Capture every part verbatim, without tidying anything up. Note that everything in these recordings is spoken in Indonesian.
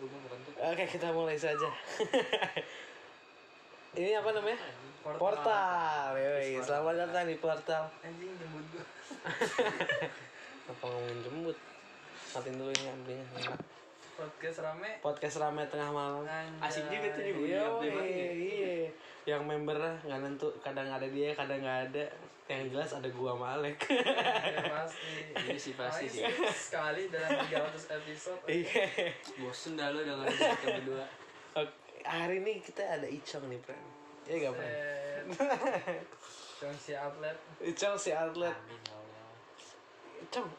Oke, kita mulai saja. Ini apa namanya? Portal. Portal. Yoi, selamat datang di Portal. Anjing jembut gua. Apa ngomongin jembut? Matiin dulu ini ambilnya. Podcast rame. Podcast rame tengah malam. Asik juga tuh juga. Iya. Yang member nggak nentu, kadang ada dia, kadang nggak ada. Yang jelas ada gua sama Alek. Ya, pasti. Ini sih pasti sih. Sekali dalam tiga ratus episode. Iya. Bosen dah lo dengan kita berdua. Hari ini kita ada Icong nih, Pren. Iya nggak, Pren? Icong si atlet. Icong si atlet. Icong,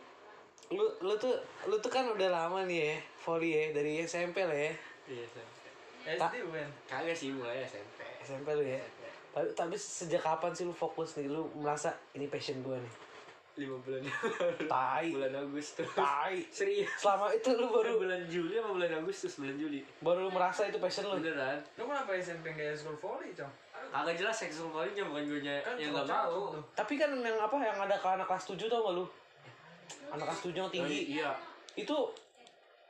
lu lu tuh lu tuh kan udah lama nih ya, volley ya, dari S M P lah ya. Iya, S M P. S D bukan? Kagak sih, mulai S M P. S M P lu ya? S M P. Tapi, tapi sejak kapan sih lu fokus nih? Lu merasa ini passion gue nih? lima bulan Tai. Bulan Agustus. Tai. Serius. Selama itu lu baru bulan Juli sama bulan Agustus, bulan Juli. Baru lu merasa itu passion lu? Beneran. Lu kenapa S M P gak ekskul volley, Cong? Agak jelas ekskul volley nya bukan gue nya kan, yang gak mau. Tapi kan yang apa, yang ada ke anak kelas tujuh tau gak lu? Anak kelas tujuh yang tinggi. Nah, iya. Itu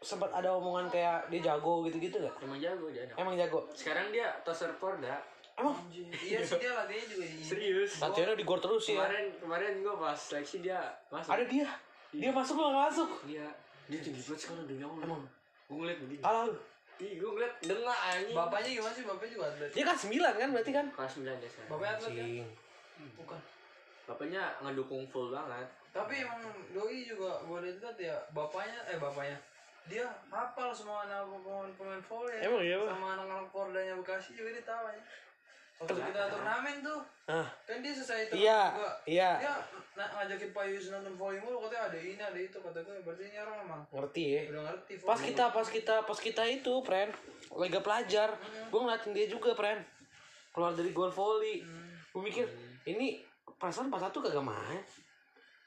sempat ada omongan kayak dia jago gitu-gitu gak? Emang jago dia. Emang jago. Sekarang dia toser porda. Emang? Iya sih dia latihannya juga. Serius. Latihannya di gor terus ya. Kemarin kemarin gua pas seleksi dia masuk. Ada dia. Dia, dia masuk gua enggak masuk. Iya. Dia tinggi banget sekarang dunia gua. Emang. Gua ngeliat begini. Alah. Ih, gua ngeliat dengak anjing. Bapaknya gimana sih? Bapaknya juga atlet. Dia kan sembilan kan berarti kan? Kelas sembilan dia sekarang. Bapaknya atlet kan? Bukan. Bapaknya ngedukung full banget. Tapi emang doi juga gua lihat ya bapaknya eh bapaknya dia hafal semua nama pemain-pemain volley ya, sama anak-anak Pordanya Bekasi juga dia tahu ya. Waktu kita turnamen tuh, huh? Kan dia selesai itu iya, juga. Iya. Dia na- ngajakin Pak Yus nonton volley mulu, katanya ada ini ada itu, kata gue berarti ini orang emang ngerti ya. Udah ngerti. Pas kita pas kita pas kita itu, friend, lega pelajar, hmm. Gue ngeliatin dia juga, friend, keluar dari gol volley. Hmm. Gue mikir hmm. ini perasaan pas satu kagak main.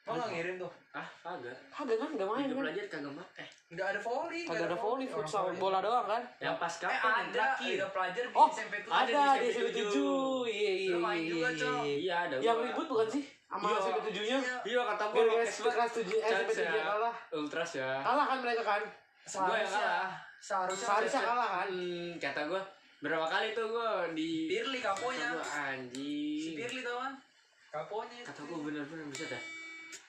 Oh nggak ngirim tuh? Ah kagak. Kagak kan nggak main. Udah belajar kagak main. Eh nggak ada volley. Kagak ada volley futsal bola doang kan? Yang pas kapan? Eh ada. Ada pelajar di S M P tujuh. Ada di S M P tujuh. Iya iya. Lu main juga coy. Iya ada. Yang ribut bukan sih? Sama S M P tujuhnya? Iya kata gue. Kelas tujuh S M P tujuh kalah. Ultras ya. Kalah kan mereka kan? Seharusnya. Seharusnya. Seharusnya kalah kan? Kata gue berapa kali tuh gue di Pirli kaponya. Anjing. Si Pirli tau kan? Kaponya. Kata gue bener-bener bisa dah.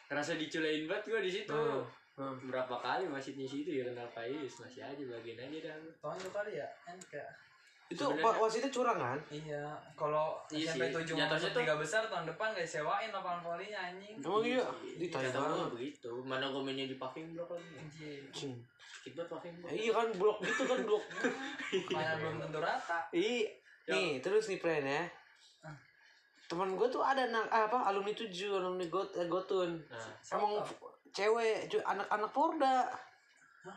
Rasa diculain banget gue di situ. Hmm. Hmm. Berapa kali masjidnya situ ya kenapa ini masih aja bagian aja dah. Tahun itu kali ya kan kayak. Itu Pak wasitnya curang kan? Iya. Kalau sampai tujuh masuk tiga besar tahun depan enggak sewain lapangan volinya anjing. Emang iya. Ditanya banget begitu. Mana gue mainnya di paving block lagi. Anjing. Sakit banget paving block. Iya kan blok gitu kan blok. Mana belum tentu rata. Ih. Nih, terus nih plan ya. Temen gue tuh ada anak apa alumni tujuh alumni got eh, gotun nah, emang siapa? Cewek anak-anak Porda. Hah?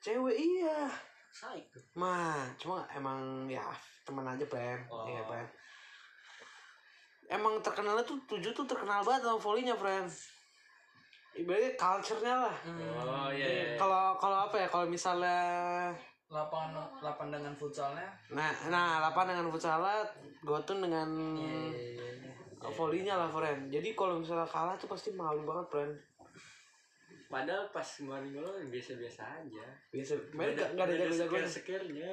Cewek iya mah cuma emang ya teman aja Prem oh. Ya Prem emang terkenalnya tuh tujuh tuh terkenal banget sama volleynya Prem ibaratnya culture-nya lah oh iya kalau kalau apa ya kalau misalnya lapangan lapan dengan futsalnya nah nah lapan dengan futsalnya gotun dengan yeah, volleynya lah friend jadi kalau misalnya kalah tuh pasti malu banget friend padahal pas kemarin lo biasa-biasa aja biasa main nggak ada jago-jagonya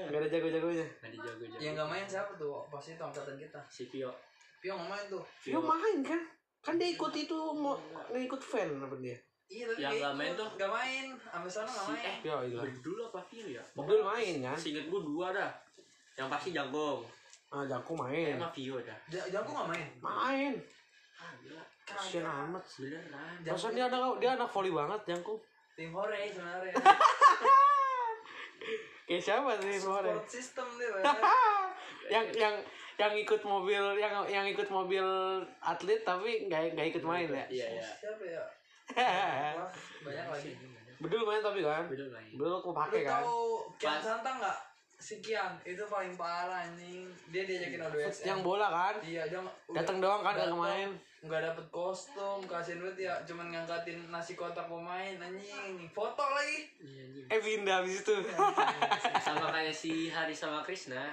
nggak ada jago-jagonya yang nggak main siapa tuh pasti angkatan kita si Pio Pio nggak main tuh Pio main kan kan dia ikut itu mau ikut fan apa dia iya yang nggak main tuh nggak main sampai sana nggak main si, eh berdua apa Pio ya berdua main kan ya? Seinget gua dua dah yang pasti Jangkung ah Jangkung main sama Pio dah J- Jangkung nggak main main ah gila kasian amat beneran masa dia ada dia anak volley banget Jangkung tim hore sebenarnya kayak siapa sih hore support system dia yang yang yang ikut mobil yang yang ikut mobil atlet tapi nggak nggak ikut main ya iya iya siapa ya wah, banyak lagi. Bedul main tapi kan? Bedul main. Bedul aku pakai kan. Lu tahu Kian Santang enggak? Si Kian itu paling parah anjing. Dia diajakin O D S M. Yang bola kan? Iya, dia datang doang kan enggak main. Enggak dapet kostum, kasihan banget ya, cuman ngangkatin nasi kotak pemain anjing. Foto lagi. Iya, anjing. Eh pindah habis itu. Sama kayak si Hari sama Krisna.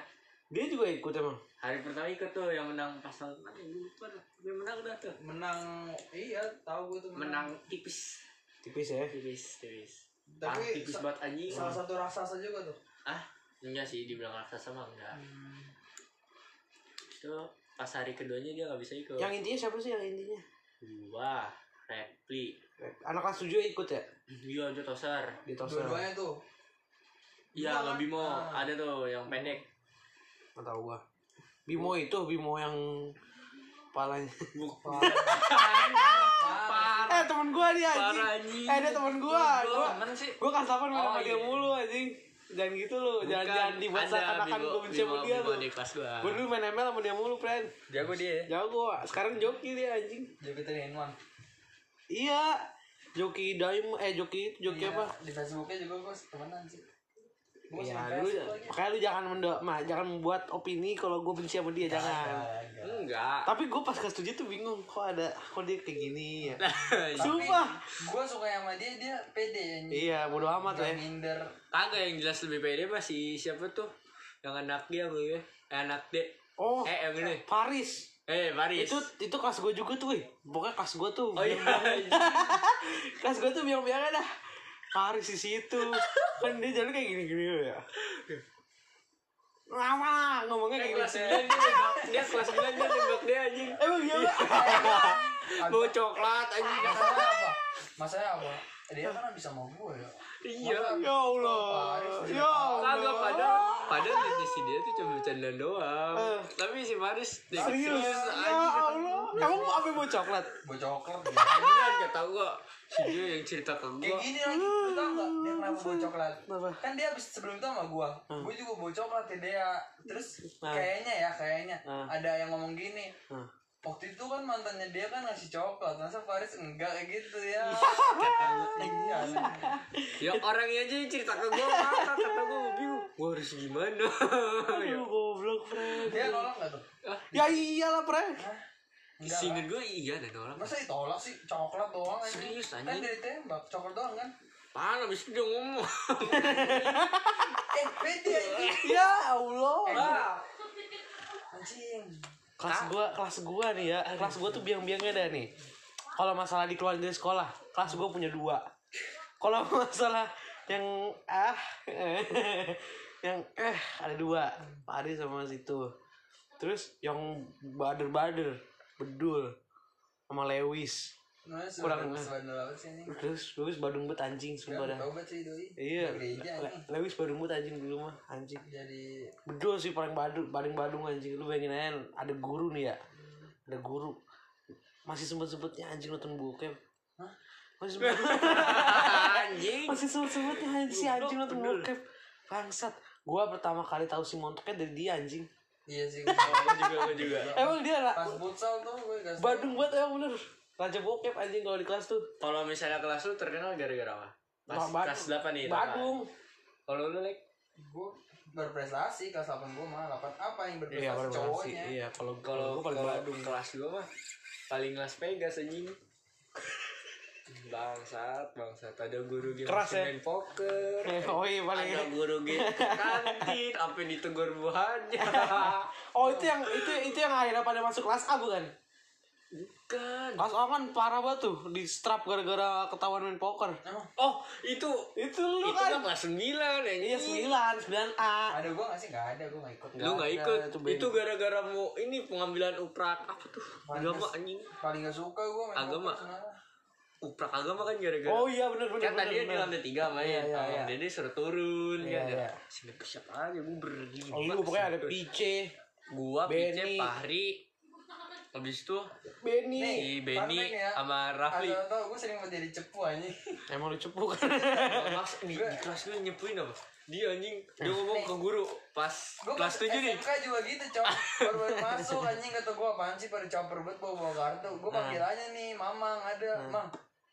Dia juga ikut emang. Hari pertama ikut tuh yang menang pasal enam lupa yang menang udah tuh. Menang iya tahu gue tuh menang. Menang tipis. Tipis ya? Tipis, tipis. Tapi tipis banget anjing. Salah satu raksasa juga tuh. Ah, enggak sih, dibilang raksasa mah enggak. Hmm. Itu pas hari keduanya dia enggak bisa ikut. Yang intinya siapa sih yang intinya? Gua, Repli. Anak kelas tujuh ikut ya? Iya, dia tosar. Dia tosar. Dua-duanya tuh. Iya, sama Bimo. Ah. Ada tuh yang pendek. Enggak tahu gua. Bimo itu Bimo yang palanya. Bukan. Parah. Eh teman gua dia anjing. Eh dia teman gua. Gua teman sih. Gua kasapan sama dia mulu anjing. Jangan gitu lu. Jangan jangan dibuat seakan-akan gua benci sama dia lu. Gua dulu main M L sama dia mulu, friend. Jago dia. Jago. Sekarang joki dia anjing. Joki tiga in satu. Iya. Joki Daim eh joki itu joki apa? Di Facebooknya juga gua temenan sih. Ya, lu, makanya lu jangan mendo- mah, jangan membuat opini kalau gue benci sama dia, gak, jangan. Gak. Enggak. Tapi gue pas kelas tujuh tuh bingung, kok ada, kok dia kayak gini ya. Sumpah. Gue suka sama dia, dia pede ya. Iya, bodo amat lah ya. Kagak, yang jelas lebih pede masih siapa tuh? Yang anak dia gue, eh, anak dia. Oh, eh, yang ini. Paris. Eh, Paris. Itu itu kelas gue juga tuh, eh. Pokoknya kelas gue tuh. Oh iya. Kelas gue tuh biang-biangan dah. Paris di situ. Kan dia jalan kayak gini-gini ya. Lama ngomongnya kayak kelas sembilan dia kelas sembilan dia nembak dia anjing. Emang dia bau coklat anjing. Masalahnya apa? Masalahnya apa? Dia kan bisa mau gue ya. Iya. Ya Allah. Ya kagak padahal padahal si dia tuh cuma bercanda doang. Tapi si Paris serius. Ya Allah. Kamu apa bau coklat? Bau coklat. Dia enggak tahu kok. Si dia yang cerita ke gue kayak gini lagi, lu tau gak dia kenapa bawa coklat? Apa? Kan dia abis sebelum itu sama gue hmm. gue juga bawa coklat ya dia. Terus nah. kayaknya ya, kayaknya nah. ada yang ngomong gini hmm. waktu itu kan mantannya dia kan ngasih coklat, masa Faris enggak kayak gitu ya. Iya. Ya orangnya aja yang cerita ke gue, maka kata gue bingung gue harus gimana. Aduh goblok Frank. Dia nolak gak tuh? Ah, ya iyalah Frank. Singin gue iya dan nolak. Masa ditolak sih? Coklat doang aja. Serius anjing. Kan dari tembak, coklat doang kan? Parah, abis itu dia ngomong. Eh, pede anjing. Ya Allah. Anjing. Kelas gue, kelas gue nih ya. Kelas gue tuh biang-biangnya dah nih. Kalau masalah dikeluarin dari sekolah, kelas gue punya dua. Kalau masalah yang ah, yang eh ada dua. Paris sama situ. Terus yang bader-bader. Bedul sama Lewis. Nah, kurang terus Lewis Badung bet anjing sumpah dah. Iya. Lewis Badung bet anjing dulu mah anjing. Jadi Bedul sih paling badung, paling badung anjing. Lu bayangin aja ada guru nih ya. Ada guru. Masih sempet-sempetnya anjing nonton bokep. Hah? Masih sempet anjing. Masih sempet-sempetnya anjing anjing nonton bokep. Bangsat. Gua pertama kali tahu si montoknya dari dia anjing. Iya sih, gue juga, gue juga. Emang dia lah. Pas futsal tuh, gue kasih. Badung buat emang bener. Raja bokep anjing kalau di kelas tuh. Kalau misalnya kelas lu terkenal gara-gara apa? Pas kelas delapan nih. Badung. Kalau lu like, gue berprestasi kelas delapan gue mah. delapan apa yang berprestasi cowoknya? Iya, kalau kalau gue paling badung kelas gue mah. Paling Las Vegas anjing. Bangsat, bangsat. Ada guru game main poker. Oh iya, paling ada guru game kantin, apa yang ditegur buahnya. Oh itu yang itu itu yang akhirnya pada masuk kelas A bukan? Bukan. Kelas A kan parah banget tuh, di strap gara-gara ketahuan main poker. Oh, itu itu lu itu kan. Itu kelas sembilan ya. Iya, sembilan, sembilan A. Ada gua enggak sih? Enggak ada, gua enggak ikut. Lu enggak ikut. Itu gara-gara mau ini pengambilan uprak apa tuh? Agama anjing. Paling enggak suka gua main agama. Uprak agama kan gara-gara. Oh iya benar-benar. Kan tadi di lantai tiga main. Iya, iya. Dede suruh turun iya, kan. Iya. Sini siapa aja gue berdiri. Oh lu pokoknya ada Pice, gua Pice, Fahri. Habis itu Benny, si Benny sama Rafli. Atau tau gua sering menjadi cepu anjing. Emang lu cepu kan. Mas di kelas lu nyepuin apa? Dia anjing, dia ngomong ke guru pas kelas tujuh nih. Gua juga gitu, coy. Baru masuk anjing kata gua apaan sih pada caper banget bawa kartu. Gua panggil aja nih, Mamang ada, Mang.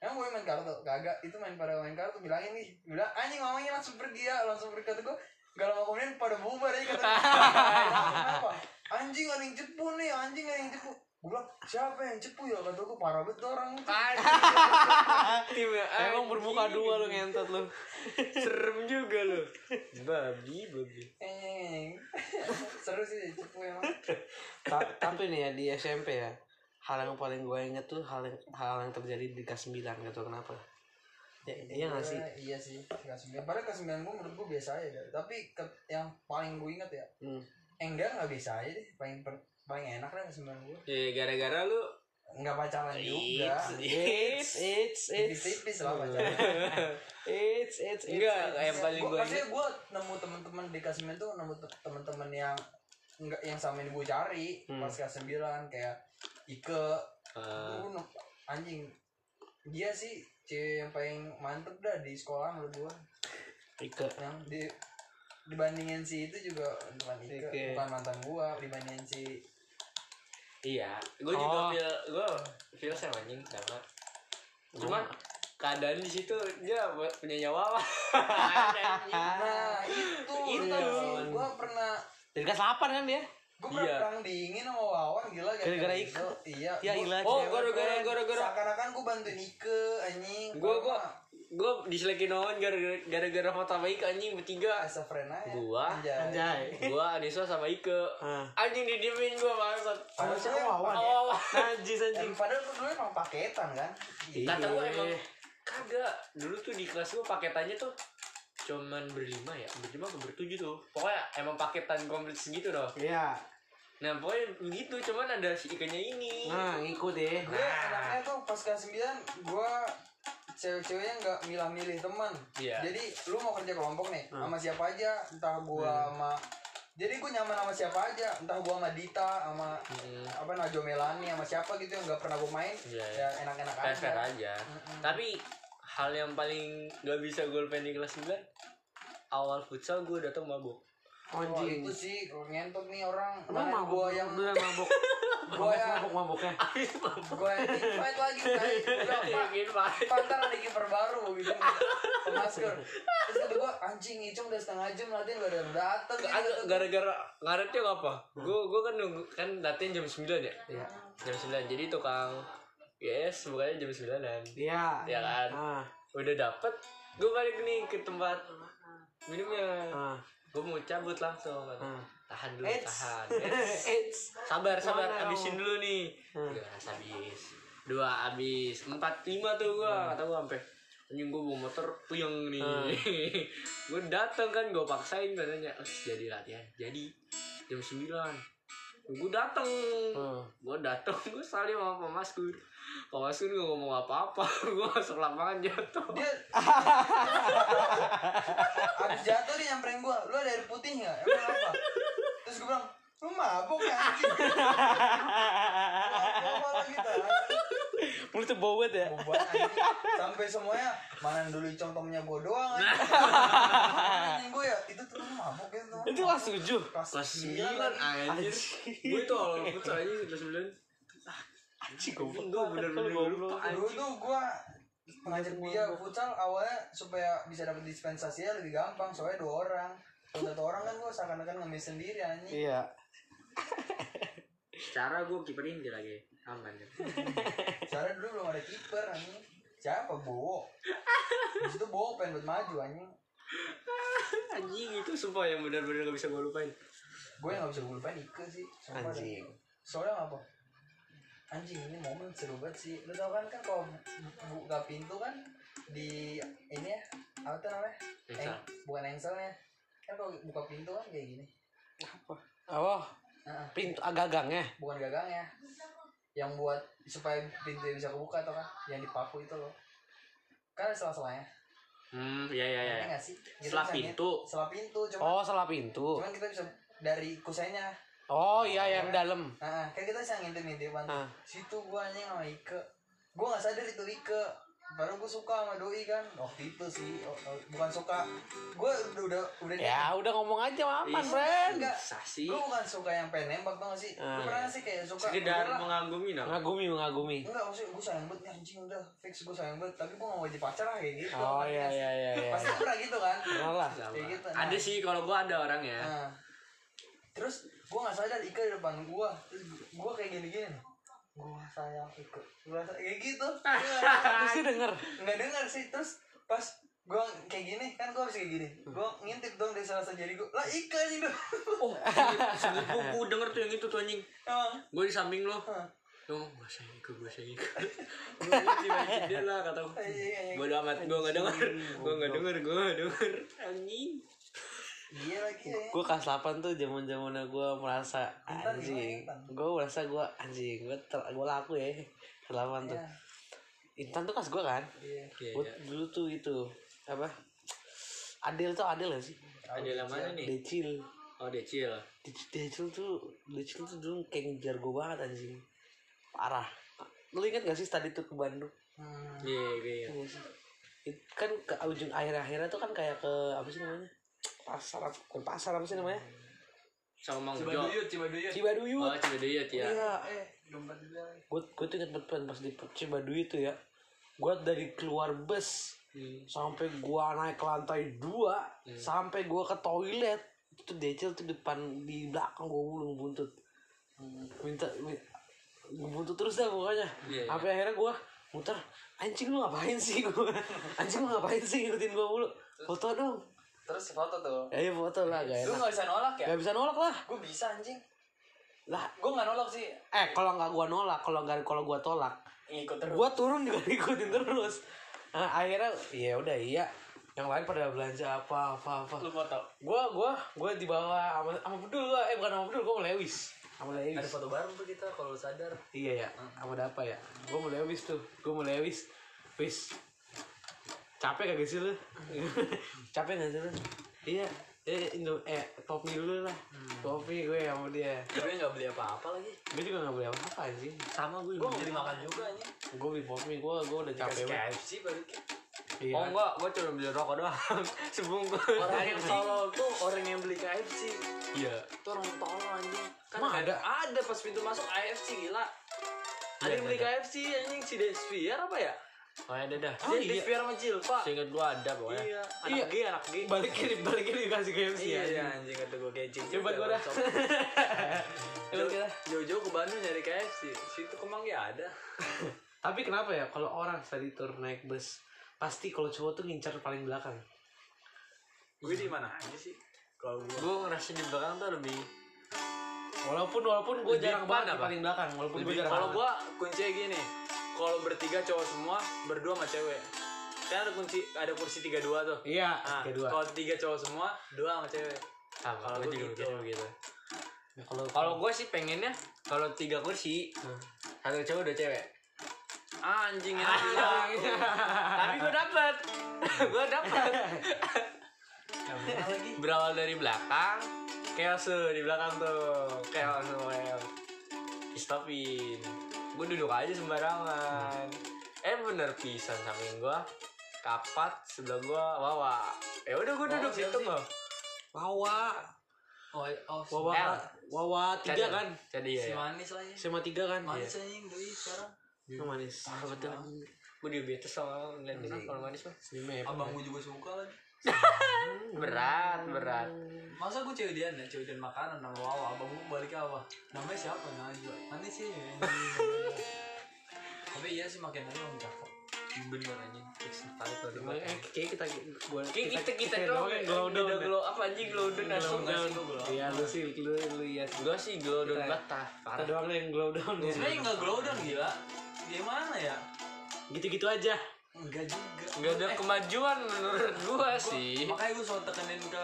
Emang gue main kartu? Kagak, itu main pada main kartu, bilangin nih. Bilang, anjing mamanya langsung pergi ya, langsung pergi kata gue. Gak lama kemudian pada bubar aja kata gue. Kenapa? Anjing ada yang cepu nih, anjing ada yang cepu. Gue bilang, siapa yang cepu ya? Kata gue, parah banget orang itu. Anjing. Emang bermuka dua lo ngentot lo. Serem juga lo. Babi, babi. Seru sih cepu emang. Tapi nih ya, di S M P ya. Hal yang paling gue inget tuh hal yang, hal yang terjadi di kelas sembilan, gak tau kenapa. Ya, iya nggak sih? Iya sih, kelas sembilan. Padahal kelas sembilan gue menurut gue biasa aja deh. Tapi ke, yang paling gue inget ya, hmm. enggak nggak biasa aja deh. Paling per, paling enak lah kelas sembilan gue. Iya, gara-gara lu nggak pacaran it's, juga. It's it's it's tipis lah pacaran. It's it's enggak yang paling gue. Maksudnya gue nemu teman-teman di kelas sembilan tuh nemu teman-teman yang enggak yang sama ini gue cari hmm. pas kelas sembilan kayak Ike, uh. gue anjing dia sih. Cewek yang paling mantep dah di sekolah menurut gua Ika yang di dibandingin si itu juga bukan Ika okay. bukan mantan gua dibandingin si iya gua oh. juga feel gua feel sama anjing sama cuma hmm. keadaan di situ dia punya nyawa lah. Nah itu itu sih gua pernah dari kelas delapan kan dia gue pernah perang dingin sama Wawan gila gara-gara Ike iya ya, gua, oh gara-gara gara-gara seakan-akan gue bantuin Ike anjing gue gue gue diselekin Wawan gara-gara gara-gara foto sama Ike anjing bertiga asa friend aja gue anjay gue Adeswa sama Ike anjing didiemin gue banget harusnya Wawan ya najis anjing padahal gue dulu emang paketan kan kata gue emang kagak dulu tuh di kelas gue paketannya tuh cuman berlima ya berlima ke bertujuh tuh pokoknya emang paketan komplit segitu doh iya nah pokoknya begitu cuman ada si ikannya ini nah ikut deh gue nah. Anaknya tuh pas kelas sembilan gue cewek-ceweknya nggak milah-milih teman yeah. Jadi lu mau kerja kelompok nih hmm. sama siapa aja entah gue hmm. sama jadi gue nyaman sama siapa aja entah gue sama Dita sama hmm. apa Najwa Melani sama siapa gitu yang nggak pernah gue main yeah. Ya enak-enak aja fair aja mm-hmm. Tapi hal yang paling gak bisa gue lupain di kelas sembilan awal futsal gue datang mabok anjing. Oh, itu sih ngentot nih orang nah, gue yang beneran mabok gue yang mabok-maboknya gue yang invite lagi kayak pantar ada kiper baru gitu masker terus kata gue anjing Icung udah setengah jam latihan gak ada dateng gara-gara ngaretnya gak apa gue gue kan kan latihan jam sembilan ya jam sembilan jadi tukang yes, bukannya jam sembilanan. Iya. Ya kan. Ah. Udah dapet, gue balik nih ke tempat minumnya. Ah. Gue mau cabut langsung. Ah. Tahan dulu, It's. tahan. It's. Sabar, sabar, no, no. Habisin dulu nih. Hmm. Udah habis. Dua habis. Empat lima tuh gue, hmm. kata gue sampai. Anjing gue bawa motor puyeng nih. Hmm. Gue datang kan, gue paksain katanya. Oh, jadi latihan. Jadi jam sembilan. Gue dateng, hmm. gue dateng, gue salim sama pemaskur pemaskur gak ngomong apa-apa, gue masuk lapangan jatuh dia abis jatuh dia nyamperin gue, lu ada air putih gak? Emang apa? Terus gue bilang, lu mabok ya anjing? Mabok lah gitu mulutnya bau banget ya? Bau banget anjing, sampai semuanya mana dulu contohnya gue doang anjing gue ya, itu tuh mabok ya tuh itu kelas tujuh? kelas sembilan anjir gue tuh awal putar aja kelas sembilan anjing gue bener-bener lupa dulu tuh gue ngajak dia futsal awalnya supaya bisa dapat dispensasinya lebih gampang soalnya dua orang satu orang kan gue seakan-akan ngemis sendiri anjing iya secara gue kiperin dia lagi aman ya secara dulu belum ada kiper anjing siapa Bowo disitu Bowo pengen buat maju anjing anjing itu sumpah yang benar-benar gak bisa gue lupain gue yang gak bisa gue lupain Ike sih sumpah anjing dah. Soalnya apa anjing ini momen seru banget sih lu tau kan kan kalau buka pintu kan di ini ya apa tuh namanya Engsel. Eng, bukan engselnya kan kalau buka pintu kan kayak gini apa oh uh-uh. pintu agagangnya bukan gagangnya yang buat supaya pintunya bisa kebuka atau kan yang dipaku itu loh kan ada selah-selahnya. Hmm, iya iya iya. Iya enggak sih? Selah pintu. Selah pintu cuman. Oh, selah pintu. Cuman kita bisa dari kusainya. Oh, iya yang nah, dalam. Heeh, nah, kan kita bisa ngintip-ngintip banget. Ah. Situ gua anjing sama Ike. Gua enggak sadar itu Ike. Baru gua suka sama doi kan. Waktu itu sih oh, oh, bukan suka. Gua udah udah udah ya, udah ngomong aja sama aman, friend. Sasi. Gua bukan suka yang pengen nembak tau gak sih? Ah, gua pernah sih kayak suka sekedar mengagumi nah. Mengagumi, mengagumi. Enggak, maksud gua sayang banget anjing udah fix gua sayang banget, tapi gua enggak wajib pacar lah kayak gitu. Oh iya iya iya. Pasti ya. Pernah gitu kan? Pernah lah. Kayak gitu. Nah. Ada sih kalau gua ada orang ya. Nah. Terus gua enggak sadar Ika di depan gua. Terus gua kayak gini-gini. Gua sayang ikut gua kayak gitu terus sih denger nggak denger sih terus pas gua kayak gini kan gua habis kayak gini gua ngintip dong dari salah satu jari gua lah ikan itu oh gua, gua denger tuh yang itu tuh anjing emang gua di samping lo Lu gue sayang ikut, gue sayang ikut. Gue dimaikin dia lah, kata gue. Bodo amat, gue gak denger. Gue gak denger, gue gak denger. Anjing. Iya lagi ya. Gue kelas delapan tuh jaman-jamannya gue merasa anjing. Gue merasa gue anjing, gue gue laku ya. Kelas delapan tuh. Intan tuh kelas gue kan? Iya. Gue dulu tuh itu, apa? Adil tuh Adil gak sih? Adil yang mana nih? Decil. Oh, Decil. Decil tuh, Decil tuh dulu kayak ngejar gue banget anjing. Parah. Lu ingat gak sih tadi tuh ke Bandung? Iya, iya, iya. Kan ke ujung akhir-akhirnya tuh kan kayak ke, apa sih namanya? Pasar, bukan pasar, apa sih namanya? Sama Mang Ujo. Cibaduyut, Cibaduyut. Cibaduyut. Oh, Cibaduyut ya. Iya. Eh, dompet juga. Gue, gue tuh ingat banget pas di Cibaduyut tuh ya. Gue dari keluar bus, hmm. sampai gue naik ke lantai dua, hmm. sampai gue ke toilet. Itu Decil tuh depan, di belakang gue mulung buntut. Hmm. Minta, minta buntut terus dah pokoknya. Yeah, sampai yeah. akhirnya gue muter, anjing lu ngapain sih gue? Anjing lu ngapain sih ngikutin gue mulu? Foto dong. Terus foto tuh. Ya, ya foto lah, guys. Lu enggak bisa nolak ya? Enggak bisa nolak lah. Gue bisa anjing. Lah, gue enggak nolak sih. Eh, kalau enggak gue nolak, kalau enggak kalau gue tolak, ngikut terus. Gue turun juga ngikutin terus. Nah, akhirnya ya udah iya. Yang lain pada belanja apa apa apa. Lu foto. Gue gue gue dibawa sama sama Bedul gue. Eh bukan sama Bedul, gue sama Lewis. Sama Lewis. Ada foto bareng tuh kita kalau sadar. Iya ya. Sama ada apa ya? Gue sama Lewis tuh. Gue sama Lewis. Wis. Capek kagak sih lu? Capek gak sih lu? Iya, eh, Indo, eh topi dulu lah. hmm. Topi gue sama dia. Gue gak beli apa-apa lagi. Gue juga gak beli apa-apa sih. Sama gue, gue beli makan juga aja. Gue beli topi, gue gue udah capek banget. K F C baru ke iya. Oh enggak, gue cuma beli rokok doang. Sebungkus. Orang yang tolol tuh orang yang beli K F C. Iya. Itu orang tolol anjing. Kan ada ada pas pintu masuk A F C gila. Ada yang beli K F C anjing, si Despia apa ya? Oh ya dadah. Oh, jadi iya. Biar sama Cilpa. Seingat gua ada pokoknya. Iya. Anak iya. G, anak G. Balik kiri, balik kiri dikasih K F C. Iya, iya anjing kata gua kecing. Coba gua dah. Jauh-jauh ke Bandung nyari K F C. Situ Kemang ya ada. Tapi kenapa ya kalau orang study tour naik bus pasti kalau cowok tuh ngincar paling belakang. Gue di mana aja sih? Kalau gua gua ngerasa di belakang tuh lebih walaupun walaupun gua jarang banget di paling belakang, walaupun gua jarang. Kalau gua kunci gini. Kalau bertiga cowok semua, berdua sama cewek. Kan ada kunci, ada kursi tiga dua tuh. Iya. Nah, kalau tiga cowok semua, dua sama cewek. Nah, kalau gue juga gitu. Gitu. Nah, kalau kalau gue sih pengennya kalau tiga kursi, hmm. satu cowok dua cewek. Ah, anjing enak juga. Ah, tapi gue dapet, gue dapet. Berawal dari belakang, chaos di belakang tuh, chaos semuanya. Stopin. Gue duduk aja sembarangan. hmm. Eh bener pisan samping gue Kapat, sebelah gue Wawa. Eh udah gue duduk situ loh. Wawa oh, oh, Wawa L. Wawa tiga kan jadi ya, si manis lah ya. Sama tiga kan manis aja yang doi sekarang. Itu manis betul. Gue diabetes sama ngeliatin kalau manis mah. Abang gue juga suka lagi. Berat berat. Masa gue cewek dian ya? Cewek dian makanan nama Wawa. Abang gue balik ke Wawa. Namanya siapa? Najwa. Manis sih. Tapi iya sih makin aja orang Jawa. Bener aja. Eh kayaknya kita kita kita doang. Beda glow up anjing glow down. Iya lu sih lu lu iya. Gue sih glow down batah. Kita doang yang glow down. Sebenernya gak glow down gila. Gimana ya? Gitu-gitu aja. Enggak juga. Enggak ada kemajuan menurut gue sih. Makanya gue selalu tekenin ke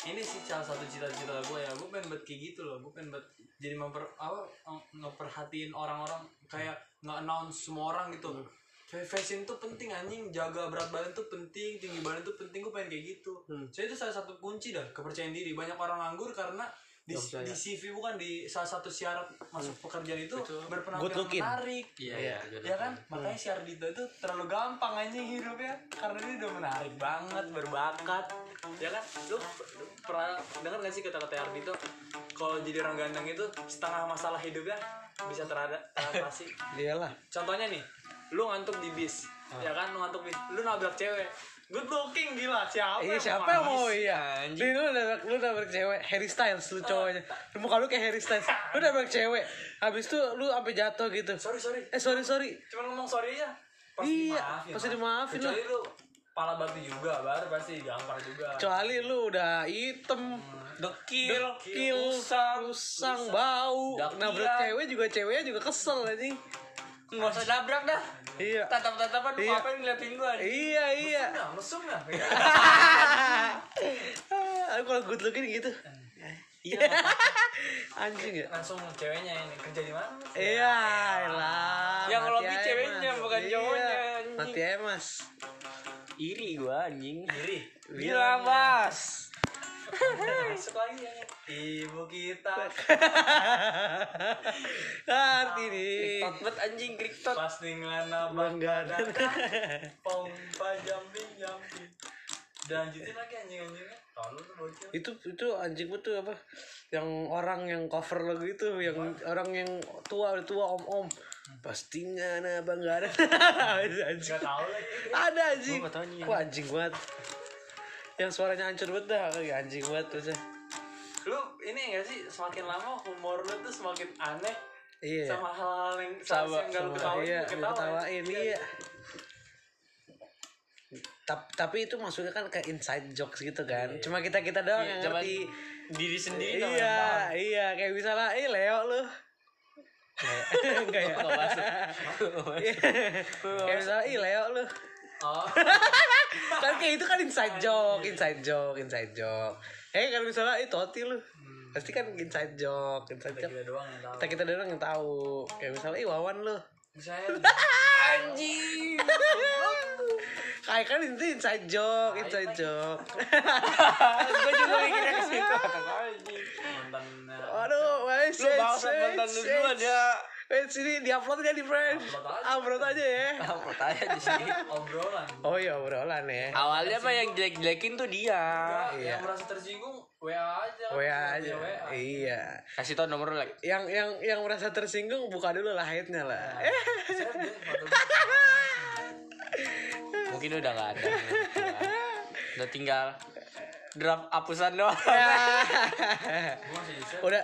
ini sih salah satu cita-cita gue ya. Gue pengen buat kayak gitu loh. Gue pengen buat jadi memper apa ngeperhatiin orang-orang kayak nge-announce semua orang gitu. Fashion tuh penting anjing, jaga berat badan tuh penting, tinggi badan tuh penting. Gue pengen kayak gitu. Hmm. Soalnya itu salah satu kunci dah kepercayaan diri. Banyak orang nganggur karena di, di C V bukan di salah satu syarat masuk pekerjaan itu berpenampilan menarik. Iya, iya, ya kan? Hmm. Makanya syarat itu tuh terlalu gampang aja hidupnya karena dia udah menarik banget, berbakat. Ya kan? Lu pernah dengar enggak sih kata-kata Ardhito? Kalau jadi orang ganteng itu setengah masalah hidupnya bisa teratasi. Iyalah. Contohnya nih, lu ngantuk di bis. Hmm. Ya kan? Lu ngantuk bis, lu nabrak cewek. Good looking gila siapa? Iya eh, siapa yang mau iya anjing. Lu udah lu udah nabrak cewek, Harry Styles lu cowoknya. Uh, muka lu kayak Harry Styles. Lu udah nabrak cewek. Habis itu lu sampai jatuh gitu. Sorry sorry. Eh sorry sorry. Cuman ngomong sorry aja. Pas iya, pasti dimaafin. Kecuali lu pala babi juga baru pasti gampar juga. Kecuali lu udah hitam, hmm. dekil, dekil, rusang, rusang, bau. Nabrak cewek juga, ceweknya juga kesel anjing. Enggak usah nabrak dah. Iya. Tatap-tatapan lu ngapain ngeliatin gua? Iya, iya. Mesum enggak? Mesum enggak? Aku kalau good looking gitu. Iya. Anjing ya. Langsung ceweknya ini kerja di mana? Iya, lah. Yang lebih ceweknya bukan cowoknya. Mati ya, Mas. Iri gua anjing. Iri. Bilang, Mas. Masuk lagi ya. Ibu kita. Arti nih. Tot anjing kriktot. Pas dengan abang gadan. Pompa jambing jambing. Lanjutin lagi anjing-anjingnya. Tahu lu tuh bocil. Itu itu anjing betul apa? Yang orang yang cover lagu itu, yang what? Orang yang tua tua om-om. Pastinya nah Bang Garan. Enggak tahu lagi. Ada anjing. Gua anjing banget. Yang suaranya hancur banget dah, kayak anjing banget tuh. Lu ini enggak sih semakin lama humor lu tuh semakin aneh. Iya. Sama hal-hal yang sama, yang enggak ketawain, iya, ketawain. Iya. Tapi itu maksudnya kan kayak inside jokes gitu kan. Iya. Cuma kita-kita doang iya, yang ngerti diri sendiri. Iya, iya, kayak misalnya eh Leo lu. Enggak ya. Enggak masuk. Kayak misalnya ih Leo lu. Oh. Kan kayak itu kan inside joke, inside joke, inside joke. Eh kan misalnya ih Toti lu. Pasti kan inside joke, inside joke. Kita doang yang tahu. Kita kita doang yang tahu. Kayak misalnya ih Wawan lu. Misalnya anjing. Kayak kan itu inside joke, inside joke. Gue juga mikirnya ke situ. Aduh, wes, wes, wes, wes. Wes sini diupload aja di Friends. Upload aja ya. Upload aja di sini. Obrolan. Oh iya obrolan ya. Awalnya mah yang jelek-jelekin tuh dia. Yang merasa tersinggung, W A aja. W A aja. Iya. Kasih tau nomor like. Yang yang yang merasa tersinggung buka dulu lah hate-nya lah. Mungkin udah nggak ada, udah tinggal draft hapusan doang. Udah.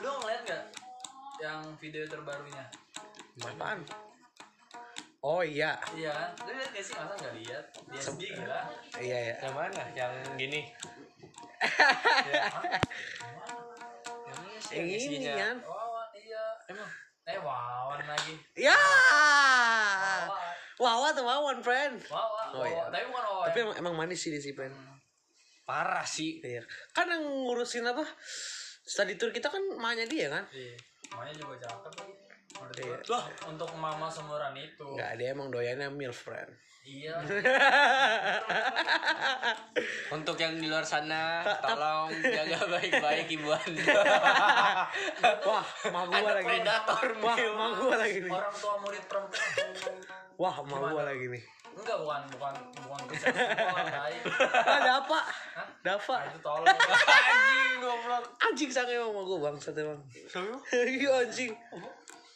Lu ngeliat nggak yang video terbarunya? Apaan? Oh iya. Iya kan? Lu liat nggak sih? Masa nggak liat? Dia sedih nggak? Iya iya. Yang mana? Yang gini. Yang ini kan? Wawan iya. Emang? Eh Wawan lagi. Ya. Wawa tuh Wawan, friend. Wawa, oh, iya. Tapi bukan Wawa. Tapi emang, emang manis sih si friend. Parah sih. Iya. Kan yang ngurusin apa? Study tour kita kan mamanya dia kan? Iya. Mamanya juga cakep lagi. Iya. Loh, untuk mama semuran itu. Enggak, dia emang doyannya milf, friend. Iya. Untuk yang di luar sana, tolong jaga baik-baik ibu Anda. Wah, mau gua lagi. Predator, wah, mau gua lagi nih. Orang tua murid perempuan. Wah, mau gua lagi nih. Enggak, bukan bukan bukan kesel orang lain. Ada apa? Hah? Dafa. Nah, itu tolong. Anjing goblok. Anjing sange mau gua bangsat emang. Sama? Iya anjing.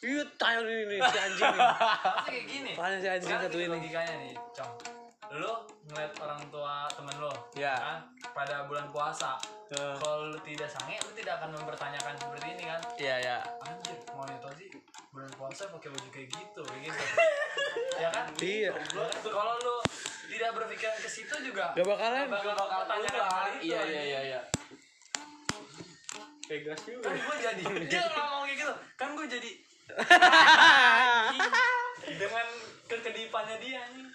Iya, tayang ini si anjing ini. Masa kayak gini? Tanya si anjing satu ini. Logikanya nih, Cong. Lu ngeliat orang tua temen lu, ya. Kan? Pada bulan puasa. Uh. Kalau lu tidak sange, lu tidak akan mempertanyakan seperti ini kan? Iya, ya. Anjir, mau nonton sih bulan puasa pakai baju kayak gitu, kayak gitu. Ya kan? Iya. Gitu. Kalau lu tidak berpikiran ke situ juga, gak bakalan gak bakal tanyakan itu. Iya, iya, iya, iya. Pegas juga. Kan gue jadi, dia ngomong kayak gitu. Kan gue jadi dengan kekedipannya dia nih.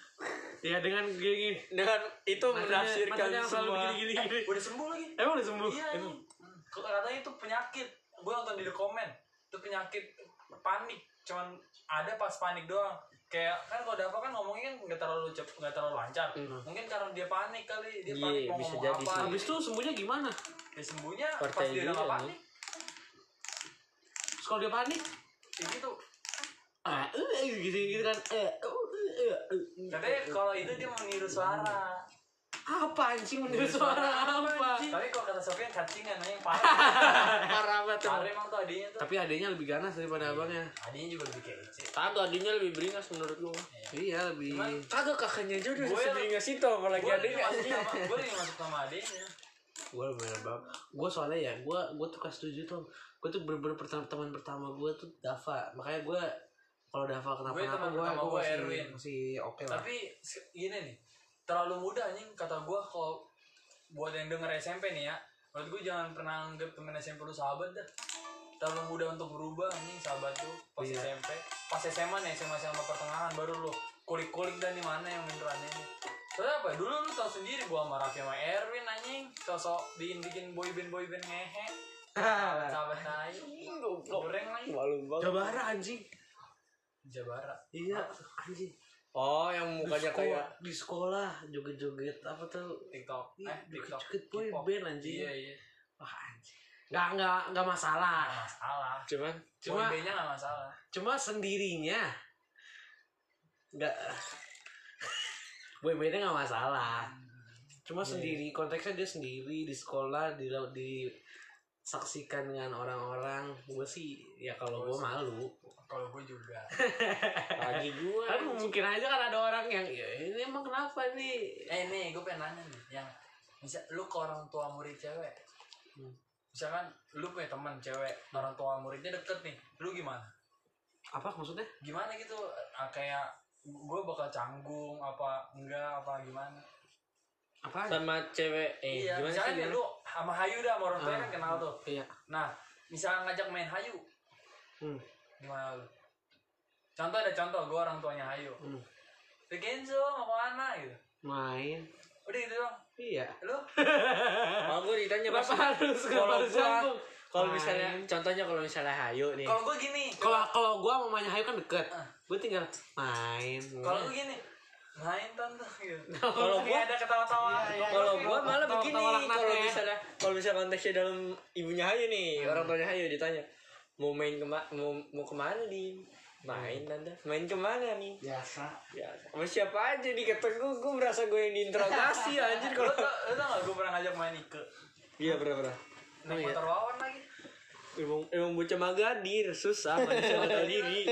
Ya dengan gini, dengan itu menafsirkan semua. Gini, gini, gini. Udah sembuh lagi. Emang udah sembuh. Iya. Katanya itu penyakit. Gue nonton di komen. Itu penyakit panik. Cuman ada pas panik doang. Kayak kan kalau Dava kan ngomongnya kan nggak terlalu cepat, nggak terlalu lancar. Mm. Mungkin karena dia panik kali. Dia yeah, panik mau ngomong jadi apa. Habis itu sembuhnya gimana? Dia sembuhnya Partai pas dia nggak panik. Terus kalau dia panik? Gitu ah uh, gitu gitu kan eh uh, uh, uh. Tapi kalau itu dia meniru suara apa anjing meniru suara, suara apa, apa? Tapi kalau kata Sofian cacingan yang parah parah banget emang tuh adiknya tuh, tapi adiknya lebih ganas daripada iya. Abangnya adiknya juga lebih kece kan tuh, adiknya lebih beringas menurut lu. Iya, iya lebih kagak, kakaknya aja udah beringas itu apalagi adiknya. Gue yang masuk sama adiknya gue bener banget. Gue soalnya ya gue gue tuh kelas tujuh tuh gue tuh bener-bener pertama teman pertama gue tuh Dava, makanya gue kalau Dava kenapa-napa gue gue masih masih oke lah. Tapi gini nih, terlalu muda anjing kata gue. Kalau buat yang denger S M P nih ya, menurut gue jangan pernah anggap temen S M P lu sahabat dah. Terlalu muda untuk berubah anjing sahabat lu pas iya. S M P. Pas S M A nih, S M A sama pertengahan baru lu kulik-kulik dan di mana yang beneran ini. Soalnya apa? Dulu lu tau sendiri gue sama Raffi sama Erwin anjing, sosok bikin-bikin boyband-boyband ngehe. Sahabat aja. Goreng lagi. Jabara anjing. Jabara. Iya, anjing. Oh, yang mukanya kayak di sekolah joget-joget apa tuh? TikTok. Eh, TikTok. Joget boyband anjing. Iya, iya. Wah, anjing. Nggak, nggak, nggak masalah. Nggak masalah. Cuman, cuma boybandnya nggak masalah. Cuma sendirinya. Nggak. Boybandnya nggak masalah. Cuma yeah. Sendiri, konteksnya dia sendiri di sekolah, di di saksikan dengan orang-orang. Gue sih ya kalau gue malu, kalau gue juga lagi gue kan mungkin aja kan ada orang yang ya ini emang kenapa nih eh nih gue pengen nanya nih yang bisa lu ke orang tua murid cewek hmm. misalkan lu punya teman cewek orang tua muridnya deket nih lu gimana apa maksudnya gimana gitu kayak gue bakal canggung apa enggak apa gimana apa sama cewek eh iya, gimana misalnya sih, gimana? Lu sama Hayu dah sama orang tuanya ah, kan kenal tuh iya. Nah misalnya ngajak main Hayu hmm. gimana lu contoh ada contoh gue orang tuanya Hayu hmm. bikin so mau kemana gitu main udah gitu dong iya lu kalau gue ditanya bapak harus kalau gue kalau misalnya contohnya kalau misalnya Hayu nih kalau gue gini kalau kalau gue mau main Hayu kan deket uh. gue tinggal main kalau gue gini main tante gitu. Kalau gua ada ketawa-tawa. Iya, kalau iya, gua iya. Malah begini kalau misalnya kalau misalnya konteksnya dalam ibunya Hayu nih, hmm. orang tuanya Hayu ditanya, "Mau main ke kema- mau mau kemana nih?" Main tante. Main kemana nih? Biasa. Biasa. Sama siapa aja nih ketemu gua merasa gue yang diinterogasi anjir kalau lu tau enggak gua pernah ngajak main Ike. Iya, pernah-pernah. Naik motor lawan lagi. Emang, emang bocah Magadir susah manusia tahu diri.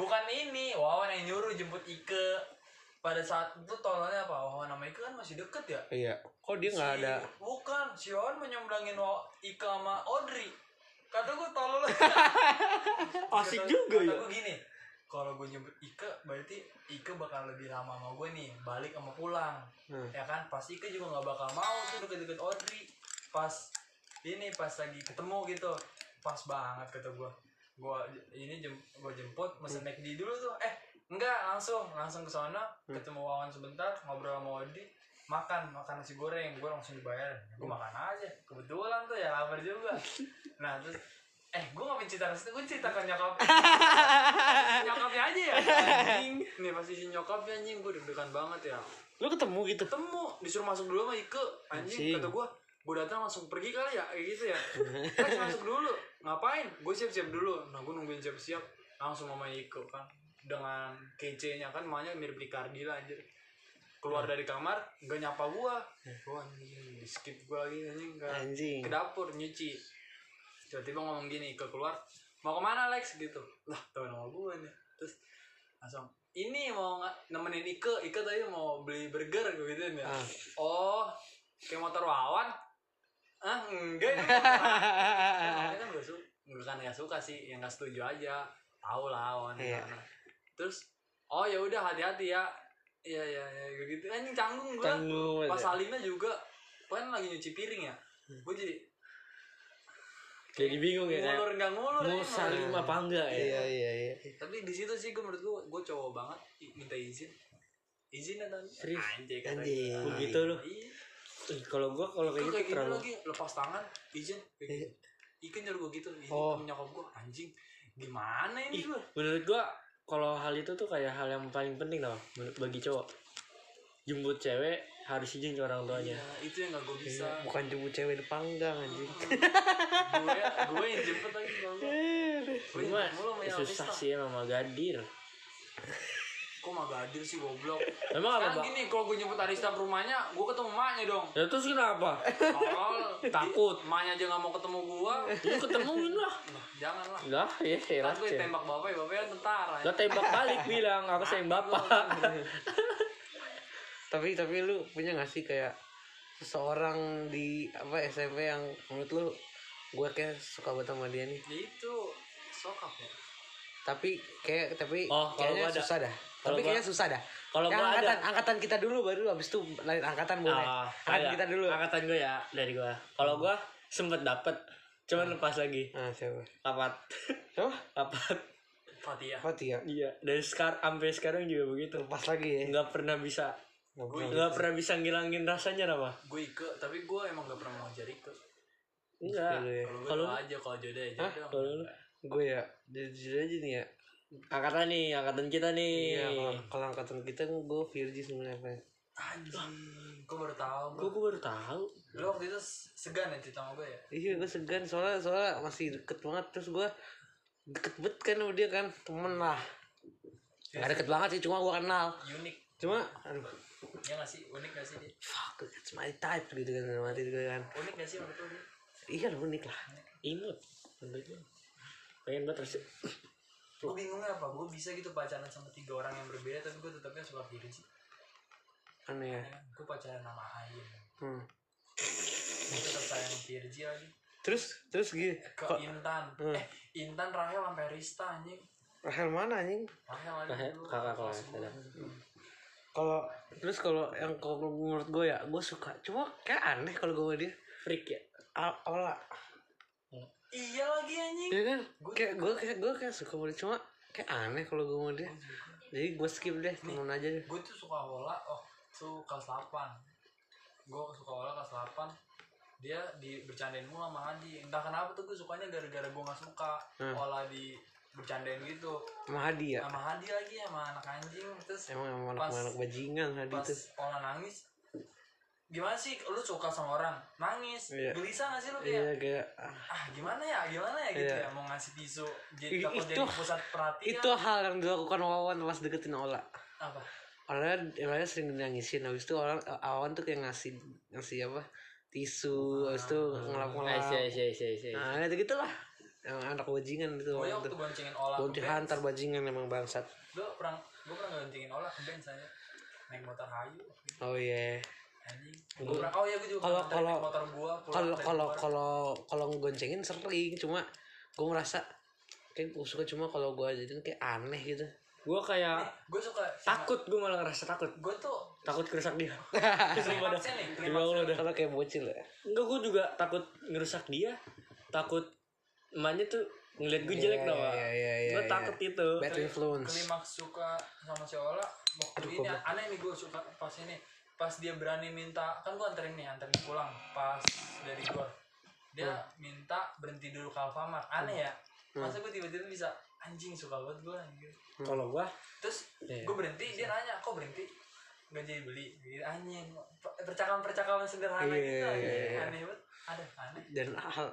Bukan ini, Wawan yang nyuruh jemput Ike. Pada saat itu tololnya apa? Wawan sama Ika kan masih deket ya? Iya. Kok dia nggak si, ada? Bukan, si Wawan menyemblangin Ika sama Audrey. Kata gue tolol. Asik juga ya? Kata gue gini, kalau gue nyebut Ika, berarti Ika bakal lebih lama sama gue nih, balik sama pulang. Hmm. Ya kan? Pas Ika juga nggak bakal mau tuh deket-deket Audrey. Pas ini, pas lagi ketemu gitu, pas banget kata gue. Gue ini jem, gue jemput, mesen naik di dulu tuh. Eh. Enggak, langsung, langsung ke sana, hmm. ketemu Wawan sebentar, ngobrol sama Odi, makan, makan nasi goreng, gue langsung dibayar. Gue hmm. makan aja, kebetulan tuh ya lapar juga. Nah, terus eh, gue enggak menceritakan situ, gue ceritakan nyokap. Nyokapnya aja ya. Anjing. Nih pasti si nyokapnya anjing, gue deg-degan banget ya. Lu ketemu gitu? Ketemu, disuruh masuk dulu sama Ike, anjing, anjing. Kata gue. Gue datang langsung pergi kali ya, kayak gitu ya. Terus masuk dulu, ngapain? Gue siap-siap dulu. Nah, gue nungguin siap-siap, langsung sama Ike kan. Dengan kece-nya kan makanya mirip Ricardi lah anjir. Keluar hmm. dari kamar enggak nyapa gua. Gua anjing, di skip gua lagi anjing enggak. Ke dapur nyuci. Tiba-tiba ngomong gini ke keluar, "Mau kemana Lex?" gitu. Lah, tahu nama gua nih. Terus langsung, "Ini mau nemenin Ike, Ike tadi mau beli burger," gua gituin ya. Hmm. "Oh, kayak motor Wawan?" Ah, enggak. Enggak kan gua suka. Bukan enggak suka sih, yang enggak setuju aja. Tahu lah Wawan. Yeah. Terus oh ya udah hati-hati ya iya iya ya, gitu anjing canggung gue pas Salimnya juga kan lagi nyuci piring ya hmm. gue jadi jadi bingung ya ngulur nggak ngulur mau Salim apa enggak ya iya iya iya tapi di situ sih gue menurut gue gue cowok banget minta izin izin atau serius anjing begitu loh kalau gue kalau kayak gitu terlalu lagi lepas tangan izin Ikan nyuruh gue gitu izin nyokap gue anjing gimana ini gue menurut gue kalau hal itu tuh kayak hal yang paling penting tau bagi cowok jemput cewek harus izin ke orang tuanya. Iya, itu yang gak gue bisa. Bukan jemput cewek di panggang anjing. gue gue yang jemput lagi bangga. Susah sih sama Magadir. Kok Magadir sih goblok. Emang sekarang apa? Gini kalau gue jemput Arista ke rumahnya, gue ketemu emaknya dong. Ya terus kenapa? Kalau takut emaknya aja nggak mau ketemu gue, lu ketemuin lah. Jangan lah. Lah, ya heran. Gue tembak bapak, ya bapaknya tentara. Lah tembak balik bilang, aku sayang bapak. tapi tapi lu punya nggak sih kayak seseorang di apa S M P yang menurut lu gue kayak suka banget sama dia nih? Itu sokap ya. Tapi kayak tapi oh, kayaknya susah dah. Tapi gua, kayaknya susah dah. Kalau ya, angkatan ada, angkatan kita dulu baru abis itu lain angkatan boleh. Uh, angkatan kita dulu. Angkatan gue ya dari gue. Kalau gue sempet dapet, cuman hmm. lepas lagi. Ah siapa? Lapat. Siapa? Lapat. Fatia. Fatia. Iya. Dari sekarang sampai sekarang juga begitu. Lepas lagi ya. Gak pernah bisa. Gak, gua gak gitu. Pernah bisa ngilangin rasanya apa? Gue ikut, tapi gue emang gak pernah mengajari ikut. Enggak. Kalau aja kalau jodoh aja. Kalau gue ya jujur aja nih ya. Angkatan nih, angkatan kita nih. Iya, kalau angkatan kita gue Virgi sebenarnya. Anjir, gue baru tahu. Gue gue baru tahu. Lu waktu itu segan ya cerita sama gue ya? Iya, gue segan soalnya soalnya masih deket banget, terus gue deket banget kan sama dia kan, temen lah. Yes. Gak deket banget sih, cuma gue kenal. Unik. Cuma aduh. Ya enggak sih, unik enggak sih dia? Fuck, that's my type gitu kan sama dia kan. Unik enggak sih menurut lu? Iya, unik lah. Imut. Tentunya. Pengen banget terus. Gue bingung apa, gue bisa gitu pacaran sama tiga orang yang berbeda tapi gue tetapnya suka Firi sih. Aneh ya? Gue pacaran sama Ayin. Hmm. Gue tetap sayang Firi lagi. Terus? Terus gini? Ke Ko- Intan. Hmm. Eh, Intan, Rahel, sampai Rista anjing. Rahel mana anjing? Rahel ada dulu. Kakak kelas gue. Kalau terus kalau yang kalau menurut gue ya, gue suka. Cuma kayak aneh kalau gue sama dia. Freak ya? Aola. Iya lagi anjing. Iya kan? Gue kayak gue kayak gue kayak suka sama dia, cuma kayak aneh kalau gue mau dia. Jadi gue skip deh, temen aja deh. Gue tuh suka bola, oh tuh kelas delapan. Gue suka bola kelas delapan. Dia di bercandain mulu sama Hadi. Entah kenapa tuh gue sukanya gara-gara gue enggak suka hmm. bola di bercandain gitu. Sama Hadi ya? Sama Hadi lagi sama anak anjing terus. Emang emang anak-anak bajingan Hadi tuh. Pas orang nangis. Gimana sih lu suka sama orang nangis yeah. gelisah nggak sih lu kayak, yeah, kayak ah gimana ya gimana ya gitu yeah. ya mau ngasih tisu jadi takut jadi pusat perhatian itu hal yang dilakukan Wawan pas deketin Ola apa Ola Ola sering nangisin habis itu orang Wawan tuh kayak ngasih ngasih apa tisu habis itu ngelap-ngelap nah gitu gitulah anak bajingan itu gue waktu boncengin Ola boncengan antar bajingan emang bangsat lu pernah gue pernah boncengin Ola ke bench aja naik motor kayu oh iya yeah. Oh ya gue juga kalau kalau kalau kalau kalau kalau ngegoncengin sering cuma gue merasa kayak gue suka cuma kalau gue aja kayak aneh gitu gue kayak eh, gue suka takut gue malah ngerasa takut gue tuh takut kerusak dia semua udah udah udah kalau kayak bocil ya enggak gue juga takut ngerusak dia takut emaknya tuh ngeliat gue jelek yeah, doang yeah, yeah, yeah, gue takut yeah. itu bad influence klimaks suka sama si Ola waktu ini aneh nih gue suka pas ini pas dia berani minta kan gue anterin nih anterin pulang pas dari gue dia hmm. minta berhenti dulu ke Alfamart aneh ya masa gue tiba-tiba bisa anjing suka banget gue anjing hmm. kalau gue terus yeah. gue berhenti dia nanya kok berhenti nggak jadi beli anjing percakapan-percakapan sederhana yeah, gitu yeah, yeah. aneh banget ada aneh dan hal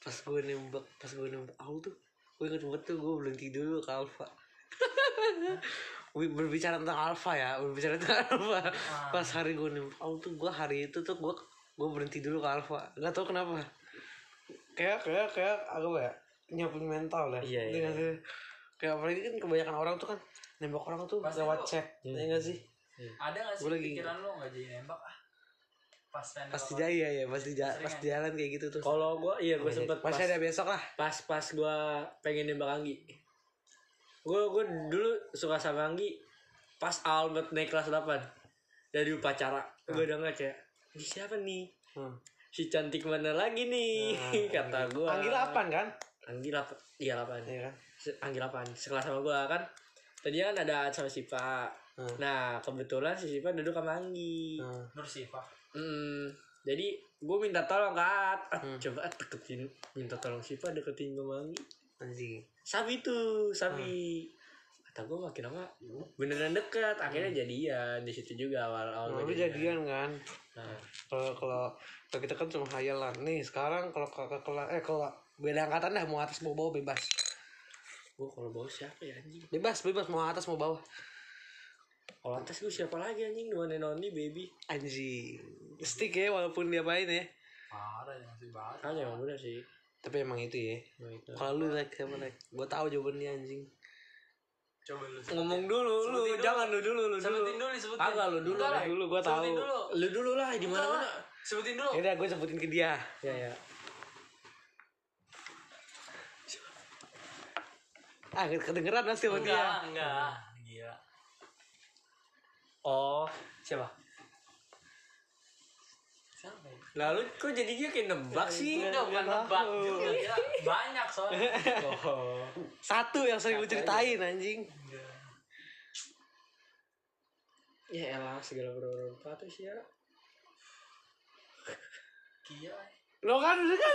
pas gue nembak pas gue nembak aku tuh gue inget banget tuh gue berhenti dulu ke Alfa berbicara tentang Alfa ya berbicara tentang Alfa ah. Pas hari gue nih oh tuh gue hari itu tuh gue gue berhenti dulu ke Alfa nggak tau kenapa kayak kayak kayak agak ya nyiapin mental lah iya, iya. Kayak apalagi kan kebanyakan orang tuh kan nembak orang tuh pas lewat chat ya nggak sih ada nggak sih gua pikiran lagi, lo nggak jadi nembak ah pas pasti jaya ya, ya pasti jalan pas jalan kayak gitu tuh kalau gue iya gue sempet pas ada besok lah pas pas gue pengen nembak Anggi Gue gue dulu suka sama Anggi pas Albert naik kelas delapan dari upacara hmm. gue udah ngeliat ya ini siapa nih hmm. si cantik mana lagi nih hmm. kata gue Anggi delapan kan Anggi delapan iya delapan iya kan Anggi delapan sekelas sama gue kan tadi kan ada sama Siva hmm. nah kebetulan si Siva duduk sama Anggi hmm. Nur Siva hmm. jadi gue minta tolong kan hmm. coba deketin minta tolong Siva deketin sama Anggi anjing Sabi tuh, Sabi. Hmm. Kata gue makin lama beneran dekat, akhirnya hmm. jadian di situ juga awal-awal. Tapi jadian kan. Kalau nah. kalau kita kan cuma hayalan. Nih sekarang kalau kakak kelas eh kalau beda angkatan dah mau atas mau bawah bebas. Gue kalau bawah siapa ya anjing? Bebas, bebas mau atas mau bawah. Kalau atas gue siapa lagi anjing? No one and only baby. Anjing. Stick ya walaupun dia main ya. Parah yang masih banget. Kan yang bener sih. Tapi emang itu ya. Kalau lu like siapa like? Gua tahu jawabannya anjing. Coba lu. Ngomong dulu lu, dulu. Jangan lu dulu lu dulu. Sebutin dulu sebutin. Agak lu dulu lah dulu gua tahu. Sebutin dulu. Lu dulu lah di mana-mana. Sebutin dulu. Ya udah gua sebutin ke dia. Ya ya. Ah, kedengeran pasti buat dia. Enggak, enggak. Gila. Oh, siapa? Siapa ya? Lalu kok jadinya kayak nebak sih? Enggak, bukan nebak juga. Banyak soalnya. Oh. Satu yang sering lu ceritain aja. Anjing. Enggak. Ya elah, segala berapa tuh sih ya? Kia. Lo kan udah kan?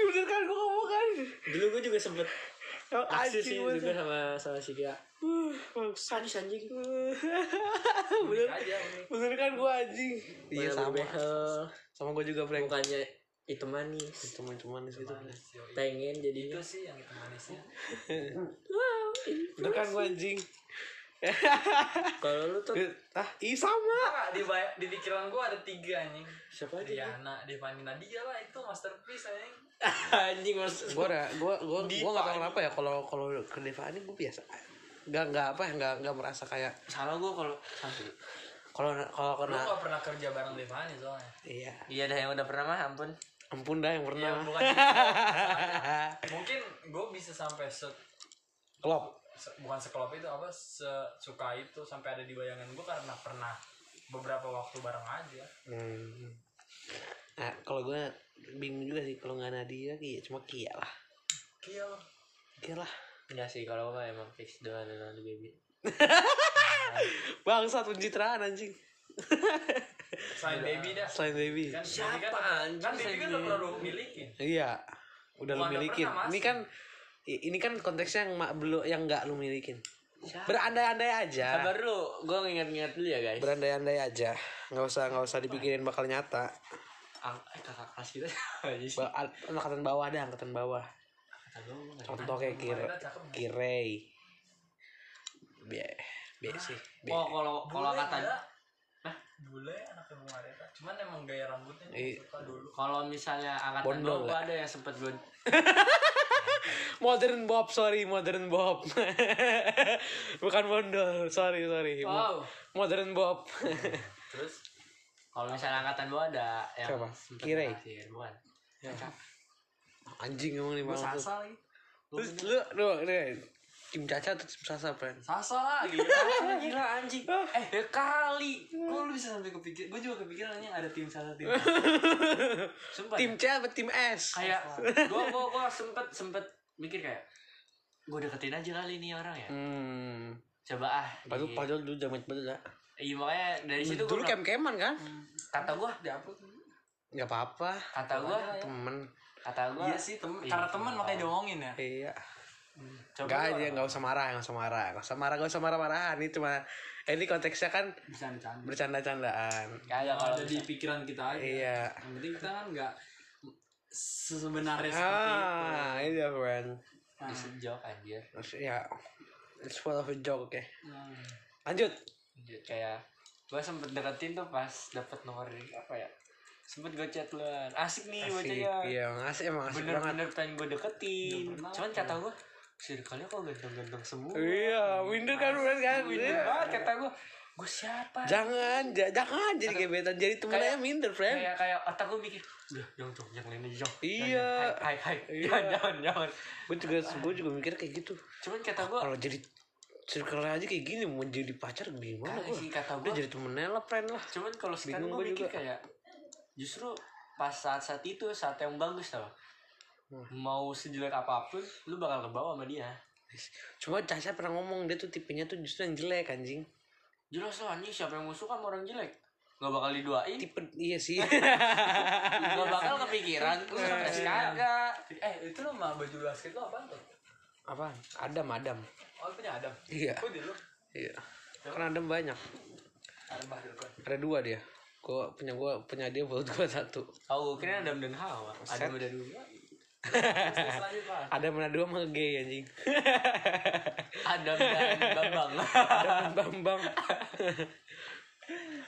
Bener kan gue ngomong kan? Dulu gue juga sempet aksi sih juga sama, sama si Kia. Sadis anjing. Bener, bener kan gue anjing. Iya sama. Sama gue juga prank. Mukanya itu manis, itu manis itu pengen jadi itu sih yang itu manisnya. Wow, itu kan gue anjing. Kalau lu tuh ah i sama di di pikiran gue ada tiga anjing. Siapa aja? Diana, Devani, Nadia lah, itu masterpiece anjing. Anjing masterpiece. Gue gue gue gue nggak tahu kenapa ya, kalau kalau ke Devani gue biasa nggak nggak apa ya nggak nggak merasa kayak salah gue kalau kalau kalau kena. Lu nggak pernah kerja bareng Devani soalnya. Iya. Iya dah yang udah pernah mah ampun. Ampun dah yang pernah. Ya, bukan gitu, mungkin gue bisa sampai se klop, se, bukan seklop itu apa sesuka itu sampai ada di bayangan gue karena pernah beberapa waktu bareng aja. Hmm. Nah kalau gue bingung juga sih kalau nggak Nadia Kia, cuma Kia lah. Kia lah. Kia lah. Enggak sih kalau gue emang fix doang dengan baby. Bangsat pencitraan anjing. Selain baby dah. Selain baby. Kan, siapa kan, kan baby kan udah pernah milikin. Iya. Udah lu milikin. Ini kan ini kan konteksnya yang belum yang enggak lu milikin. Berandai-andai aja. Sabar lu, gua nginget-nginget dulu ya, guys. Berandai-andai aja. Enggak usah enggak usah dipikirin bakal nyata. Eh kakak kelas kita. Angkatan bawah dah, angkatan bawah. Contoh kayak Kirei. Be be sih. Oh, kalau kalau angkatan nah bule anaknya Bung Areta, cuman emang gaya rambutnya e, suka dulu. Kalau misalnya angkatan dulu ada yang sempet gue modern bob, sorry modern bob bukan bondol, sorry sorry wow. Modern bob. Terus kalau misalnya angkatan gue ada yang siapa? Kirei bukan ya. Anjing emang nih bang Sasa lagi. Terus lu lu nih Kim Caca atau Kim Sasa, Pren? Sasa lah, gila, gila anjing. Eh, ya kali. Kok lu bisa sampai kepikiran? Gue juga kepikiran yang ada tim Sasa, tim Sasa. Sumpah, tim C apa tim S? Kayak, gue gue gue sempet sempet mikir kayak, gue deketin aja kali ini orang ya. Hmm. Coba ah. Padahal padahal dulu zaman itu lah. Iya makanya dari situ. Dulu kem-keman kan? Kata gue, diapus. Gak apa-apa. Kata gue, temen. Kata gue. Iya sih, temen. Karena temen makanya diomongin ya. Iya. Enggak aja, enggak usah marah, enggak usah marah, enggak usah marah, enggak usah marah-marahan. Ini cuma eh, ini konteksnya kan bercanda-candaan. Enggak ada kalau di pikiran kita aja. Iya. Yang penting kita kan enggak sebenarnya seperti itu. Ah, iya kan. It's a joke aja. Ya. It's full of a joke, oke. Okay? Hmm. Lanjut. Lanjut kayak gua sempet deketin tuh pas dapet nomor apa ya? Sempet gue chat lu. Asik nih bocahnya. Iya, asik emang asik banget. Bener-bener pengen gue deketin. Cuman kata gua sirkalnya kok ganteng-ganteng semua. Iya, window kan bener kan. Window banget kata gue. Gue siapa? Jangan, j- jangan jadi gebetan, jadi temennya minder, friend. Kayak kayak otak gue mikir, udah jangan dong, jangan lainnya jauh. Iya. Hai hai. Jangan jangan jangan. Gue juga gue juga mikir kayak gitu. Cuman kata gue kalau jadi sirkalnya aja kayak gini mau jadi pacar gimana gue? Udah jadi temennya lah, friend lah. Cuman kalau sekarang gue mikir kayak justru pas saat-saat itu saat yang bagus tau. Mau sejelek apapun, lu bakal kebawa sama dia. Cuma Caca pernah ngomong dia tuh tipenya tuh justru yang jelek anjing. Jelas lah anjing, siapa yang mau suka sama orang jelek? Gak bakal diduain. Tipe, iya sih. Gak bakal kepikiran. Lu sampai sekarang gak. Eh itu nama baju basket lu apaan tuh? Apaan? Adam, Adam. Oh punya Adam? Iya. Kok dia lu? Iya. Karena Adam banyak. Ada dua dia. Gua punya gua, punya dia buat gua satu. Oh kira Adam dan Hawa. Adam ada dua. Ada menadua sama gay anjing. Ada Bambang. Ada Bambang.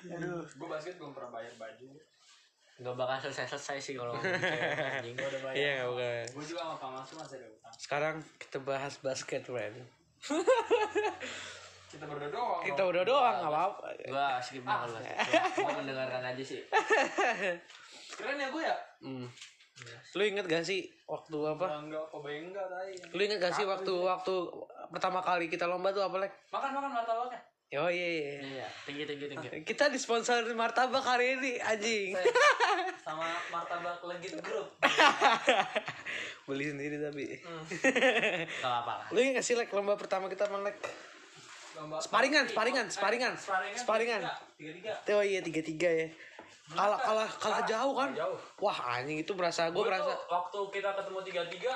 Aduh, gua basket belum pernah bayar baju. Enggak bakal selesai-selesai sih kalau anjing gua udah bayar. Iya, enggak bakal. Gua juga sama Kang Asu masih ada utang. Sekarang kita bahas basket, Ren. Kita berdua doang. Kita berdua doang, enggak apa-apa. Gua skip banget. Gua mendengarkan aja sih. Keren ya gua ya? Hmm. Lu inget gak sih waktu apa? Enggak, kok enggak tadi. Lu inget gak sih waktu waktu pertama kali kita lomba tuh apa, Lek? Makan-makan martabak. Yo ye. Iya, tinggi-tinggi tinggi. Kita disponsori martabak hari ini, anjing. Sama martabak Legit Group. Beli sendiri tapi. Enggak apa-apa. Lu inget gak sih, Lek, lomba pertama kita mana, Lek? Sparingan, sparingan, sparingan, sparingan. tiga tiga Oh iya, tiga tiga ya. Kalah, kalah, kalah jauh kan? Jauh. Wah, anjing itu berasa, gue berasa. Waktu kita ketemu tiga tiga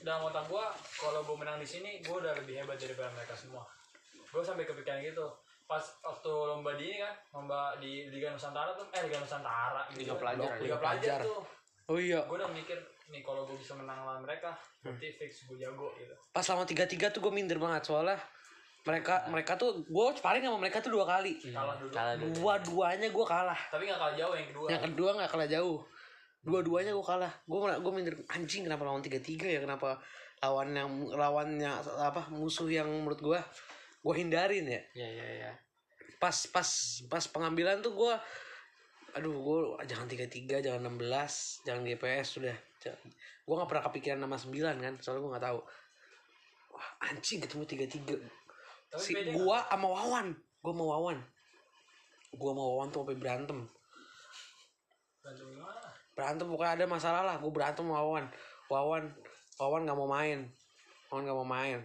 dalam otak gue, kalau gue menang di sini, gue udah lebih hebat daripada mereka semua. Gue sampai kepikiran gitu. Pas waktu lomba di ini kan, lomba di Liga Nusantara tuh, eh Liga Nusantara, Liga Pelajar, Liga Pelajar tuh. Oh iya. Gue udah mikir nih kalau gue bisa menang lawan mereka, berarti fix gue jago gitu. Pas lawan tiga tiga tuh gue minder banget soalnya. Mereka nah. mereka tuh gue paling sama mereka tuh dua kali. Kalah dulu. Dua-duanya gue kalah. Tapi enggak kalah jauh yang kedua. Yang kedua enggak kalah jauh. Dua-duanya gue kalah. Gue gue minder anjing kenapa lawan tiga tiga ya, kenapa lawan yang lawannya apa musuh yang menurut gue gue hindarin ya. Iya iya iya. Pas pas pas pengambilan tuh gue aduh gue jangan tiga tiga, jangan enam belas, jangan G P S sudah. Gue enggak pernah kepikiran nama sembilan kan, soalnya gue enggak tahu. Wah, anjing ketemu tiga tiga. Tapi si gua sama Wawan, gua mau Wawan, gua mau Wawan tuh sampai berantem. Berantem gimana? Berantem pokoknya ada masalah lah, gua berantem sama Wawan. Wawan, Wawan nggak mau main, Wawan nggak mau main.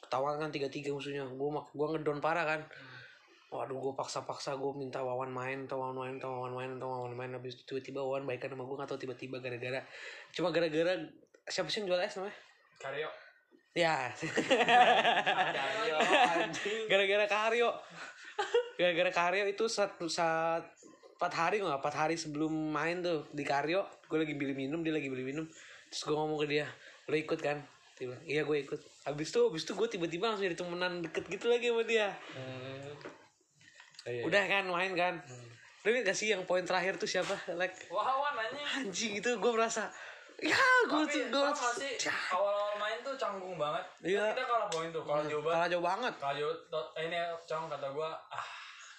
Ketahuan kan tiga tiga musuhnya, gua gua ngedon parah kan. Waduh, gua paksa-paksa, gua minta Wawan main, atau Wawan main, atau Wawan main, atau Wawan main. Habis itu tiba-tiba Wawan baikan sama gua, nggak tahu tiba-tiba gara-gara, cuma gara-gara siapa sih yang jual es namanya? Karyo. Ya, gara-gara Karyo, gara-gara Karyo itu saat saat empat hari nggak, empat hari sebelum main tuh di Karyo, gue lagi beli minum, dia lagi beli minum, terus gue ngomong ke dia, lo ikut kan? Tiba, iya gue ikut. Abis tuh, abis tuh gue tiba-tiba langsung jadi temenan deket gitu lagi sama dia. Hmm. Oh, iya. Udah kan main kan? Lo hmm. ingat gak sih yang poin terakhir tuh siapa? Like, Wawan anjing. Anjing itu gue merasa. Ya, gue tuh gue masih awal-awal main tuh canggung banget. Iya. Kita kalah poin tuh, kalah jauh banget. Kalah jauh banget. Kalah jauh. Ini canggung kata gue, ah,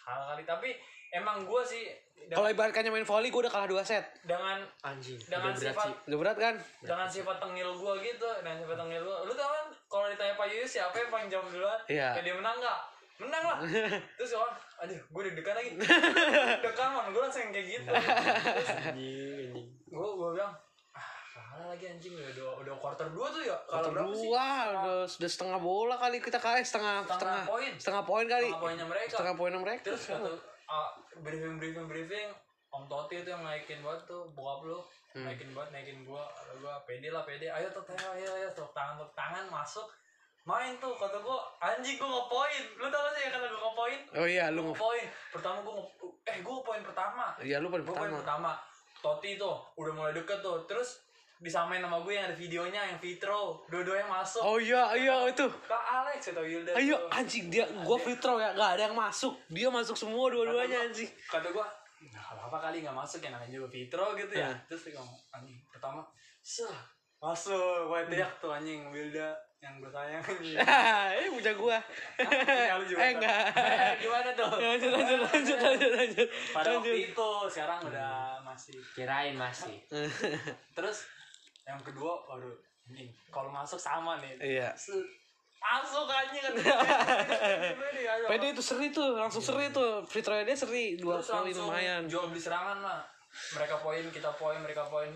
kalah kali. Tapi emang gue sih. Kalau ibaratnya main volley, gue udah kalah dua set. Dengan anjing. Dengan udah sifat. Udah berat kan? Dengan sifat tengil gue gitu, dengan sifat tengil gue. Lu tau kan? Kalau ditanya Pak Yuyus siapa yang paling jauh duluan? Iya. Kayak dia menang nggak? Menang lah. Terus orang, aduh, gue deg-degan lagi. Deg-degan man, gue langsung kayak gitu. Terus gue gue bilang. Kalah lagi anjing, udah udah quarter dua tuh ya. Kalau berapa sih? Udah sudah setengah bola kali kita kalah, setengah setengah poin. Setengah poin kali. Setengah poinnya mereka. Setengah poinnya mereka. Terus satu uh, briefing briefing briefing Om Toti itu yang naikin banget tuh, bokap lu. Hmm. Naikin banget, naikin gua. Kata gua pede lah, pede. Ayo tuh, ayo ayo tuh tangan tuh tangan masuk. Main tuh kata gua, anjing gua ngepoin. Lu tau gak sih kata gua ngepoin? Oh iya, lu ngepoin. Pertama gua eh gua poin pertama. Iya, lu poin pertama. Poin pertama. Toti tuh udah mulai deket tuh. Terus disamain sama gue yang ada videonya, yang Fitro dua-duanya masuk. Oh iya, iya itu Kak Alex atau Wilda. Ayo itu. Anjing dia, gue Fitro ya, gak ada yang masuk. Dia masuk semua dua-duanya anjing. Kata gue, gak apa-apa kali gak masuk ya, namanya juga Fitro gitu ya. Nah. Terus dia ngomong, anjing pertama Sah, masuk, gue teriak tuh anjing Wilda yang gue sayang. Eh punya gue. Eh enggak. Gimana tuh? Lanjut, lanjut, lanjut, lanjut, lanjut. Pada waktu itu, sekarang udah masih. Kirain masih. Terus yang kedua, waduh, nih kalau masuk sama nih. Iya. Masuk aja kan. Pede itu seri tuh, langsung seri tuh. Free throw-nya dia seri, dua poin lumayan. Jual beli serangan lah. Mereka poin, kita poin, mereka poin.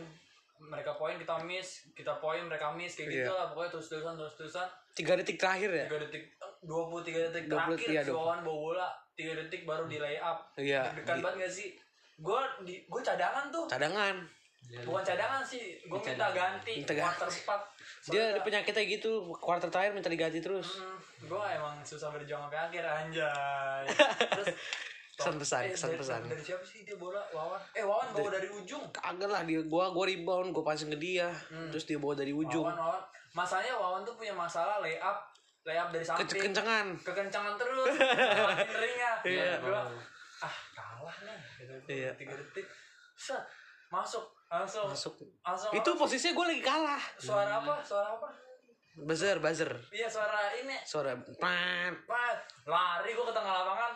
Mereka poin, kita miss, kita poin, mereka miss kayak gitu lah pokoknya terus-terusan, terus-terusan. tiga detik terakhir ya? tiga detik, dua puluh tiga detik terakhir Wawan bawa bola, tiga detik baru di lay up. Iya. Dekat banget enggak sih? Gua di gua cadangan tuh. Cadangan. Bukan cadangan sih, gue minta ganti quarter empat. Dia ada penyakitnya gitu, quarter terakhir minta diganti terus. Mm-hmm. Gue emang susah berjuang sampai akhir anjay. Terus pesan-pesan, pesan-pesan. Eh, dari, dari siapa sih dia bola? Wawan. Eh Wawan bawa dari, dari ujung. Kagak lah dia, gue gue rebound, gue passing ke dia, hmm. terus dia bawa dari ujung. Wawan, Wawan. Masalahnya Wawan tuh punya masalah lay up, lay up dari samping. Kekencangan. Kekencangan terus, makin ringnya. Iya. Gue ah kalah nih, gitu. Tiga detik, set masuk. Langsung, masuk. Langsung itu masuk. Posisinya gue lagi kalah. Suara apa? Suara apa? Buzzer, buzzer. Iya suara ini. Suara pat pat. Lari gue ke tengah lapangan.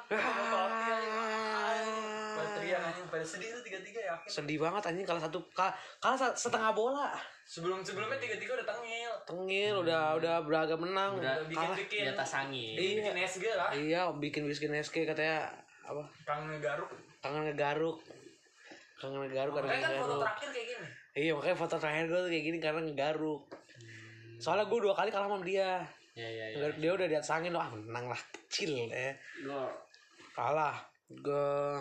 Gue teriak anjing pada sedih itu tiga tiga ya akhirnya. Sedih banget anjing kalah satu kalah, kalah setengah bola. Sebelum-sebelumnya tiga tiga udah tengil. Tengil hmm. udah udah beraga menang. Udah bikin-bikin jatah sangi. Bikin S G lah. Iya, bikin bikin S G katanya apa? Kangen ngegaruk. Kangen ngegaruk. Kangen ngegaruk karena kan foto terakhir kayak gini. Iya, makanya foto terakhir gue kayak gini karena ngegaruk. Hmm. Soalnya gue dua kali kalah sama dia. Ya, ya, ya. Dia udah lihat sangin loh, ah, menang lah kecil ya. Loh. Kalah. Gue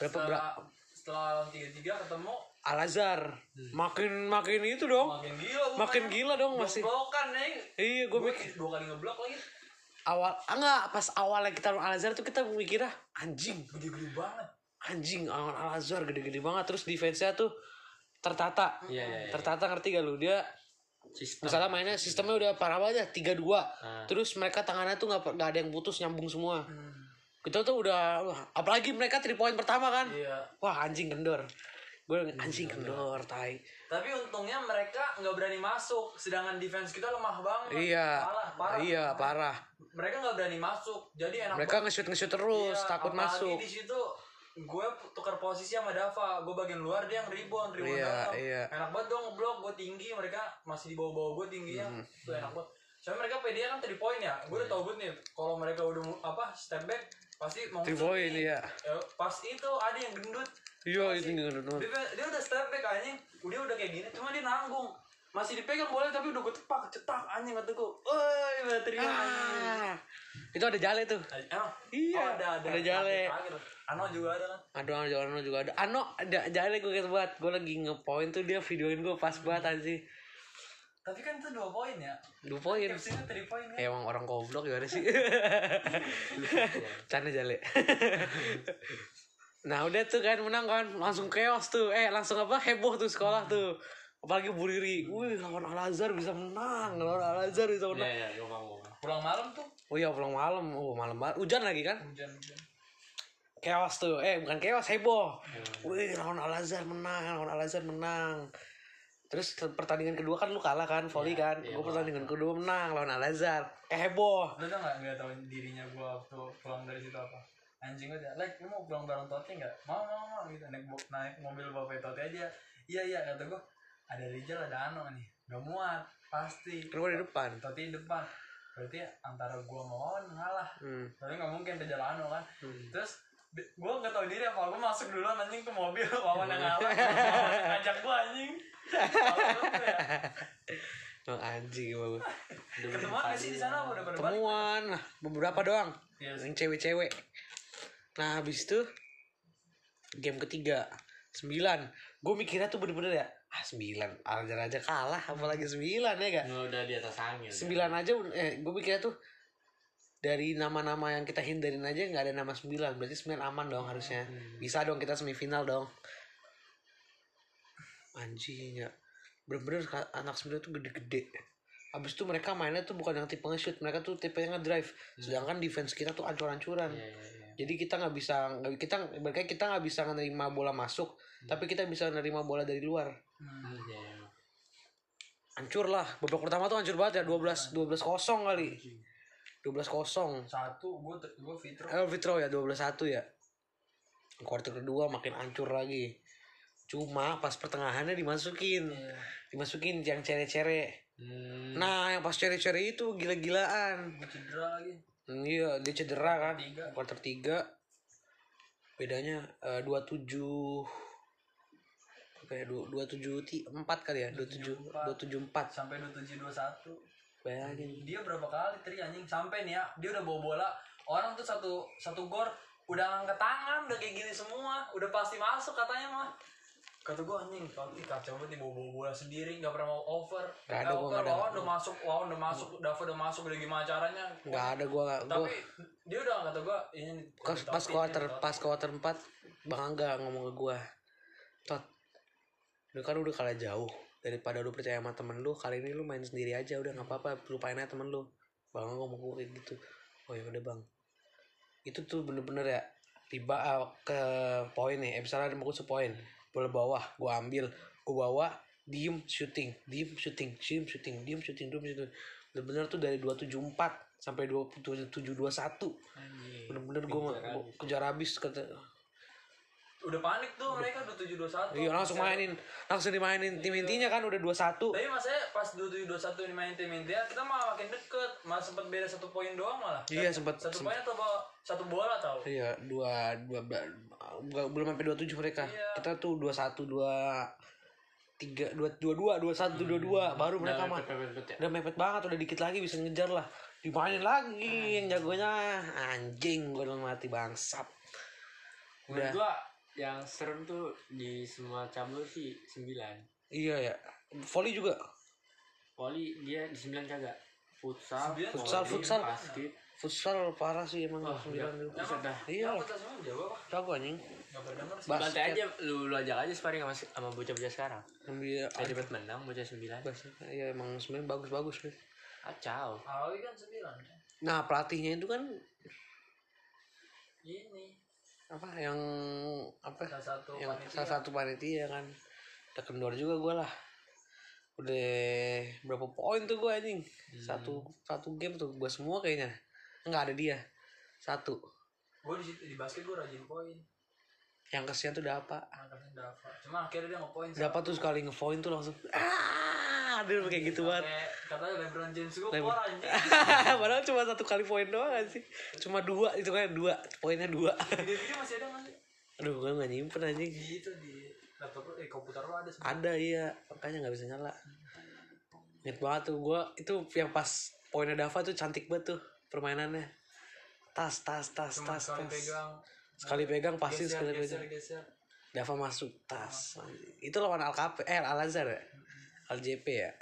setelah, setelah tiga tiga ketemu Al-Azhar hmm. makin makin itu dong makin gila makin gila dong masih blokan nih iya gue mikir dua kali ngeblok lagi awal ah, enggak pas awalnya kita Al-Azhar tuh kita mikirnya anjing gede-gede banget anjing Al-Azhar gede-gede banget terus defense-nya tuh tertata yeah, yeah, yeah. tertata ngerti gak lu dia sistem. Misalnya mainnya sistemnya udah parah banget ya tiga dua hmm. terus mereka tangannya tuh nggak nggak ada yang putus nyambung semua hmm. Kita tuh udah, wah, apalagi mereka tiga poin pertama kan. Iya. Wah anjing kendor. Gue anjing kendor, tai. Tapi untungnya mereka gak berani masuk. Sedangkan defense kita lemah banget. Iya. Parah, parah. Iya, parah. Mereka gak berani masuk. Jadi enak mereka nge-shoot-nge-shoot terus, iya, takut masuk. Apalagi di situ gue tukar posisi sama Dava. Gue bagian luar, dia yang rebound. Rebound iya, datang. Iya. Enak banget dong ngeblok, gue tinggi. Mereka masih di bawah-bawah gue tingginya. Hmm. Tuh enak banget. Soalnya mereka P D-nya kan tiga point ya. Gue udah tau gue nih, kalau mereka udah apa step back pasti mau poin ya. Pas itu ada yang gendut. Iya, itu gendut. Dia, dia udah step back anjing. Dia udah kayak gini, cuma dia nanggung. Masih dipegang boleh tapi udah gue tepak, cetak anjing kata gue. Woi, baterai ah. Itu ada jale tuh. Emang? Iya. Oh, ada, ada. Ada jale. Ano juga ada kan? Ano juga ada. Ano juga ada. Ano ada jale gue kayak buat. Gue lagi ngepoint tuh dia videoin gue pas banget anjing. Tapi kan itu dua poin ya. dua poin. Captionnya tiga poin kan. Emang orang goblok gimana sih? Canda jale. Nah, udah tuh kan menang kan. Langsung chaos tuh. Eh, langsung apa? Heboh tuh sekolah tuh. Apalagi Bu Riri. Wih, lawan Al-Azhar bisa menang. Lawan Al-Azhar bisa menang. Iya, iya, gua pulang malam tuh. Oh iya, pulang malam. Oh, malam banget. Hujan lagi kan? Hujan, hujan. Chaos tuh. Eh, bukan chaos, heboh. Ya. Wih, lawan Al-Azhar menang. Lawan Al-Azhar menang. Terus pertandingan kedua kan lu kalah kan, volley ya, kan. Iya, gue pertandingan iya. kedua menang lawan Al-Azhar. Eh heboh. Lu tau gak gak tau dirinya gue waktu pulang dari situ apa? Anjing gue aja, like lu mau pulang bareng Tote gak? Mau, mau, mau gitu. Naik, naik mobil bapak Tote aja. Iya, iya kata gue. Ada Rizal, ada Ano nih. Gak muat, pasti. Keluar di depan. Tote di depan. Berarti antara gue mau on ngalah. Hmm. Tapi gak mungkin Rizal Ano kan. Hmm. Terus gue gak tau diri apa, gue masuk duluan anjing ke mobil Wawan yang ngalah, ngajak gue anjing ya. Anjing gue ketemuan gak sih disana? Ketemuan, beberapa doang yes. Yang cewek-cewek. Nah habis itu game ketiga sembilan, gue mikirnya tuh bener-bener ya ah sembilan, Al-Azhar aja kalah apalagi sembilan ya gak? Udah di atas angin sembilan aja, eh gue mikirnya tuh dari nama-nama yang kita hindarin aja nggak ada nama sembilan, berarti sembilan aman dong harusnya. Bisa dong kita semifinal dong. Anjing ya. Bener-bener anak sembilan tuh gede-gede. Habis itu mereka mainnya tuh bukan yang tipe nge-shoot, mereka tuh tipe yang nge-drive. Sedangkan defense kita tuh ancur-ancuran. Yeah, yeah, yeah. Jadi kita nggak bisa kita berarti kita nggak bisa nerima bola masuk, yeah. Tapi kita bisa nerima bola dari luar. Mm. Yeah. Hancur lah. Babak pertama tuh hancur banget ya dua belas dua belas kosong kali. dua belas kosong. Satu gua gua Vitro. Eh Vitro ya dua belas satu ya. Kuarter kedua makin hancur lagi. Cuma pas pertengahannya dimasukin. Yeah. Dimasukin yang cere-cere. Hmm. Nah, yang pas cere-cere itu gila-gilaan. Dia cedera lagi. Hmm, iya, dia cedera kan. tiga. Kuarter tiga. Bedanya uh, dua puluh tujuh kayak dua puluh tujuh empat kali ya. dua puluh tujuh dua puluh tujuh empat sampai dua puluh tujuh dua puluh satu. Bayangin. Dia berapa kali tri anjing sampai nih ya dia udah bawa bola orang tuh satu satu gor udah angkat tangan udah kayak gini semua udah pasti masuk katanya mah kata gue anjing tapi kacau banget nih bawa bawa bola sendiri nggak pernah mau over nggak ada over lawan udah masuk lawan udah masuk Dava udah masuk udah gimana caranya nggak ada gue tapi gua, dia udah kata gue ini pas pas quarter pas quarter empat Bang Angga ngomong ke gue Tot lu kan udah kalah jauh daripada lu percaya sama temen lu kali ini lu main sendiri aja udah nggak apa-apa lupain aja temen lu Bang ngomong gue kayak gitu. Oh ya udah Bang itu tuh bener-bener ya tiba uh, ke poin nih eh, misalnya ada mau sepoin bola bawah gue ambil gue bawa diem shooting diem shooting diem shooting diem shooting diem shooting bener-bener tuh dari dua tujuh empat sampai dua tujuh dua satu bener-bener gue kejar habis kata udah panik tuh udah. Mereka udah dua puluh tujuh dua puluh satu. Iya, langsung mainin, langsung dimainin tim intinya kan udah dua puluh satu. Tapi maksudnya pas dua puluh tujuh dua puluh satu dimainin tim intinya, kita malah makin deket, malah sempat beda satu poin doang malah. Iya, sempat satu poin atau satu bola tau. Iya, dua dua belum sampai dua puluh tujuh mereka. Iya. Kita tuh dua puluh satu dua puluh tiga dua puluh dua dua puluh satu dua puluh dua baru mereka mah. Udah mepet banget, udah dikit lagi bisa ngejar lah. Dimainin lagi yang jagonya, anjing gua udah mati bangsat. Udah. Gua yang serem tuh di semua cabur sih sembilan. Iya ya. Volley juga. Volley dia di sembilan kagak. Futsal, sembilan, futsal, volley, futsal. Basket. Futsal parah sih emang oh, sembilan itu. Sudah. Iya. Futsal semua Jawa. Jago anjing. Enggak berdengar sih. Bantai aja lu, lu ajak aja sparring sama sama bocah-bocah sekarang. Sembilan. Ada dapat menang bocah sembilan. Iya emang sembilan bagus-bagus sih. Acau. Awi kan sembilan. Kan? Nah, pelatihnya itu kan ini apa yang apa salah satu yang panitia. Salah satu panitia kan udah kendor juga gue lah, udah berapa poin tuh gue anjing. hmm. satu satu game tuh gue semua kayaknya, nggak ada dia satu. Gue di situ, di basket gue rajin poin. Yang kesian tuh Dapa, cuma akhirnya dia ngepoin. Dapa tuh sekali ngepoin tuh langsung ah, dia kayak gitu banget. Katanya LeBron James gue Lebron. Keluar anjing. Padahal cuma satu kali poin doang kan sih. Cuma dua, itu kan dua. Poinnya dua. Video-video masih ada masih. Aduh, gue gak nyimpen anjing. Itu di laptop, eh komputer lo ada sebenernya. Ada, iya. Makanya gak bisa nyala. Ingat banget tuh gue. Itu yang pas poinnya Dava tuh cantik banget tuh permainannya. Tas, tas, tas, cuma tas, sekali tas. Pegang, sekali pegang pasti geser, sekali geser, pegang. Geser. Dava masuk, tas. Masuk. Itu lawan Al-K P, eh Al-Azhar ya? Al-J P ya?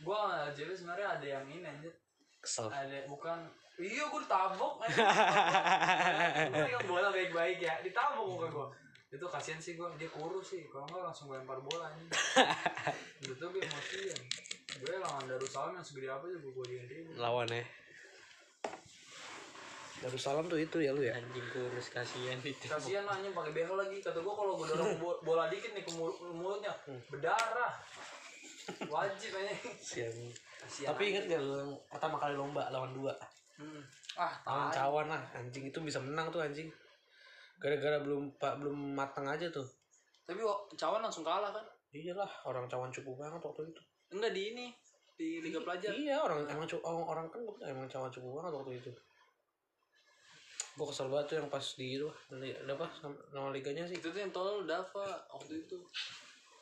Gua J B sebenarnya ada yang ini anjir. Kesel. Ada bukan. Iya gua ditabok. Gua pegang bola baik-baik ya, ditabok muka gua. Itu kasihan sih gua, dia kurus sih. Kalau enggak langsung gua lempar bola anjir. Gitu gue emosian. Gue lawan Darussalam yang segede apa juga gua diantriin. Lawannya. Darussalam tuh itu ya lu ya. Anjing kurus kasihan itu. Kasihan anjing pakai behel lagi. Kata gua kalau gua dorong bola dikit nih ke mulutnya berdarah. Wajib aja. Siang. Siang. Tapi inget gak lu pertama kali lomba lawan dua? Hmm. Ah, lawan cawan lah anjing, itu bisa menang tuh anjing. Gara-gara belum belum matang aja tuh. Tapi cawan langsung kalah kan? Iyalah, orang cawan cukup banget waktu itu. Enggak di ini, di Liga Pelajar. Iya, orang emang orang, orang kan emang cawan cukup banget waktu itu. Gue kesel banget tuh yang pas di itu, apa nama liganya sih? Itu tuh yang tolol Dava waktu itu.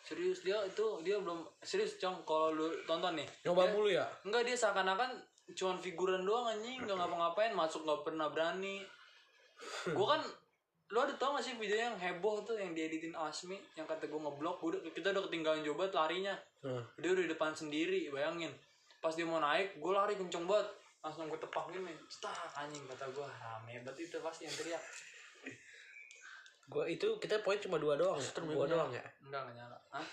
Serius dia itu dia belum serius Cong, kalau lu tonton nih nyoba mulu ya? Enggak, dia seakan-akan cuman figuran doang anjing, enggak ngapa-ngapain, masuk enggak pernah berani. Gua kan lu ada tau gak sih video yang heboh tuh yang dieditin Asmi yang kata gua ngeblok, gua kita udah ketinggalan coba larinya. Hmm. Dia udah di depan sendiri, bayangin. Pas dia mau naik, gua lari kenceng banget. Langsung gua tepak gini, cetak anjing kata gua. Rame banget itu pasti yang teriak. Gua itu kita poin cuma dua doang, ya? dua doang ya? Enggak, enggak nyala. Hah?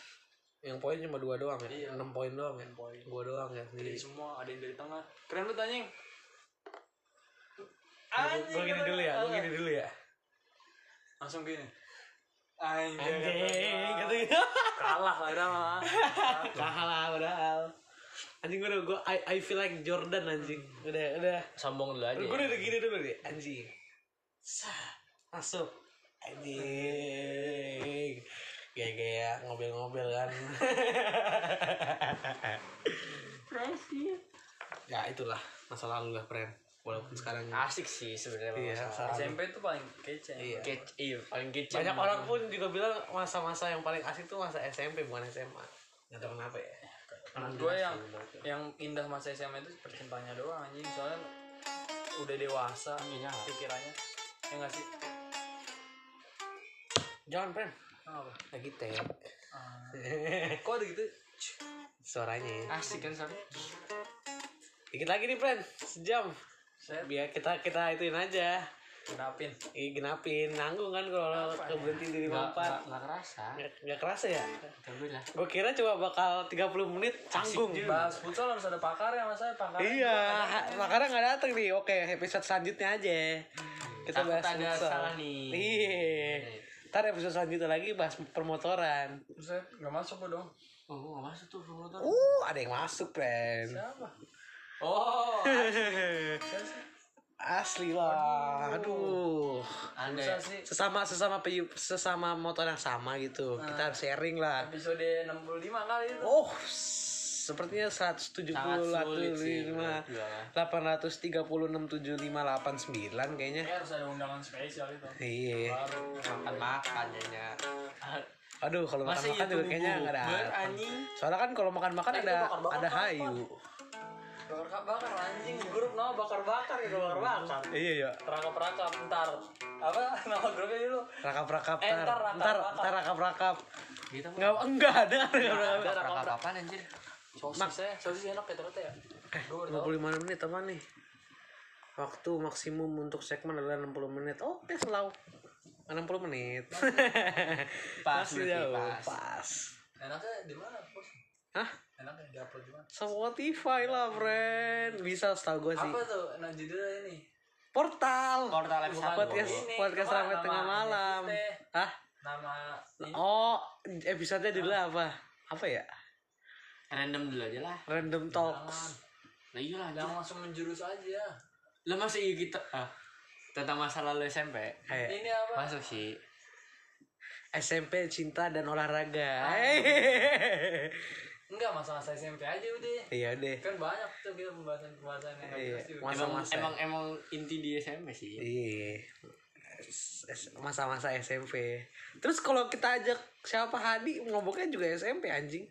Yang poin cuma dua doang ya? Iya. enam poin doang ya? Poin. Gua doang ya. Jadi semua ada yang dari tengah. Keren lu anjing. Anjing. Gua gini dulu ya, gua gini dulu ya. Langsung gini. Anjing. Gitu. Kalah lah udah mah. Kalah padahal. Anjing gua gua I, I feel like Jordan anjing. Udah, udah. Sambung dulu aja. Gua udah gini dulu deh, anjing. Sah. Masuk. Anjing gaya-gaya ngobel-ngobel kan. Presi ya itulah masa lalu lah friend, walaupun sekarang asik sih sebenarnya. Iya, S M P itu paling kece. Iya, kece, iya paling kece. Banyak orang pun juga bilang masa-masa yang paling asik itu masa S M P bukan S M A. Nggak tahu kenapa ya, menurut gue yang yang indah masa S M A itu percintaannya doang anjing, soalnya udah dewasa iya pikirannya ya nggak sih. Jangan, Pren. Apa? Lagi teh. Uh, Kok ada gitu? Suaranya ya. Asik kan suaranya. Dikit lagi nih, Pren. Sejam. Set. Biar kita kita ituin aja. Genapin. Iya, genapin. Nanggung kan kalau keberhenti di lima puluh empat. Gak kerasa. Gak kerasa ya? Alhamdulillah. Gue kira cuma bakal tiga puluh menit canggung. Bahas futsal harus ada pakarnya, Mas. Pakarnya. Iya, pakarnya gak datang nih. Oke, episode selanjutnya aja. Kita takut bahas ada futsal. Salah nih. Iya. Ntar episode selanjutnya lagi bahas permotoran. Buset, gak masuk kok dong. Oh, gue gak masuk tuh permotoran. Uh, ada yang masuk, Pren. Siapa? Oh, asik. Asli lah, aduh. Anda sesama sesama peyu, sesama motor yang sama gitu. Nah, kita sharing lah. Episode enam puluh lima kali itu. Oh, sepertinya seratus tujuh puluh lima, delapan ratus tiga puluh enam, tujuh lima delapan sembilan kayaknya. Ya, harus ada undangan spesial itu. Iya. Makan-makan ya. Aduh, kalau makan-makan juga kayaknya enggak ada. Soalnya kan kalau makan-makan ada ada hayu. Bakar-bakar anjing grup nama bakar-bakar itu bakar-bakar. Iya iya. Rakap-rakap entar. Apa nama grupnya dulu? Rakap-rakap entar. Entar entar rakap-rakap. Gitu. Enggak enggak ada rakap-rakap anjir. Sosis ya, sosis enak ya ternyata ya. dua puluh lima menit teman nih. Waktu maksimum untuk segmen adalah enam puluh menit. Oke, selalu. enam puluh menit. Pas pas. Pas. Enaknya di mana, Bos? Hah? Enaknya di-upload di mana? Spotify lah, friend. Bisa setahu gue sih. Apa tuh? Nah, judulnya ini. Portal. Portal episode podcast, podcast Ramai Tengah Malam. Hah? Nama ini. Oh, episode-nya judulnya apa? Apa ya? Random dulu aja lah. Random Talks. Nah, iyalah, jangan langsung menjurus aja. Lah masa iya kita ah, tentang masa lalu S M P. Ayo. Ini apa? Masuk sih. S M P cinta dan olahraga. Enggak, masa-masa S M P aja udah. Iya deh. Kan banyak tuh gitu pembahasan-pembahasan yang habis itu. Emang emang inti di S M P sih. Iya. Masa-masa S M P. Terus kalau kita ajak siapa Hadi ngomongnya juga S M P anjing.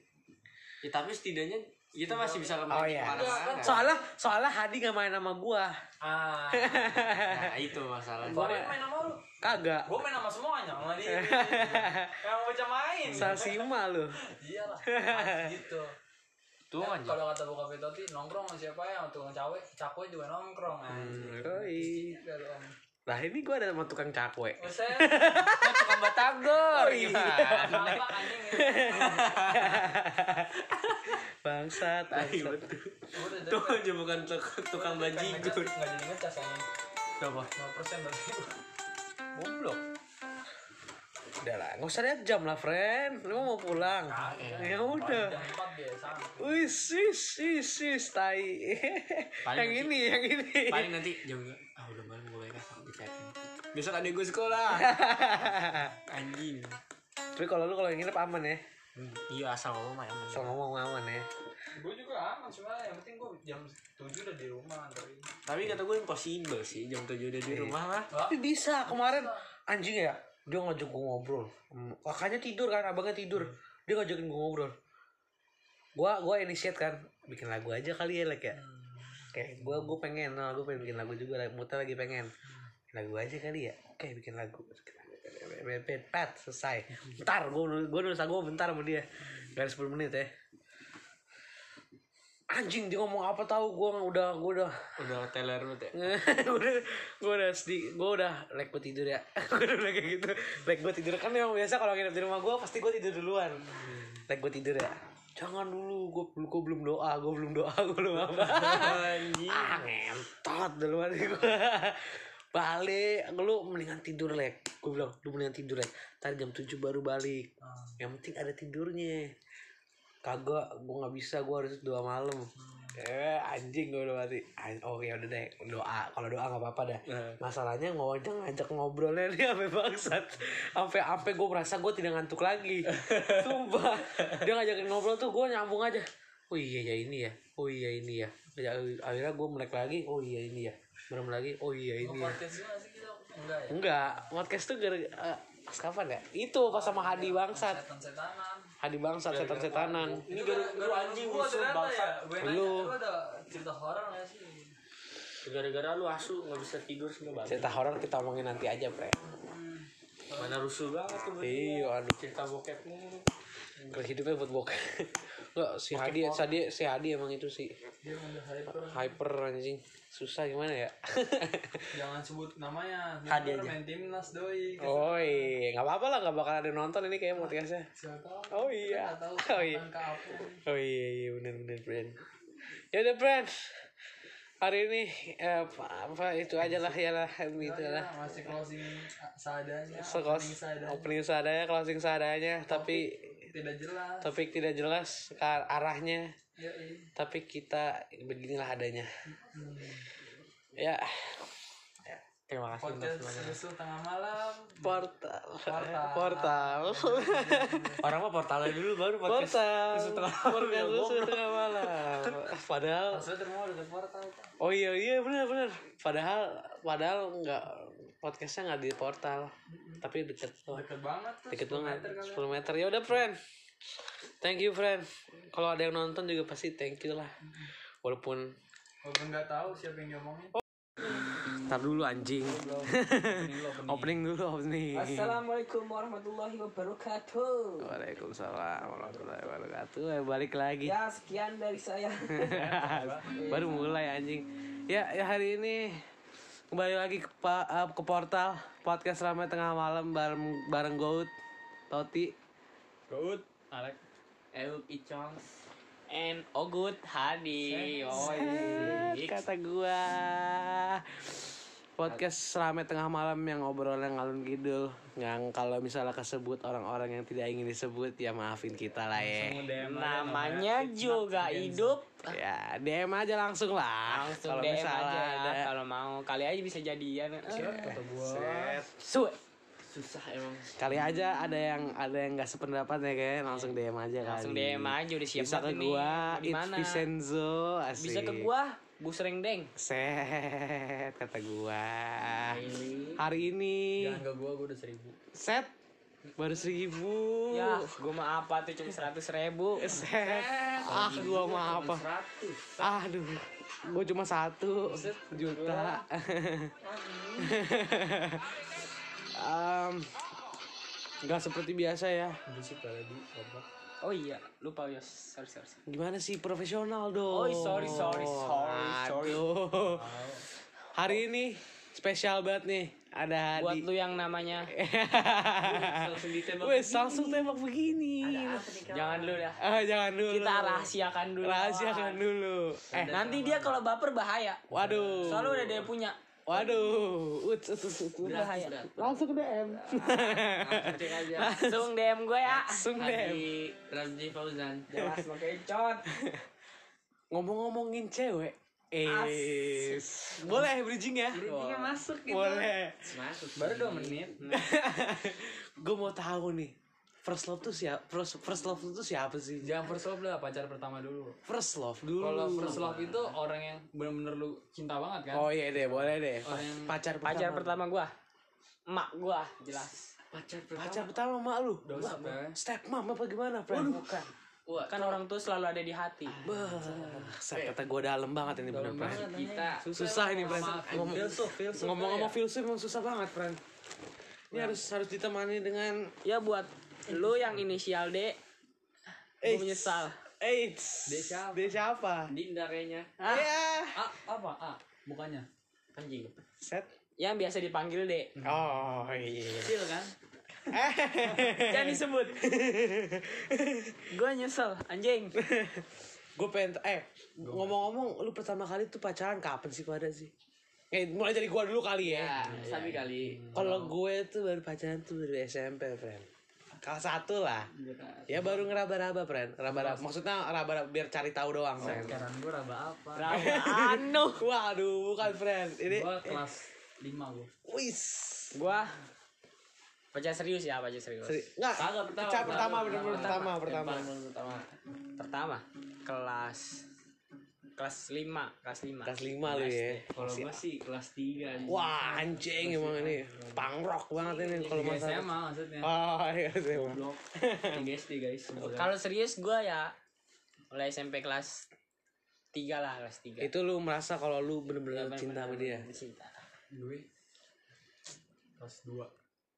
Ya tapi setidaknya kita masih bisa kembali oh, iya. ke mana-mana. Soalnya soalnya Hadi enggak main sama gua. Ah. Nah, itu masalah. Gua main sama lu. Kagak. Gua main sama semuanya, sama dia. Yang bocah main. Sasima lu. Iyalah. Gitu. Tuh ya, aja. Kalau kata bokap Betoti nongkrong sama siapa ya, tukang cakwe, cakwe juga nongkrong anjing. Yoi. Lah ini gua ada sama tukang cakwe. Saya tukang batagor. Oh, iya. Kenapa anjing ini? Bangsat. Tuh aja bukan tukang bajigur. Enggak jadi ngecas anjing. Berapa? lima persen berarti. Goblok. Udah lah, enggak usah lihat jam lah, friend. Lu mau pulang. Ah, ya udah. Wih, sis, sis, sis, tai. Yang ini, yang ini. Paling nanti jam ah udah malam mulai kasar di chatting. Besok ada gue sekolah. Anjing. Tapi kalau lu kalau yang nginep aman ya. Hmm, iya asal ngomong aman. Asal ngomong aman ya. Gue juga aman cuma yang penting gue jam tujuh udah di rumah tapi. Tapi kata gue impossible sih jam tujuh udah di rumah lah. Tapi bisa kemarin anjing ya dia ngajak gue ngobrol. Kakaknya tidur kan abangnya tidur. Dia ngajakin gue ngobrol. Gue gue inisiat kan bikin lagu aja kali ya like ya. Oke, okay, gue gue pengen, nah, gue pengen bikin lagu juga, muter lagi pengen lagu aja kali ya. Oke, okay, bikin lagu. Pat selesai. Bentar, gue gue nulis lagu bentar sama dia. Gak ada sepuluh menit ya. Anjing dia ngomong apa tahu gue udah gue udah udah teler banget ya. Udah gue udah sedih, gue udah like gue tidur ya. Gue udah kayak gitu. Like gue tidur kan memang biasa kalau nginep di rumah gue pasti gue tidur duluan. Like gue tidur ya. Jangan dulu, gue belum gue belum doa, gue belum doa, gue belum apa. Anjing. Ah, ngentot duluan gue. Balik, lu mendingan tidur lek. Gue bilang, lu mendingan tidur lek. Ntar jam tujuh baru balik. Hmm. Yang penting ada tidurnya. Kagak, gue nggak bisa, gue harus doa malam. Hmm. Eh, anjing gue udah mati. Oh ya udah deh, doa. Kalau doa nggak apa-apa dah. Hmm. Masalahnya ngajak ngajak ngobrolnya dia sampai bangsat. Sampai sampai gue merasa gue tidak ngantuk lagi. Sumpah. Dia ngajakin ngobrol tuh, gue nyambung aja. Oh iya ya ini ya. Oh iya ini ya. Akhirnya gue melek lagi. Oh iya ini ya. Belum lagi, oh iya ini oh, podcast ya. Podcast juga sih enggak ya? Enggak, podcast tuh gara uh, kapan ya? Itu pas sama Hadi bangsat. Setan-setanan. Hadi bangsat, setan-setanan. Ini gara-gara anjing musuh bangsat. Lu ada cerita horor enggak sih? Gara-gara lu asu enggak bisa tidur semua banget. Cerita horor kita omongin nanti aja, Pre. Hmm. Mana rusuh banget tuh. Iya, aduh cerita bokep mulu. Kalau hidupnya buat bokep. Enggak, si Hadi, Hadi, si Hadi emang itu sih. Dia hyper. Hyper anjing. Susah gimana ya? Jangan sebut namanya. Hadi aja. Main timnas doi. Oh iya, enggak apa-apa lah, enggak bakal ada nonton ini kayaknya podcastnya. Oh iya. Oh iya. Oh iya, iya benar-benar friend. Ya udah friend. Hari ini eh, apa itu aja lah ya lah gitu lah. Masih closing seadanya. Opening seadanya, closing seadanya, tapi tidak jelas. Topik tidak jelas ke arahnya. Yoi. Tapi kita beginilah adanya. Hmm. Ya. Terima kasih. Podcast Susu Tengah Malam. Portal. Portal. Portal. Orang mah portalnya dulu baru podcast Susu Tengah Malam. Susu Tengah Malam. Padahal. Maksudnya mau ada portal. Oh iya iya benar benar. Padahal padahal nggak, podcastnya nggak di portal, tapi deket. Deket banget. Tuh, deket banget. sepuluh meter ya udah friend. Thank you friend. Kalau ada yang nonton juga pasti thank you lah. Walaupun. Walaupun nggak tahu siapa yang ngomongin. Oh. Ntar dulu anjing. Opening dulu opening. Assalamualaikum warahmatullahi wabarakatuh. Waalaikumsalam warahmatullahi wabarakatuh. Balik lagi. Ya sekian dari saya. Baru mulai anjing. Ya, ya hari ini kembali lagi ke, uh, ke portal podcast Ramai Tengah Malam bareng bareng Goat, Toti, Goat, Alek, El Icons. And Ogut Hadi, oh kata gua podcast Rame Tengah Malam yang obrolan ngalun kidul, yang kalau misalnya kesebut orang-orang yang tidak ingin disebut ya maafin kita lah ya. Namanya juga hidup. Ya D M aja langsung lah. Langsung D M aja kalau mau. Kali aja bisa jadian. Suwe. Susah emang. Kali aja ada yang ada yang enggak sependapat ya kayak langsung D M aja kan. Langsung D M aja udah siap banget nih. Bisa ke gua Vincenzo asik. Bisa ke gua Bu Serengdeng. Set kata gua. Ini. Hari ini. Jangan ke gua gua udah seribu. Set baru seribu. Ya, gua mah apa tuh cuma seratus ribu. Set. Ah, gua mah apa? seratus. Aduh. Gua cuma satu juta. Um, gak seperti biasa ya. Oh iya, lupa ya. Sorry, sorry. Gimana sih profesional dong? Oh sorry, sorry, sorry, sorry. Aduh. Hari ini spesial banget nih. Ada buat Hadi. Lu yang namanya. langsung ditembak. Wes langsung tembak begini. Jangan dulu dah. Eh, jangan dulu. Kita rahasiakan dulu. Rahasiakan dulu. Eh nanti dia kalau baper bahaya. Waduh. Soalnya udah dia punya. Waduh, uts uts uts bahaya. Langsung D M. Langsung D M gue ya. Langsung D M. Ramzi Fauzan. Jelas lo kecot. Ngomong-ngomongin cewek. Eh. Boleh bridging ya? Bridgingnya masuk gitu. Boleh. Masuk. Baru dua menit. Gue mau tahu nih. First love tuh siapa? First, first love tuh siapa sih? Jangan first love lah, pacar pertama dulu. First love dulu. Kalau first love itu orang yang benar-benar lu cinta banget kan? Oh iya deh, boleh deh. Orang yang... pacar pertama. Pacar pertama gua. Emak gua, jelas. Pacar pertama. Pacar pertama emak lu. Dosa, Bang. Step mom apa gimana, friend? Waduh. Bukan. Wah, kan orang tua selalu ada di hati. Bah, saya kata gue dalam banget ini benar friend. Kita susah ini friend. Ngomong-ngomong filsuf memang susah banget, friend. Ini harus harus ditemani dengan ya buat lu yang inisial D. Gue menyesal. Eits. D siapa? D siapa? Dinda kayaknya. Ah. Yeah. A apa? A. Bukannya. Anjing. Set. Yang biasa dipanggil D. Oh iya. Kecil kan? Jangan disebut. Gue nyesel, anjing. Gue pengen eh ngomong-ngomong lu pertama kali tuh pacaran kapan sih pada sih? Eh, mulai dari gue dulu kali ya. Ya, ya sami ya. Kali. Kalau gue tuh baru pacaran tuh dari S M P, friend. Kalau satu lah, ya baru ngeraba-raba, friend. Raba-raba, maksudnya raba-raba biar cari tahu doang. Oh, sekarang gue raba apa? Raba anu. Waduh, bukan friend. Ini gua kelas lima gua. Wis. Gua pacar serius ya, pacar serius. Seri... Nggak. Kagak pertama. Pacar pertama, bener pertama, pertama. Pertama. Pertama. Kelas kelas lima, kelas lima. Kelas lima lu ya. Kalau gua sih kelas tiga. Wah, anjing emang ini. Pangrok banget ini kalau masalah S M A maksudnya. Oh iya S M A. tiga S D guys. Kalau serius gue ya mulai S M P kelas tiga lah, kelas tiga. Itu lu merasa kalau lu bener-bener ya, cinta sama dia? Cinta. Gue kelas dua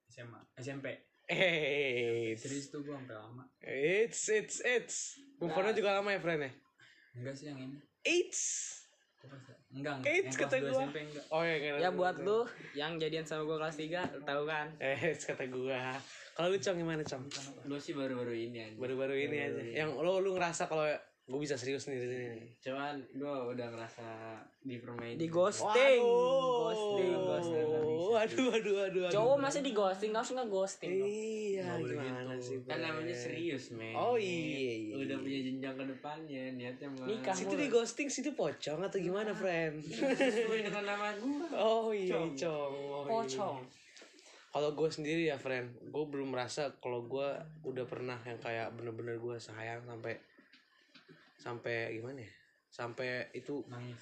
S M A, S M P. Eh, serius tuh gue sampai lama. It's it's it's. Bukannya nah. Juga lama ya friend ya? Enggak sih yang ini. It's enggak, enggak. Eits, kata gue. Oh, ya, kira-kira. Ya buat lu yang jadian sama gue kelas tiga, tahu kan? Eh, kata gue. Kalau lu Cong gimana, Cong? Lu sih baru-baru ini aja. Baru-baru ini baru-baru aja. Ini. Yang lu lu ngerasa kalau Gue bisa serius nih di sini. Cuman gue udah ngerasa dipermain. Di ghosting. Waduh. Ghosting. Ghosting. Waduh, waduh, waduh. Cowok masih di ghosting, harus nggak ghosting? Iya, gimana sih? Kan namanya serius, men. Oh iya, iya. Udah punya jenjang ke depannya, niatnya mau nikah. Situ di ghosting, situ pocong atau gimana, friend? Sesuai dengan nama gue. Oh iya, pocong. Pocong. Kalau gue sendiri ya, friend, gue belum merasa kalau gue udah pernah yang kayak bener-bener gue sayang sampai sampai gimana ya? Sampai itu nangis.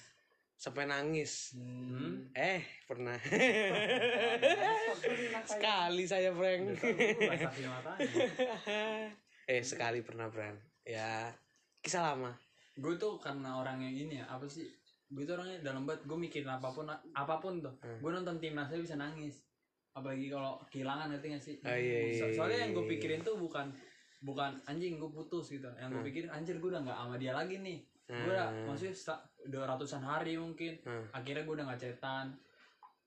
Sampai nangis. Hmm. Eh, pernah. Sekali saya, Frank. eh, sekali pernah, Frank. Ya, kisah lama. Gue tuh karena orang yang ini ya, apa sih? Gue tuh orangnya dalam banget, gue mikirin apapun apapun tuh. Hmm. Gue nonton timnasnya bisa nangis. Apalagi kalau kehilangan, ngerti gak sih? Ah, iya, iya, soalnya iya, yang gue pikirin tuh bukan bukan anjing gue putus gitu, yang gue hmm. pikirin anjir gue udah nggak sama dia lagi nih, gue udah hmm. maksudnya udah ratusan hari mungkin, hmm. akhirnya gue udah nggak cetan,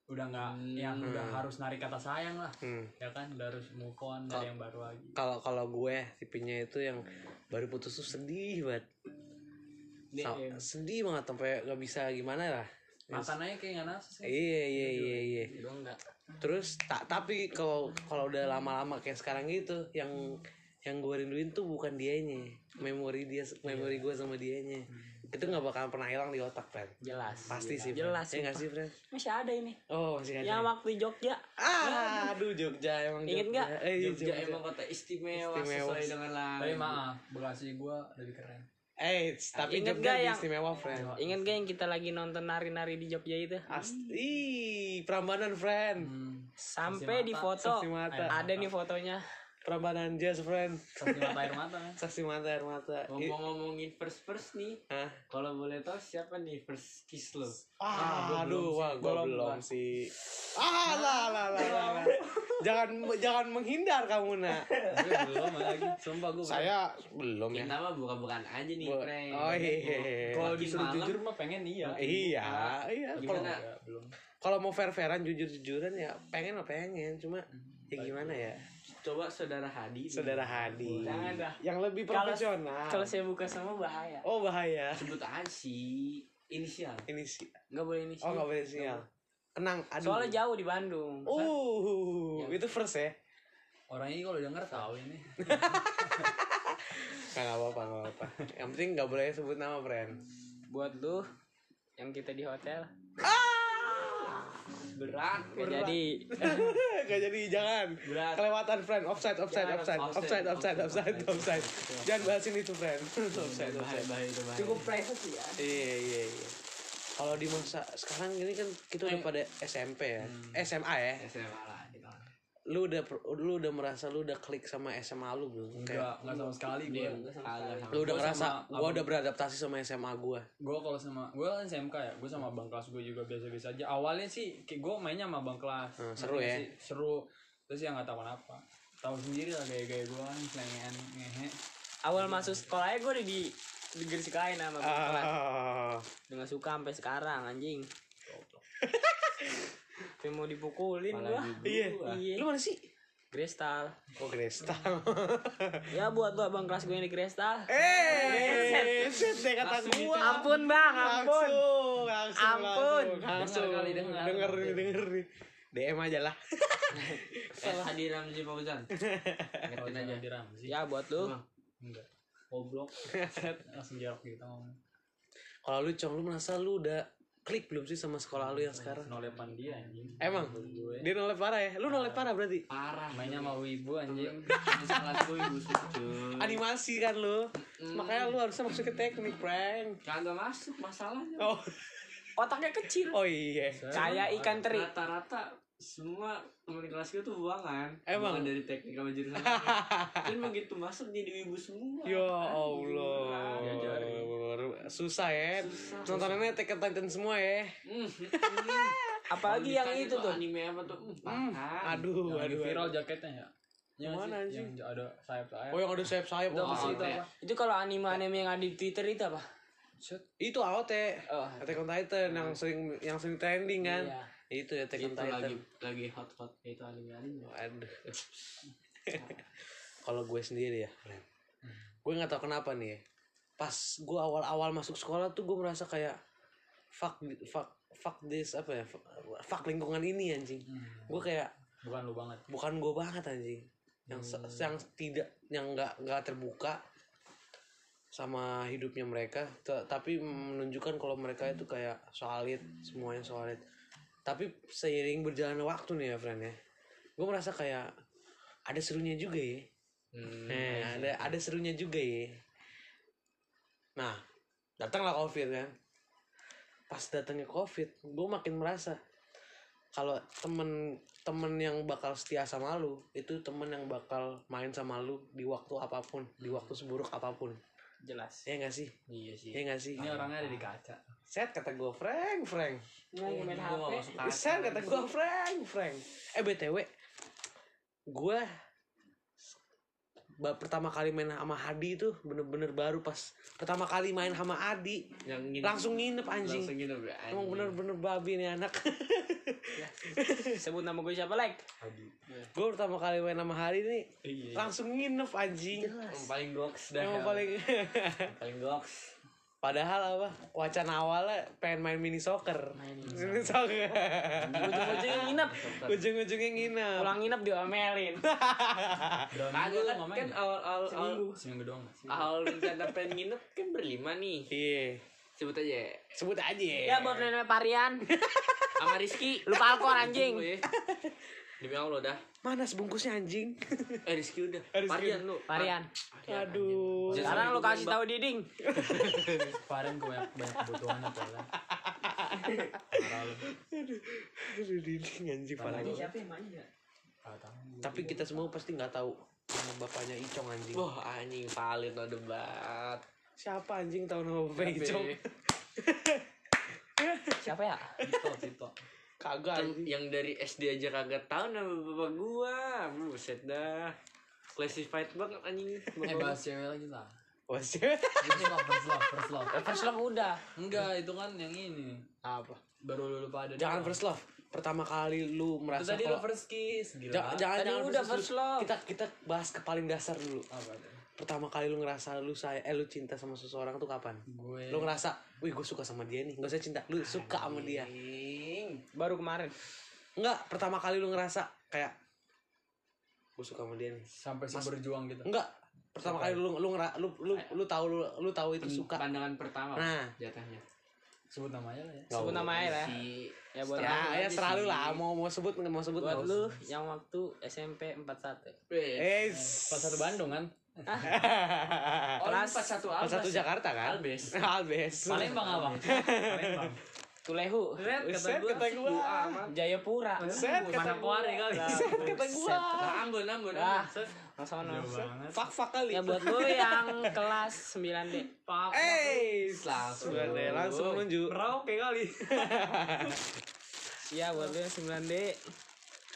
udah nggak hmm. yang udah hmm. harus narik kata sayang lah, hmm. ya kan, udah harus move on dari yang baru lagi. Kalau kalau gue tipenya itu yang baru putus tuh sedih banget, so, sedih banget sampai nggak bisa gimana lah. Makanannya kayak nggak nafsu. Iya iya iya iya. Terus tak tapi kalau kalau udah lama-lama kayak sekarang gitu, yang hmm. yang gue rinduin tuh bukan dianya, memori dia, memori gue sama dianya, hmm. itu nggak bakalan pernah hilang di otak, friend. Jelas. Pasti jelas. Sih, friend. Jelas. Ya nggak sih, friend? Masih ada ini. Oh, masih ada. Yang waktu Jogja. Ah, aduh Jogja emang. Ingat nggak? Eh, Jogja, Jogja emang kota istimewa, istimewa. Sesuai dengan lagu. Tapi maaf, Bekasi gue lebih keren. Eh, tapi ingat Jogja yang, istimewa, friend. Ingat gak yang kita lagi nonton nari-nari di Jogja itu? Asti, Prambanan, friend. Hmm. Sampai di foto. Ada nih fotonya. Prambanan jazz, friend. Saksi mata air mata. Saksi mata air mata. Ngomong-ngomongin first first nih. Hah? Kalau boleh tahu siapa nih first kiss lo? Ah, nah, aduh, wah, gue belum sih. Ah, lah, lah, lah, lah. Jangan jangan menghindar kamu nak. Gue belum lagi. Sumpah gue. Saya belum ya. Kita mah bukan-bukan aja nih, friend. Oh iya. Kalau disuruh jujur mah pengen iya. Iya, iya. Gimana? Kalau mau fair-fairan, jujur-jujuran ya pengen lah pengen. Cuma ya gimana ya? Coba saudara Hadi. Saudara Hadi. Jangan dah. Yang lebih profesional. Kalau saya buka sama bahaya. Oh bahaya. Sebut aja sih. Inisial. Inisial. Enggak boleh inisial. Oh enggak boleh inisial. Tenang. Aduh. Soalnya jauh di Bandung. Oh ya. Itu first ya. Orang ini kalau denger tahu ini. Enggak apa-apa, enggak apa-apa. Yang penting enggak boleh sebut nama, friend. Buat lu yang kita di hotel. Ah! Berat, berat. Gak jadi. Gak jadi, jangan. Berat. Kelewatan, friend. Offside, offside, offside. Offside, offside, offside, offside. Jangan bahasin itu, friend. Offside, offside. Cukup privacy ya. Iya, iya, iya. Kalau di masa sekarang ini kan kita udah pada S M P ya. S M A ya. S M A lah. Lu udah lu udah merasa lu udah klik sama S M A lu belum? Enggak, enggak sama sekali gue. Lu udah ngerasa gua udah beradaptasi sama S M A gua. Gua kalau sama gua kan S M K ya, gua sama abang kelas gua juga biasa-biasa aja. Awalnya sih gua mainnya sama abang kelas. Hmm, seru ya. Sih, seru. Terus ya enggak tahu kenapa. Tahu sendiri lah gaya-gaya gua selengean ngehe. Awal masuk sekolahnya gua udah di digersikain sama abang kelas. Dengan suka sampai sekarang anjing. Tapi mau dipukulin gua. Iya. Iya. Lu mana sih? Kristal. Oh, Kristal. Ya buat gua abang kelas gue yang di Kristal. Eh, set deh kata gua. Ampun, Bang, ampun. Langsung, ampun. Langsung kali dengar. Dengar, dengar. D M aja lah. Hadi Ramzi Fauzan. Ngetin aja Hadi Ramzi. Ya buat lu. Enggak. Goblok. Set langsung jawab gitu. Kalau lu Cong, lu merasa lu udah klik belum sih sama sekolah lu yang sekarang? Nolepan dia anjing. Emang? Dia nolep parah ya? Lu nolep parah berarti? Parah. Mainnya sama wibu anjing. Misalnya gue wibu sejuk. Animasi kan lu? Mm. Makanya lu harusnya masuk ke teknik, prank. Jangan masuk, masalahnya. Oh. Otaknya kecil. Oh iya. Kayak ikan teri. Rata-rata semua teman kelas gue tuh buangan. Emang? Bukan dari teknik sama jurusan. Dan begitu masuk jadi wibu semua. Ya Allah. Ya jari. Susah ya, susah, nontonannya Attack on Titan semua ya. Mm, mm. Apalagi yang itu tuh anime apa tuh? Mm, aduh, yang aduh. Viral jaketnya ya. Yang mana anjing? Yang ada sayap-sayap. Oh, yang ada sayap-sayap. Oh, itu, itu, itu kalau anime-anime yang ada di Twitter itu apa? Shit. Itu A O T. Oh, Attack on Titan yang sering yang sering trending kan. Iya. Itu ya Attack on Titan. Lagi lagi hot-hot itu anime-anime. Aduh. Kalau gue sendiri ya, gue nggak tahu kenapa nih ya. pas gue awal-awal masuk sekolah tuh gue merasa kayak fuck fuck fuck this apa ya fuck, fuck lingkungan ini anjing. hmm. Gue kayak bukan lu banget bukan gue banget anjing yang hmm. yang tidak yang nggak nggak terbuka sama hidupnya mereka, t- tapi menunjukkan kalau mereka itu kayak solid, semuanya solid. Tapi seiring berjalannya waktu nih ya friend ya, gue merasa kayak ada serunya juga ya. hmm. eh, ada ada serunya juga ya. Nah, datanglah COVID kan. Pas datangnya COVID, gue makin merasa kalau temen-temen yang bakal setia sama lu, itu temen yang bakal main sama lu di waktu apapun, di waktu seburuk apapun. Jelas. Iya gak sih? Iya sih. Iya gak sih? Ini orangnya ada di kaca. Set kata gue, Frank, Frank. Ini main H P. Set kata gue, Frank, Frank. Eh B T W, gue pertama kali main sama Hadi itu bener-bener baru pas pertama kali main sama Adi nginep, langsung nginep anjing. Langsung nginep ya, anjing. Emang bener-bener babi nih anak. Ya, sebut nama gue siapa like? Hadi. Ya. Gue pertama kali main sama Hadi nih iya, iya. langsung nginep anjing. Yang paling goks dah. Yang paling paling goks. Padahal apa? Wacana awalnya pengen main mini soccer. Main mini soccer. Ujung-ujungnya nginep. Ujung-ujungnya nginep. Pulang nginep diomelin. Aku kan, kan awal-awal seminggu. Seminggu doang. Awal rencana pengen nginep kan berlima nih. Iya. Sebut aja. Sebut aja. Ya buat nenek Parian. Sama Rizky. Lupa alkohol anjing. Demi Allah dah. Mana sebungkusnya anjing? Eh Rizky udah. Parian lu. Parian. Aduh. Sekarang lu kasih tahu Diding. Parian gue banyak kebutuhan apa lah. Aduh Diding anjing parah. Siapa yang manja? Tapi kita semua pasti enggak tahu nama bapaknya Icong anjing. Wah, anjing valid lo debat. Siapa anjing tahu nama bapaknya Icong? Siapa ya? Cito, Cito. Kagak yang dari S D aja kagak tahu nama bapak gua. Buset dah. Classified banget anjing. Eh bahas cewek lagi lah. Bahas cewek. First love, first love udah. Enggak, itu kan yang ini. Apa? Baru lu lupa ada. Jangan first love. Pertama kali lu merasa tadi kalau tadi lu first kiss gila. Jangan jangan, jangan udah first love. Kita kita bahas ke paling dasar dulu. Apa? Pertama kali lu ngerasa lu saya eh lu cinta sama seseorang tuh kapan? Gue. Lu ngerasa, "Wih, gue suka sama dia nih." Enggak usah cinta, lu suka sama dia. Baru kemarin. Enggak, pertama kali lu ngerasa kayak gue suka sama dia nih. Sampai Mas, berjuang gitu. Enggak, pertama sampai kali lu lu ngera, lu lu, lu tahu lu, lu tahu itu Pen, suka. Pandangan pertama. Nah, jatuhnya. Sebut namanya lah ya. Sebut namanya lah. Si, ya buat ya, ya selalu si. lah mau mau sebut mau sebut buat lu yang waktu S M P empat puluh satu. Eh, empat puluh satu Bandung kan? Kelas oh, empat puluh satu, empat puluh satu Jakarta kan? Albes. Albes. Palembang abang. Palembang. Tulehu, set kata gue, Jayapura, set kata Manakwari kali, set kata gue, Ambon Ambon, ah, masalah fak fak kali, ya buat lu yang kelas sembilan D, eh, langsung deh langsung nunjuk, rauk kali, ya buat lu yang sembilan D,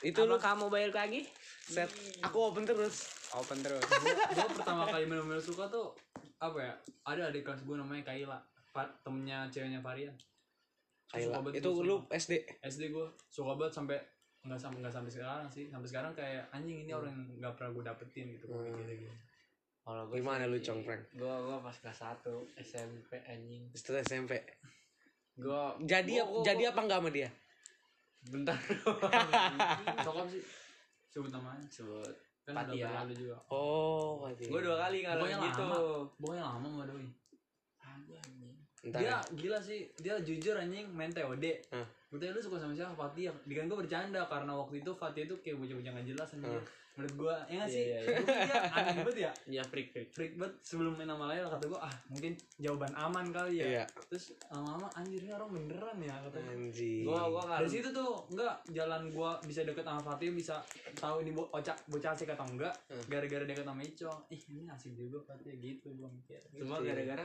itu lu kamu bayar lagi, set, aku open terus, open terus, gue pertama kali benar-benar suka tuh apa ya, ada adik kelas gue namanya Kaila, temennya ceweknya Farian. Itu lu S D. S D gue suka banget sampai enggak sampai enggak sampai sekarang sih. Sampai sekarang kayak anjing ini hmm. orang yang enggak pernah gue dapetin gitu. Hmm. gitu. Kalau gue gimana lu Cong Frank? Gue gue pas kelas satu S M P anjing. Setelah S M P. Gue jadi gua, gua, jadi apa enggak sama dia? Bentar. Cokap sih. Sebut namanya. Sebut. Kan Patia. Ada juga. Oh, Patia. Gue dua kali kalau gitu. Boy lama sama doi. Entah dia ya. Gila sih, dia jujur anjing main T O D. Huh? Berarti lu suka sama siapa? Fatih. Dikira gue bercanda karena waktu itu Fatih itu kayak bocah-bocah enggak jelas anjing. Huh? Menurut gue, ya enggak sih? Yeah, yeah, yeah. Dia aneh banget ya? Iya, freak freak. Freak banget sebelum main sama Laila kata gue, ah mungkin jawaban aman kali ya. Yeah. Terus lama-lama anjirnya orang beneran ya kata gue. Anjir. Gua gua kan. Dari situ tuh enggak jalan gue bisa deket sama Fatih, bisa tahu ini bocah bocah asik atau enggak gara-gara deket sama Icong. Ih, ini asik juga Fatih gitu gue mikir. Cuma gara-gara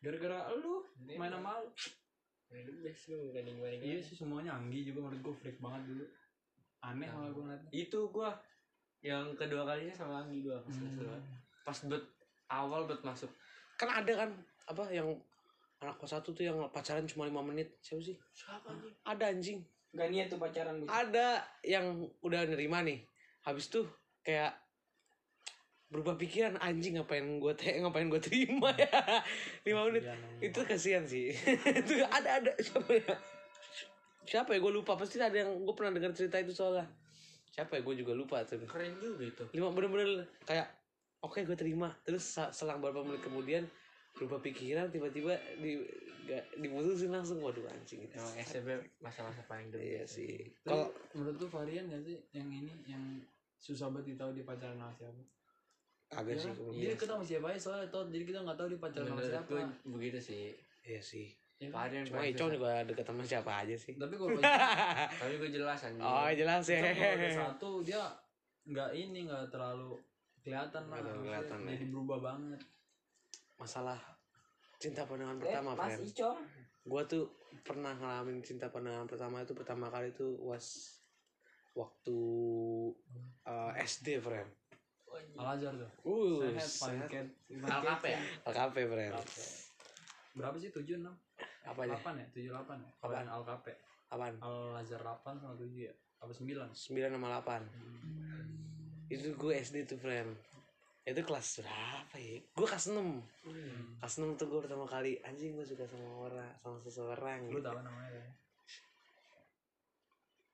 gara-gara lu main sama lu iya sih semuanya anggi juga menurut gue freak banget dulu aneh nah, kalau gue ngeliatnya itu gue yang kedua kalinya sama anggi gue hmm. pas bet awal bet masuk kan ada kan apa yang anak kelas satu tuh yang pacaran cuma lima menit siapa sih siapa anjing ada anjing gak niat tuh pacaran gue ada yang udah nerima nih habis tuh kayak berubah pikiran, anjing ngapain gue teh ngapain gue terima ya lima menit ya, itu kasihan sih. Itu ada ada siapa ya siapa ya gue lupa, pasti ada yang gue pernah dengar cerita itu soalnya, siapa ya gue juga lupa tapi keren juga itu lima bener-bener kayak oke okay, gue terima, terus selang beberapa menit kemudian berubah pikiran tiba-tiba di gak diputusin langsung. Waduh anjing, emang S M P masa-masa paling dulu. Iya sih. Kalau menurut tuh varian nggak sih yang ini yang susah banget ditahu di pacaran sama siapa? Agak ya, sih. Jadi kita masih siapa aja soalnya toh, jadi kita nggak tahu di pacaran sama siapa. Begitu sih. Iya sih. Ya, varian cuma Icon juga dekat sama siapa aja sih. Tapi gue tapi gue jelas anjing. Oh jelas ya. Kalau satu dia nggak ini nggak terlalu kelihatan lah. Kelihatan. Jadi berubah banget. Masalah cinta pandangan eh, pertama, Mas Icon. Gua tuh pernah ngalamin cinta pandangan pertama itu pertama kali itu was waktu uh, S D, friend. Al-Azhar tuh. Uh, paket Al K P. Al K P, friend. Berapa sih tujuh enam? Apa aja? delapan ya? tujuh delapan ya? Apaan Al K P? Apaan? Al-Azhar delapan sama tujuh ya? Apa sembilan? sembilan sama delapan. Hmm. Itu gue S D tuh, friend. Itu kelas berapa ya? Gue kelas enam. Hmm. Kelas enam tuh gue pertama kali anjing gue suka sama orang, sama seseorang. Lu gitu. Tahu namanya?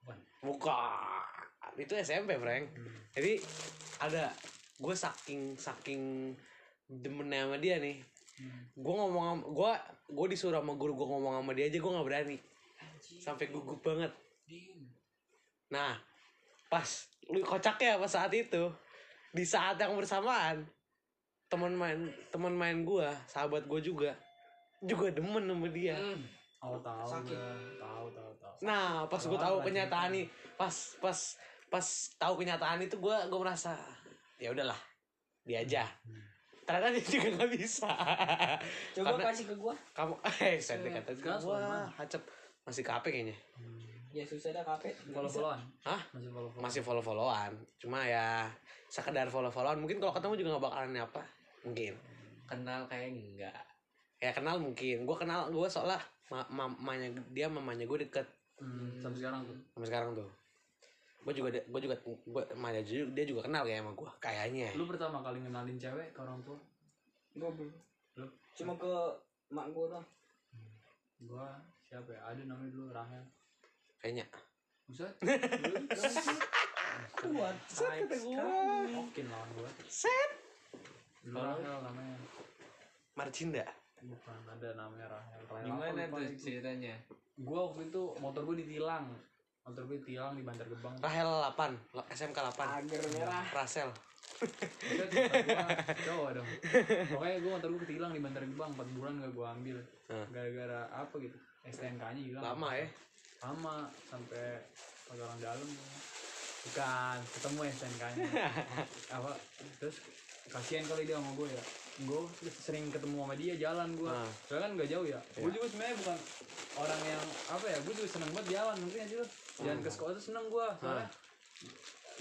Bukan. Bukan. Itu S M P, Frank. Hmm. Jadi ada gue saking saking demennya sama dia nih. Hmm. Gue ngomong gue gue disuruh sama guru gue ngomong sama dia aja gue nggak berani. Anjing. Sampai gugup banget. Ding. Nah, pas lu kocaknya pas saat itu. Di saat yang bersamaan teman main teman main gue, sahabat gue juga juga demen sama dia. Hmm. Oh, tahu tahu tahu tahu. Nah pas gue tahu kenyataan nih, pas pas pas tahu kenyataan itu gue gue merasa ya udahlah dia aja. Hmm. Ternyata dia juga nggak bisa. Coba karena, kasih ke gue. Kamu eh saya kata gue hacep masih K P kayaknya. Hmm. Ya susah dah K P. Follow-followan. Hah? Masih follow-followan. Masih follow-followan. Cuma ya sekedar follow-followan. Mungkin kalau ketemu juga enggak bakalan apa. Mungkin. Kenal kayak enggak. Ya kenal mungkin. Gua kenal gua soalnya ma- mamanya dia mamanya gue deket. Hmm. Sampai sekarang tuh. Sampai sekarang tuh. Gua juga de- gua juga gua mamanya dia juga kenal kayak sama gua kayaknya. Lu pertama kali kenalin cewek ke orang tua? Gua belum. Belum. Cuma ke mak gua doang. Hmm. Gua siapa ya? Ada namanya dulu Rahel. Kayaknya Ustaz? Kuat Set kata gue Mungkin lawan gue Set Rahel namanya Marcinda? Bukan, ada namanya Rahel. Gimana tuh ceritanya? Gue waktu itu motor gue ditilang Motor gue ditilang di Bantar Gebang Rahel delapan S M K delapan Agar merah Rasel Udah cerita gue Coba dong Pokoknya gue motor gue ditilang di Bantar Gebang empat bulan gak gue ambil gara-gara apa gitu S T N K-nya hilang. Lama ya? Lama, sampai orang dalam. Bukan, ketemu S T N K-nya. Apa? Terus kasihan kali dia sama gue ya. Gue sering ketemu sama dia jalan gue. Nah. Soalnya kan gak jauh ya. ya. Gue juga sebenarnya bukan orang yang apa ya. Gue juga seneng banget jalan. Mungkin aja tuh. Jalan hmm. ke sekolah tuh seneng gue. Soalnya nah.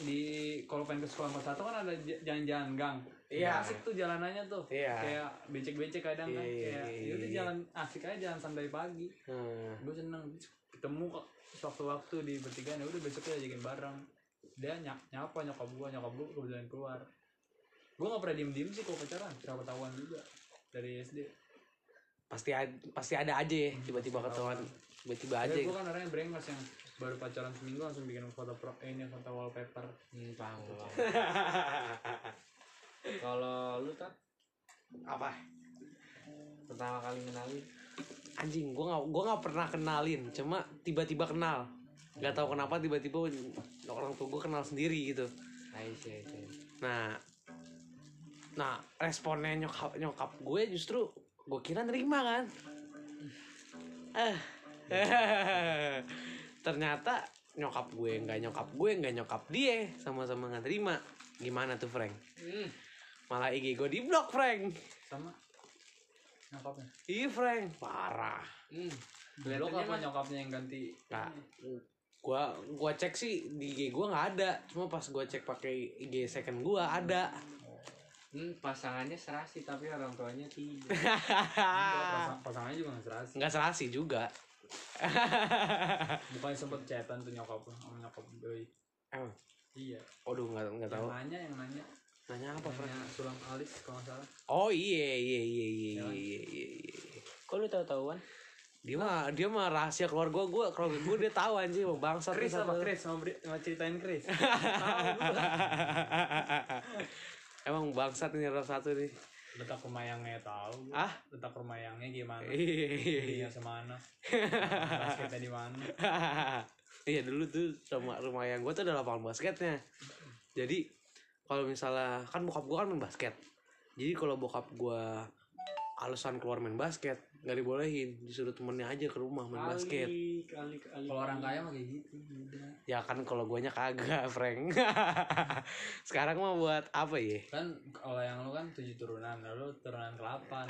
di kalau pengen ke sekolah nomor satu kan ada jalan-jalan gang. Iya. Asik tuh jalanannya tuh. Iya. Kayak becek-becek kadang kan. Kayak itu jalan asik aja jalan sampai pagi. Hmm. Gue seneng ketemu kok waktu-waktu di bertigaan ya udah besoknya ajakin bareng. Dia ny- nyapa nyokap gua, nyokap gua kebetulan keluar. Gua enggak pernah diem-diem sih kalau pacaran, ketahuan ketahuan juga dari S D. Pasti ad- pasti ada aja ya tiba-tiba ketahuan, tiba-tiba aja. Gua kan orangnya brengos yang baru pacaran seminggu langsung bikin foto pro eh, ini foto wallpaper nyimpang. Kalau lu kan apa? Pertama kali kenalin anjing, gue nggak gue nggak pernah kenalin, cuma tiba-tiba kenal, nggak tahu kenapa tiba-tiba orang tua gue kenal sendiri gitu. Aisyah, Aisyah. Nah, nah responnya nyokap nyokap gue justru gue kira nerima kan, eh ternyata nyokap gue nggak nyokap gue nggak nyokap dia sama-sama nggak terima. Gimana tuh Frank? Hmm. Malah I G gue diblok Frank. Sama. Nyokapnya? Iya Frank, parah. Hmm. Lihat apa nyokapnya yang ganti? Nah, gua gua cek sih di I G gua nggak ada, cuma pas gua cek pakai I G second gua ada. Hmm, pasangannya serasi tapi orang tuanya tidak. Pasang, pasangannya juga nggak serasi. Nggak serasi juga. Bukannya sempet chatan tuh nyokap, sama nyokap doi. Emang? Iya. Oduh nggak nggak tahu. Yang nanya, yang nanya. Nanya apa, Fred? Sulam alis kalau nggak salah. Oh iya iya iya iya iya iya. Kok lu tahu-tahuan? Dia mah dia mah rahasia keluar gua, gua kalau gua dia tahu anjir, bangsat. Chris sama Chris sama, sama ceritain Chris. Emang bangsat ini orang satu nih. Letak permayangnya tahu. Ah? Letak permayangnya gimana? Iya, semana. Basketnya di mana? Iya, dulu tuh rumah rumah yang gue tuh ada lapangan basketnya. Jadi kalau misalnya kan bokap gue kan main basket. Jadi kalau bokap gue alasan keluar main basket nggak dibolehin, disuruh temennya aja ke rumah main kali, basket. Kali, kali, kalau orang kaya mah kayak gitu. Ya kan kalau guanya kagak, Frank. Sekarang mah buat apa ya? Kan kalau yang lu kan tujuh turunan, lalu turunan kelapan.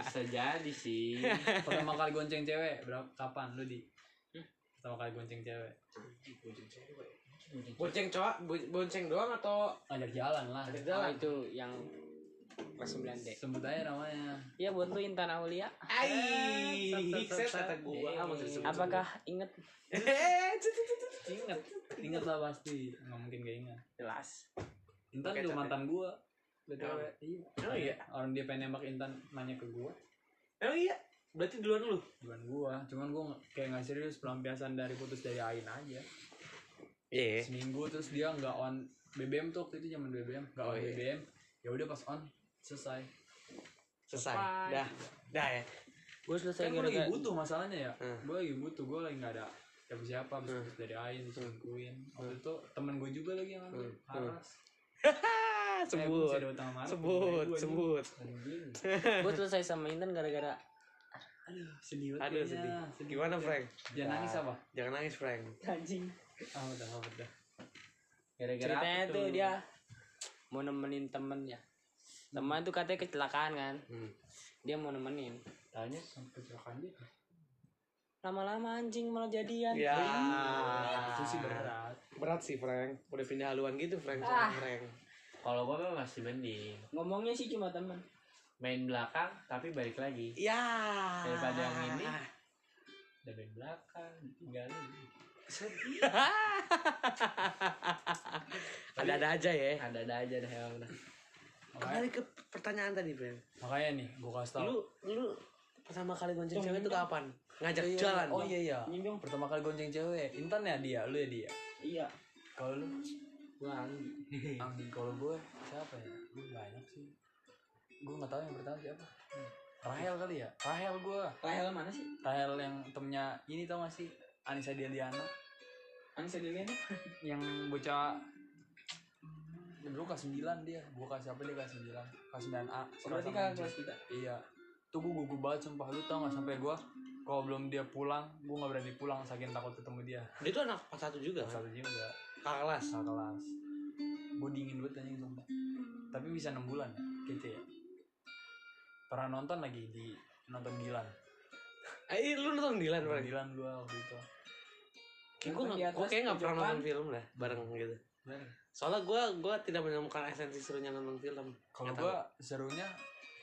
Bisa jadi sih. Pertama kali gonceng cewek berapa? Kapan lu di? Pertama kali gonceng cewek. Gonceng cewek. Gonceng cowok, bonceng doang atau ngajak jalan lah? Ngajak jalan oh, itu yang kelas sembilan D. Sebut aja namanya. Iya, buat lu Intan Aulia. Ai, hikset kata gua. Apakah inget? Inget. Inget lah pasti. Enggak mungkin enggak ingat. Jelas. Intan itu mantan gua. Betul. Iya. Oh iya. Orang dia pengen nembak Intan nanya ke gua. Oh iya. Berarti duluan lu. Duluan gua. Cuman gua kayak enggak serius, pelampiasan dari putus dari Ain aja. Iya. Seminggu terus dia enggak on B B M tuh, waktu itu zaman B B M. Enggak on B B M. Ya udah pas on selesai selesai dah dah ya gue selesai kan gue lagi butuh masalahnya ya hmm. gue lagi butuh gue lagi nggak ada siapa siapa abis hmm. dari Ain diselingkuhin waktu itu temen gue juga lagi yang ngambil hmm. Haras hmm. sebut eh, Maret, sebut gua sebut gue selesai sama Intan gara-gara aduh sedih aduh sedih. sedih gimana Frank jangan nah. nangis apa jangan nangis Frank anjing ah udah udah gara-gara ceritanya tuh dia mau nemenin temennya. Teman itu katanya kecelakaan kan. Hmm. Dia mau nemenin. Tanya sampai kecelakaan dia. Lama-lama anjing malah jadian. Ya. Itu sih berat. Berat sih, Frank. Udah pindah haluan gitu, Frank. Ah. Frank. Kalau gua memang masih mending. Ngomongnya sih cuma teman. Main belakang tapi balik lagi. Ya. Daripada yang ini. Udah main belakang, ditinggalin. Ada-ada aja ya. Ada-ada aja deh emang dah. Kembali ke pertanyaan tadi, Bang. Makanya nih, gua kasih tau. Lu lu pertama kali gonceng cewek itu kapan? Ngajak iya, jalan. Oh iya iya. Nyinggung pertama kali gonceng cewek. Intan ya dia, lu ya dia. Iya. Kalau lu gua Anggi. Anggi kalau gua siapa ya? Gua banyak sih. Gua enggak tahu yang pertama siapa. Rahel kali ya? Rahel gua. Rahel mana sih? Rahel yang temennya ini tau gak sih? Anissa Deliana. Anissa Deliana yang bocah dulu kelas sembilan dia. Gua kelas apa dia kelas sembilan? Kelas sembilan A. Berarti kan kelas kita. Iya. Tuh gua gugup banget sumpah lu tau enggak sampai gua kalau belum dia pulang, gua enggak berani pulang saking takut ketemu dia. Dia tuh anak kelas satu juga. Kelas satu juga. Kakak kelas, kakak kelas. Gua dingin banget anjing sumpah. Tapi bisa enam bulan gitu ya. Pernah nonton lagi di nonton Dilan. Eh, lu nonton Dilan bareng Dilan gua waktu itu. Kayak gua gua kayak enggak pernah nonton film lah bareng gitu. Bareng. Soalnya gua gua tidak menemukan esensi serunya nonton film. Kalau gua serunya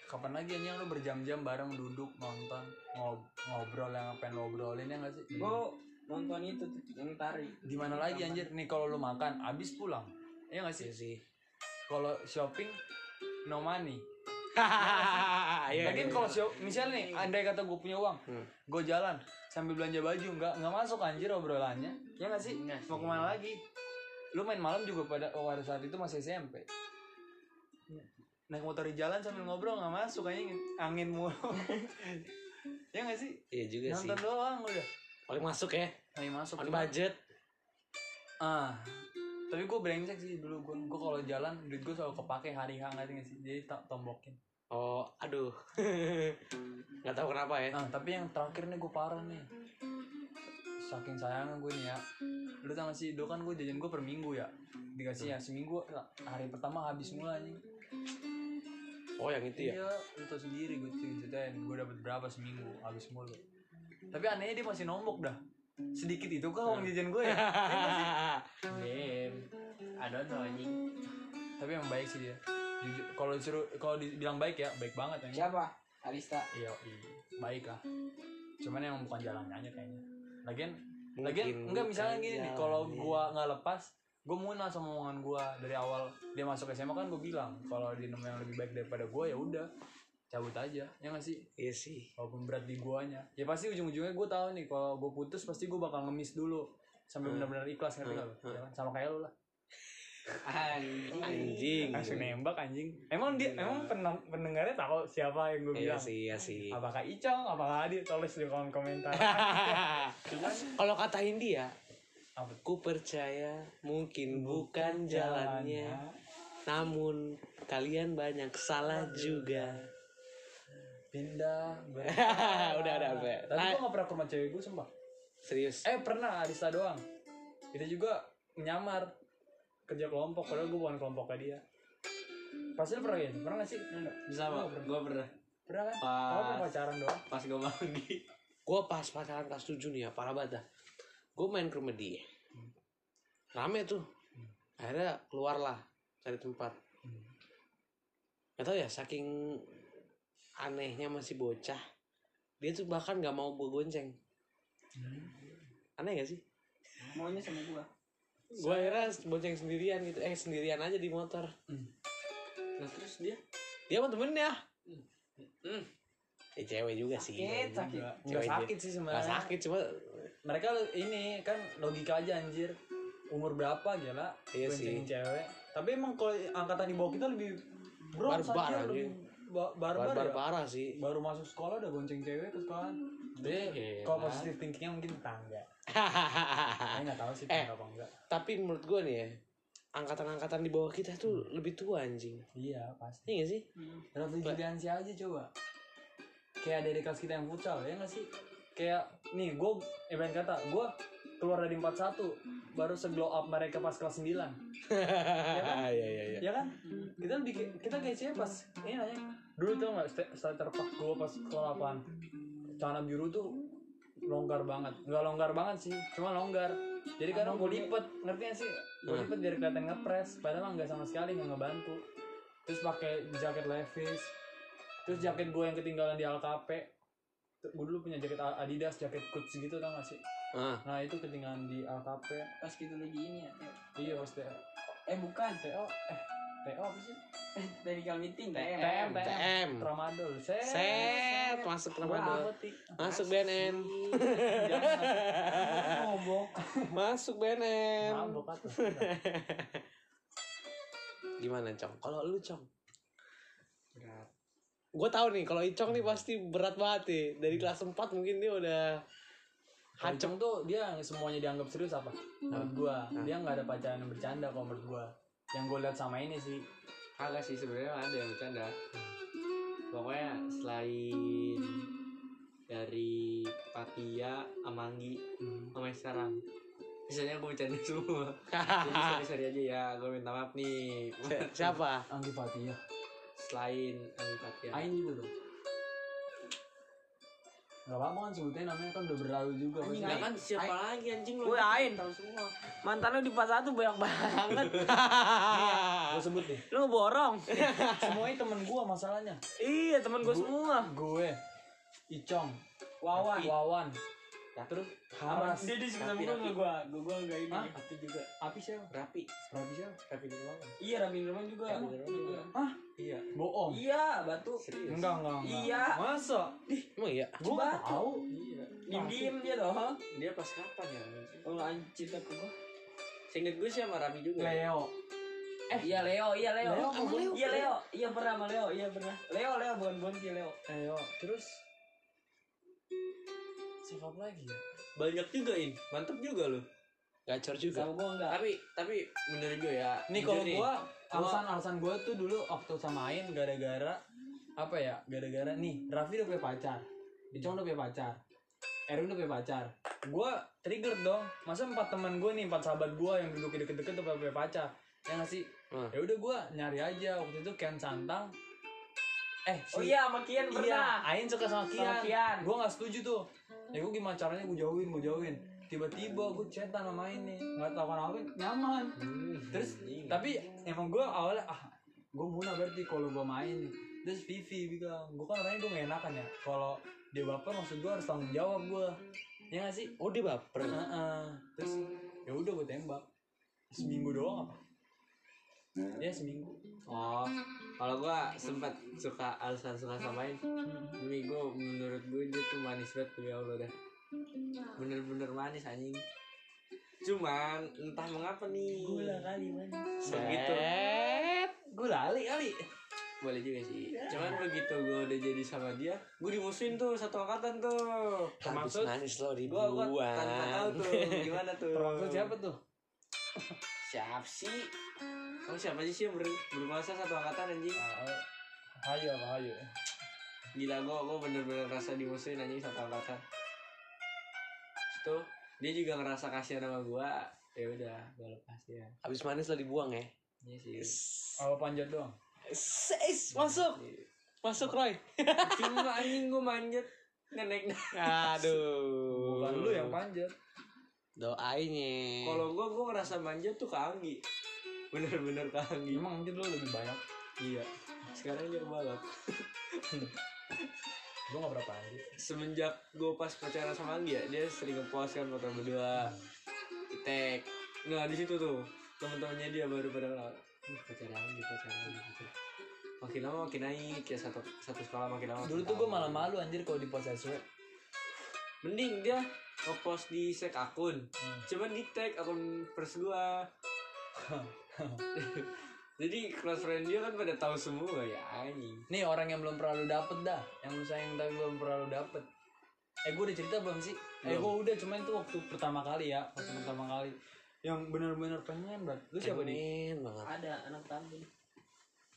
kapan lagi anjing lu berjam-jam bareng duduk nonton ngob- ngobrol yang pengen lo obrolin ya enggak sih? Gua nonton itu yang tari. Di mana lagi anjir? Nih kalau lu makan habis pulang. Iya enggak sih? sih. Kalau shopping no money. Ya, mungkin kalau siop, misalnya nih, andai kata gue punya uang, hmm. gue jalan sambil belanja baju, nggak nggak masuk anjir obrolannya, ya nggak sih? Nggak sih? Mau kemana lagi? Lu main malam juga pada oh, pada saat itu masih S M P. Naik motor di jalan sambil ngobrol nggak masuk anjing, angin mulu. Ya nggak sih? Iya juga nonton sih. Nonton doang udah. Paling masuk ya? Paling masuk. Paling budget. Ah. Tapi gue brengsek sih dulu, gue gue kalau jalan duit gue selalu kepake hari hangat nggak sih, jadi tak tombokin. Oh, aduh, nggak tahu kenapa ya. Nah, tapi yang terakhir nih gue parah nih, saking sayangnya gue nih ya. Lu tau gak sih, dulu kan gue jajan gue per minggu ya, dikasih ya seminggu hari pertama habis mula aja. Oh yang itu ya? Iya, lu tau sendiri gue ceritain, gue dapet berapa seminggu habis mulu. Tapi anehnya dia masih nombok dah. Sedikit itu kok uang jajan gue ya. Game, ada no anjing. Tapi yang baik sih dia. Kalau disuruh, kalau dibilang baik ya, baik banget anjing. Siapa? Alista. Iya, baik lah. Cuman yang bukan jalannya aja kayaknya. Lagian, lagian enggak misalnya gini nih, kalau gue nggak lepas, gue muna sama omongan gue dari awal dia masuk S M A kan, gue bilang kalau dia nemu yang lebih baik daripada gue ya udah cabut aja, ya nggak sih? Iya sih. Walaupun berat di guanya, ya pasti ujung-ujungnya gue tahu nih kalau gue putus pasti gue bakal ngemis dulu sampai hmm. benar-benar ikhlas kan, hmm. ya kan? Sama kayak lu lah. Anjing, anjing. Langsung nembak anjing. Emang dia, emang pendengarnya tahu siapa yang gue bilang? Iya sih, iya sih. Apakah Icang, apakah Adi? Tulis di kolom komentar. Cuman kalau katain dia, ku percaya mungkin bukan jalannya, namun kalian banyak salah juga. Pindah udah udah be. Tapi gue nggak pernah ke rumah cewek gue sumpah. Serius? Eh pernah Arista doang. Itu juga menyamar kerja kelompok, padahal gue bukan kelompoknya dia. Pasti lu pernah gitu? Pernah nggak sih? Bisa pak. Gue pernah. Pernah kan? Pas oh, pacaran doang. Pas gue mandi. Gue pas pacaran kelas tujuh nih ya, parah banget. Gue main ke rumah dia. Hmm. Rame tuh. Hmm. Akhirnya keluarlah cari tempat. Hmm. Gak tau ya, saking anehnya masih bocah, dia tuh bahkan gak mau gue gonceng. hmm. Aneh gak sih? Maunya sama gue. Gue akhirnya bonceng sendirian gitu. Eh sendirian aja di motor. hmm. Nah terus dia? Dia sama temennya. hmm. Hmm. Eh cewek juga sih. Sakit, sakit. Gak sakit sih sebenarnya. Gak sakit cuma mereka ini kan logika aja anjir. Umur berapa gila iya goncengin sih cewek. Tapi emang kalau angkatan di bawah kita lebih bro, barbar aja. Barbar ya? Parah sih. Baru masuk sekolah udah gonceng cewek ke sekolah. Jadi kalau positive thinkingnya mungkin tetangga. Saya nggak tahu sih tetangga eh, apa enggak. Tapi menurut gue nih ya, angkatan-angkatan di bawah kita tuh hmm. lebih tua anjing. Iya pasti. Iya nggak sih? Terus hmm. diganti aja coba. Kayak dari kelas kita yang futsal ya nggak sih? Kayak nih gue, Ibrahim kata gue keluar dari empat satu baru se-glow up mereka pas kelas sembilan. Ya kan? Iya iya iya. Ya kan? Kita lebih kita kece pas ini nanya. Dulu tau enggak starter pack gua pas sekolah apaan? Celana biru tuh longgar banget. Enggak longgar banget sih, cuma longgar. Jadi kadang gua lipet, ngerti enggak sih? Gua lipet biar kelihatan ngepres, padahal enggak sama sekali enggak ngebantu. Terus pakai jaket Levi's. Terus jaket gua yang ketinggalan di Alcape. Gua dulu punya jaket Adidas, jaket Coach gitu tau enggak sih? Ah. Nah itu ketinggalan di Alcape pas gitu lagi ini ya. Iya pas T O. Eh bukan T O. Eh T O apa sih? Technical meeting. T M T M Tramadol. Set, set. Masuk Tramadol. Masuk B N N. Mabok. Masuk B N N. Mabok atau gimana Cong? Kalau lu Cong? Berat. Gue tau nih kalau Icong nih pasti berat banget nih. Dari kelas empat mungkin dia udah Hanceng tuh dia semuanya dianggap serius apa? Menurut gue, dia nggak ada pacaran yang bercanda kalau menurut gue. Yang gue lihat sama ini sih, agak sih sebenarnya ada yang bercanda. Pokoknya selain dari Patia, Amanggi, sama sekarang, misalnya gue bercanda semua. Jadi sorry-sorry aja ya, gue minta maaf nih. Siapa? Anggi Patia. Selain Anggi Patia. Ain juga tuh. Gak apa-apa kan sebutnya namanya kan udah berlalu juga. Anjing gak kan siapa Ain. Lagi anjing lu. Gue Ain tahu semua. Mantan lu di pas satu banyak banget. Iya gue sebut nih. Lu borong. Semuanya temen gue masalahnya. Iya temen gue semua. Gue Icong, Wawan Api. Wawan ya, terus Haras. Dia disebut sama gue gue Gue gue gak ini. Api juga. Api siapa? Rapi. Rapi siapa? Rapi Nirwan. Iya Rapi Nirwan juga. Rapi Nirwan juga. Hah? Iya. Bohong. Iya, batu. Serius. Enggak, enggak, enggak. Iya. Masa? Ih, emang iya. Gua enggak tahu. Iya. Diem-diem dia doang. Dia pas kapan ya? Oh, anjir aku gua. Seinget gua sih sama Rami juga. Leo. Eh, iya Leo, iya Leo. Leo, Leo, Leo. Iya Leo. Iya pernah sama Leo, iya pernah. Leo, Leo bukan Bonki Leo. Leo. Terus siapa lagi ya? Banyak juga, In. Mantap juga lu. Gacor juga. Sama gua enggak. Tapi tapi bener gue ya. Nih kalau gua alasan-alasan gue tuh dulu waktu sama Ain gara-gara apa ya, gara-gara nih Raffi udah punya pacar, Dicong udah punya pacar, Erwin udah punya pacar. Gue trigger dong, masa empat teman gue nih, empat sahabat gue yang duduk deket-deket udah punya pacar, ya nggak sih? hmm. Ya udah gue nyari aja waktu itu Kian Santang. Eh si, oh iya sama Kian pernah. Iya, Ain suka sama Kian, sama Kian. Gue nggak setuju tuh. Ya gue gimana caranya gue jauhin, gue jauhin. Tiba-tiba gue cetan sama ini, nggak tahu kenapa nyaman. hmm, terus hmm. Tapi emang gue awalnya ah gue muna berarti kalau gue main. Terus Vivi bilang gue kan orangnya gue ngenakan ya, kalau dia baper maksud gue harus tanggung jawab gue, ya nggak sih? Oh dia baper. uh-uh. Terus ya udah gue tembak. Seminggu doang apa? Ya seminggu. Oh, kalau gua sempat suka alasan suka samain. Tapi gua menurut gua dia tuh manis banget tuh ya Allah dah. Bener-bener manis anjing. Cuman entah mengapa nih. Gula kali manis. Begitu. Gula kali kali. Boleh juga sih. Cuman begitu gua udah jadi sama dia, gua dimusuhin tuh satu angkatan tuh. Termasuk manis lo ribuan. Gua gua tanpa tahu tuh gimana tuh. Termasuk siapa tuh? Siapa sih? Kamu siapa sih sih yang ber- bermasa satu angkatan anjing? Hayo, hayo. Gila gue, gue bener-bener rasa dimusuhin anjing satu angkatan. Itu dia juga ngerasa kasihan sama gue. Ya udah, gue lepas dia. Habis manis lah dibuang ya? Iya sih. Awal panjat doang. Seis, masuk, masuk Roy. Cuma anjing gue manjat, nenek. Aduh. Bukan lu yang panjat. Doainnya. Kalau gue, gue ngerasa manjat tuh ke Anggi. Bener-bener kangen. Emang mungkin lo lebih banyak. Iya. Sekarang aja kebalap. Gue gak berapa hari. Semenjak gue pas pacaran sama Anggi ya, dia sering ngepost kan foto berdua. Itek. Nah di situ tuh temen-temennya dia baru pada kenal. Uh, pacaran Anggi, pacaran Anggi. Makin lama makin naik ya, satu satu sekolah makin lama. Dulu tuh gue malah malu anjir kalau di post sesuai. Mending dia ngepost di sek akun. Hmm. Cuman di tag akun pers gue. Jadi close friend dia kan pada tahu semua ya anjing. Nih orang yang belum pernah lu dapet dah, yang lu sayang tapi belum pernah lu dapet. Eh gue udah cerita belum sih? Belum. Eh gue udah, cuman itu waktu pertama kali ya, waktu pertama kali. Yang benar-benar pengen banget. Lu siapa nih? Ada anak Tambun.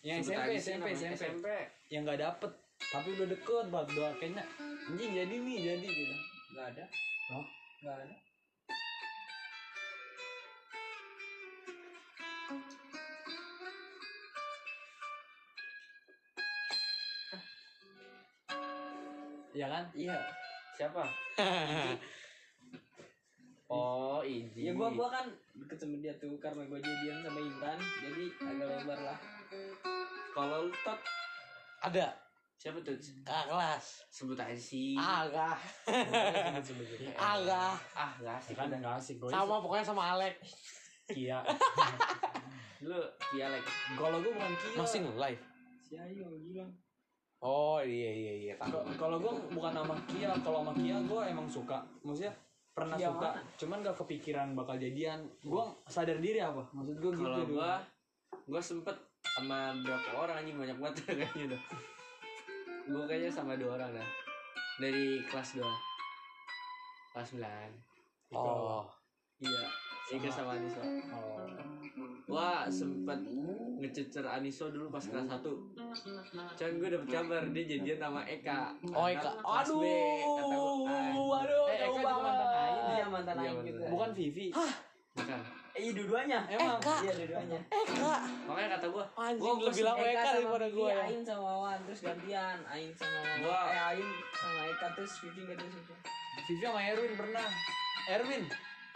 Yang S M P, S M P, S M P, S M P. Yang nggak dapet, tapi udah deket banget doang kayaknya. Anjing jadi nih jadi gitu. Nggak ada. Oh? Nggak ada. Iya kan? Iya. Siapa? Oh, Iji. Ya gua gua kan deket sama dia tuh karena gua jadian sama Intan, jadi agak lebar lah. Kalau Tot ada. Siapa tuh? Kakak kelas. Sebut aja sih. Agak. Agak. Ah, enggak asik. Kan enggak asik gua. Sama pokoknya sama Alek. Kia. Lu Kia Alek. Kalau gua bukan Kia. Masih nge-live. Si Ayu bilang. Oh iya iya iya. Kalau gue bukan sama Kia, kalau sama Kia gue emang suka, maksudnya pernah Kia suka, mana? Cuman gak kepikiran bakal jadian. Gue sadar diri apa? Maksud gue gitu. Kalau gue, gue sempet sama berapa orang aja, banyak banget kayaknya tuh. Gue kayaknya sama dua orang dah, dari kelas dua, kelas sembilan. Oh iya, Ika sama Aniso. Oh. Wah sempet ngececer Aniso dulu pas kelas satu. Cuman gue dapet kabar dia jadian sama Eka. Oh Eka. Aduh. Aduh. Eh, Eka itu mantan Ain. Dia mantan Ain gitu. Bukan Vivi. Hah? Bukan. Eh dua-duanya. Emang. Iya dua-duanya. Eka. Makanya kata gue. Gue lebih bilang Eka daripada gue. Ain sama Wan terus gantian. Ain sama Wan. Eh Ain sama Eka terus Vivi nggak terus. Vivi sama Erwin pernah. Erwin.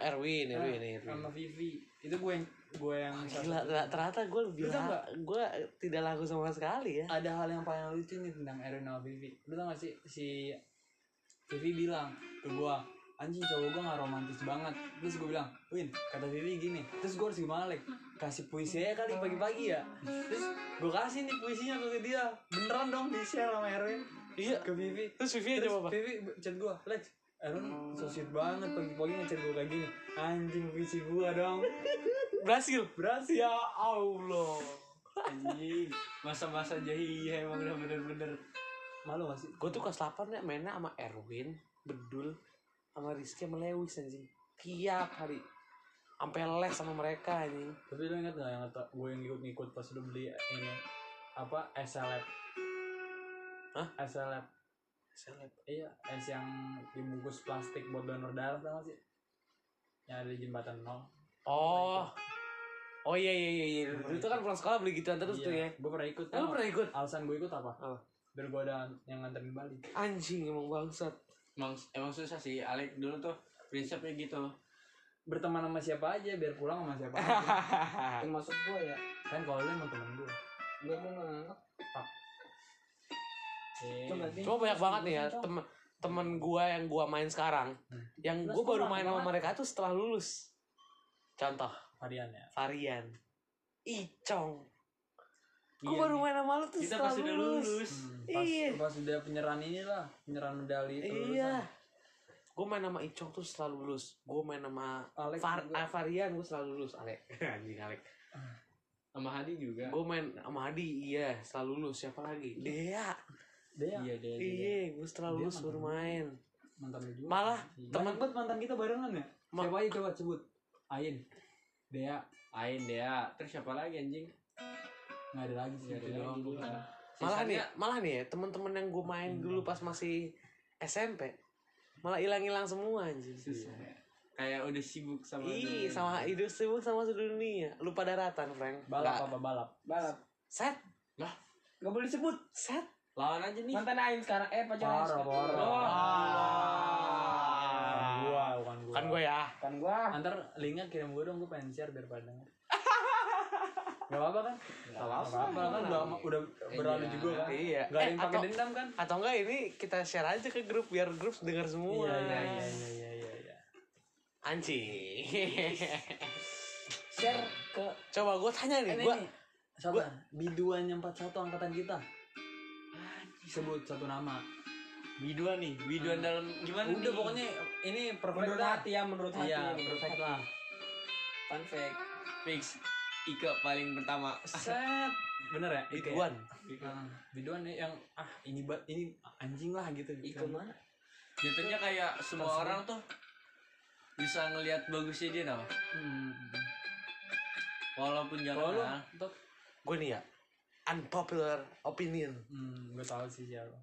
Erwin, Erwin, Erwin. Sama Vivi. Itu gue yang gue yang oh, gila, ternyata gue lebih la- gue tidak laku sama sekali ya. Ada hal yang paling lucu nih tentang Erwin sama Vivi. Lu tau gak sih si Vivi bilang ke gue, anjing cowok gue gak romantis banget. Terus gue bilang, Win, kata Vivi gini. Terus gue harus gimana Lek? Kasih puisi aja kali pagi-pagi ya. Terus gue kasih nih puisinya ke dia. Beneran dong di share sama Erwin. Iya. Ke Vivi. Terus Vivi aja apa? Vivi chat gue, Lek. Erwin so sweet banget pagi-pagi ngecer gue kayak gini. Anjing visi gue dong. Berhasil. Berhasil. Ya Allah. Anjing. Masa-masa jahiliyah emang udah bener-bener. Malu gak sih? Gue tuh kelas delapan ya mainnya sama Erwin, Bedul, sama Rizky, sama Lewis anjing. Tiap hari. Sampai les sama mereka anjing. Tapi lo ingat gak yang kata gue yang ngikut-ngikut pas lo beli ini? Apa? S L F. Hah? S L F. Seleb. Iya, es yang dibungkus plastik buat donor darah tau gak sih? Yang ada di jembatan nol. Oh. Oh iya iya iya. Dulu tuh kan pulang sekolah beli gituan terus iya, tuh ya. Gue pernah ikut. Eh, lu pernah ikut? Alasan gue ikut apa? Oh. Biar gue ada yang nganterin balik. Anjing emang bangsat. Emang, emang susah sih. Alek dulu tuh prinsipnya gitu. Berteman sama siapa aja biar pulang sama siapa aja. Termasuk gue ya. Kan kalau lu emang teman gue. Gue mau nganggap. Cuma banyak banget nih ya temen temen gue yang gue main sekarang, hmm. yang gue baru main sama mereka tuh setelah lulus. Contoh varian ya varian Icong. Gue iya, baru main sama lu tuh kita pas udah lulus, lulus. Hmm, pas, iya. pas udah penyerahan inilah penyerahan medali itu iya. Gue main sama Icong tuh selalu lulus. Gue main sama Alek Far- juga. Varian gue selalu lulus Alek anjing Alek sama Hadi juga gue main sama Hadi iya selalu lulus. Siapa lagi? Dea Dea iya Dea iya gue selalu lulus baru main mantan lu juga malah iya. Teman buat mantan kita barengan ya Ma- siapa aja coba sebut. Ain Dea Ain Dea terus siapa lagi anjing? Nggak ada lagi sih ada doang kan. Malah nih malah nih ya, teman-teman yang gue main hmm. dulu pas masih S M P malah hilang-hilang semua anjir. Iya. Kayak udah sibuk sama Ih, dunia. sama hidup sibuk sama sedunia. Lupa daratan, Frank. Balap apa balap? Balap. Set. Lah, enggak boleh disebut. Set. Lawan aja nih. Mantan Ain sekarang eh pacaran. Oh. Gua bukan gua. Kan gua ya. Kan gua. Antar linknya kirim gua dong, gua pengen share biar pada. Gak apa-apa kan? Gak apa-apa kan udah, udah berlalu iya, juga kan? Iya. Gak ada eh, yang pakai dendam kan? Atau enggak ini kita share aja ke grup biar grup dengar semua. Iya iya iya iya iya iya. Anjing. Share ke coba gue tanya nih, gue siapa? Biduan yang empat satu angkatan kita. Anjing. Sebut satu nama. Biduan nih, Biduan hmm. dalam gimana udah nih? Pokoknya ini perfect menurut hati ya menurut hati. Iya, perfect lah. Fun fact. Fix. Ika paling pertama. Set. Bener ya? Biduan. Ya? Uh, Biduan yang ah ini bat ini anjing lah gitu. Ika mana? Jatuhnya kayak semua Terus orang tuh bisa ngelihat bagusnya dia noh. Hmm. Walaupun jarang. Gue nih ya. Unpopular opinion. Hmm, gue tahu sih siapa.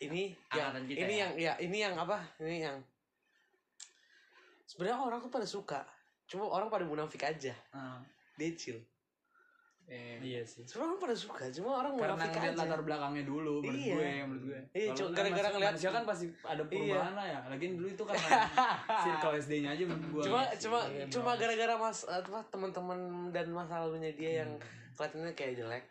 Ini yang, ini ya? yang ya ini yang apa? Ini yang sebenarnya orang tuh pada suka. Cuma orang pada munafik aja. Uh. Decil. Eh, iya sih. Sebenarnya orang pada suka, cuma orang karena munafik aja. Karena latar belakangnya dulu menurut iya. gue, menurut gue. Iya, cuma gara-gara ngelihat dia kan pasti ada perubahan lah iya. ya. Lagian dulu itu kan circle S D-nya aja menurut gue. Cuma ya, cuma ya, cuma ya. gara-gara mas apa teman-teman dan masa lalunya dia hmm. yang kelihatannya kayak jelek.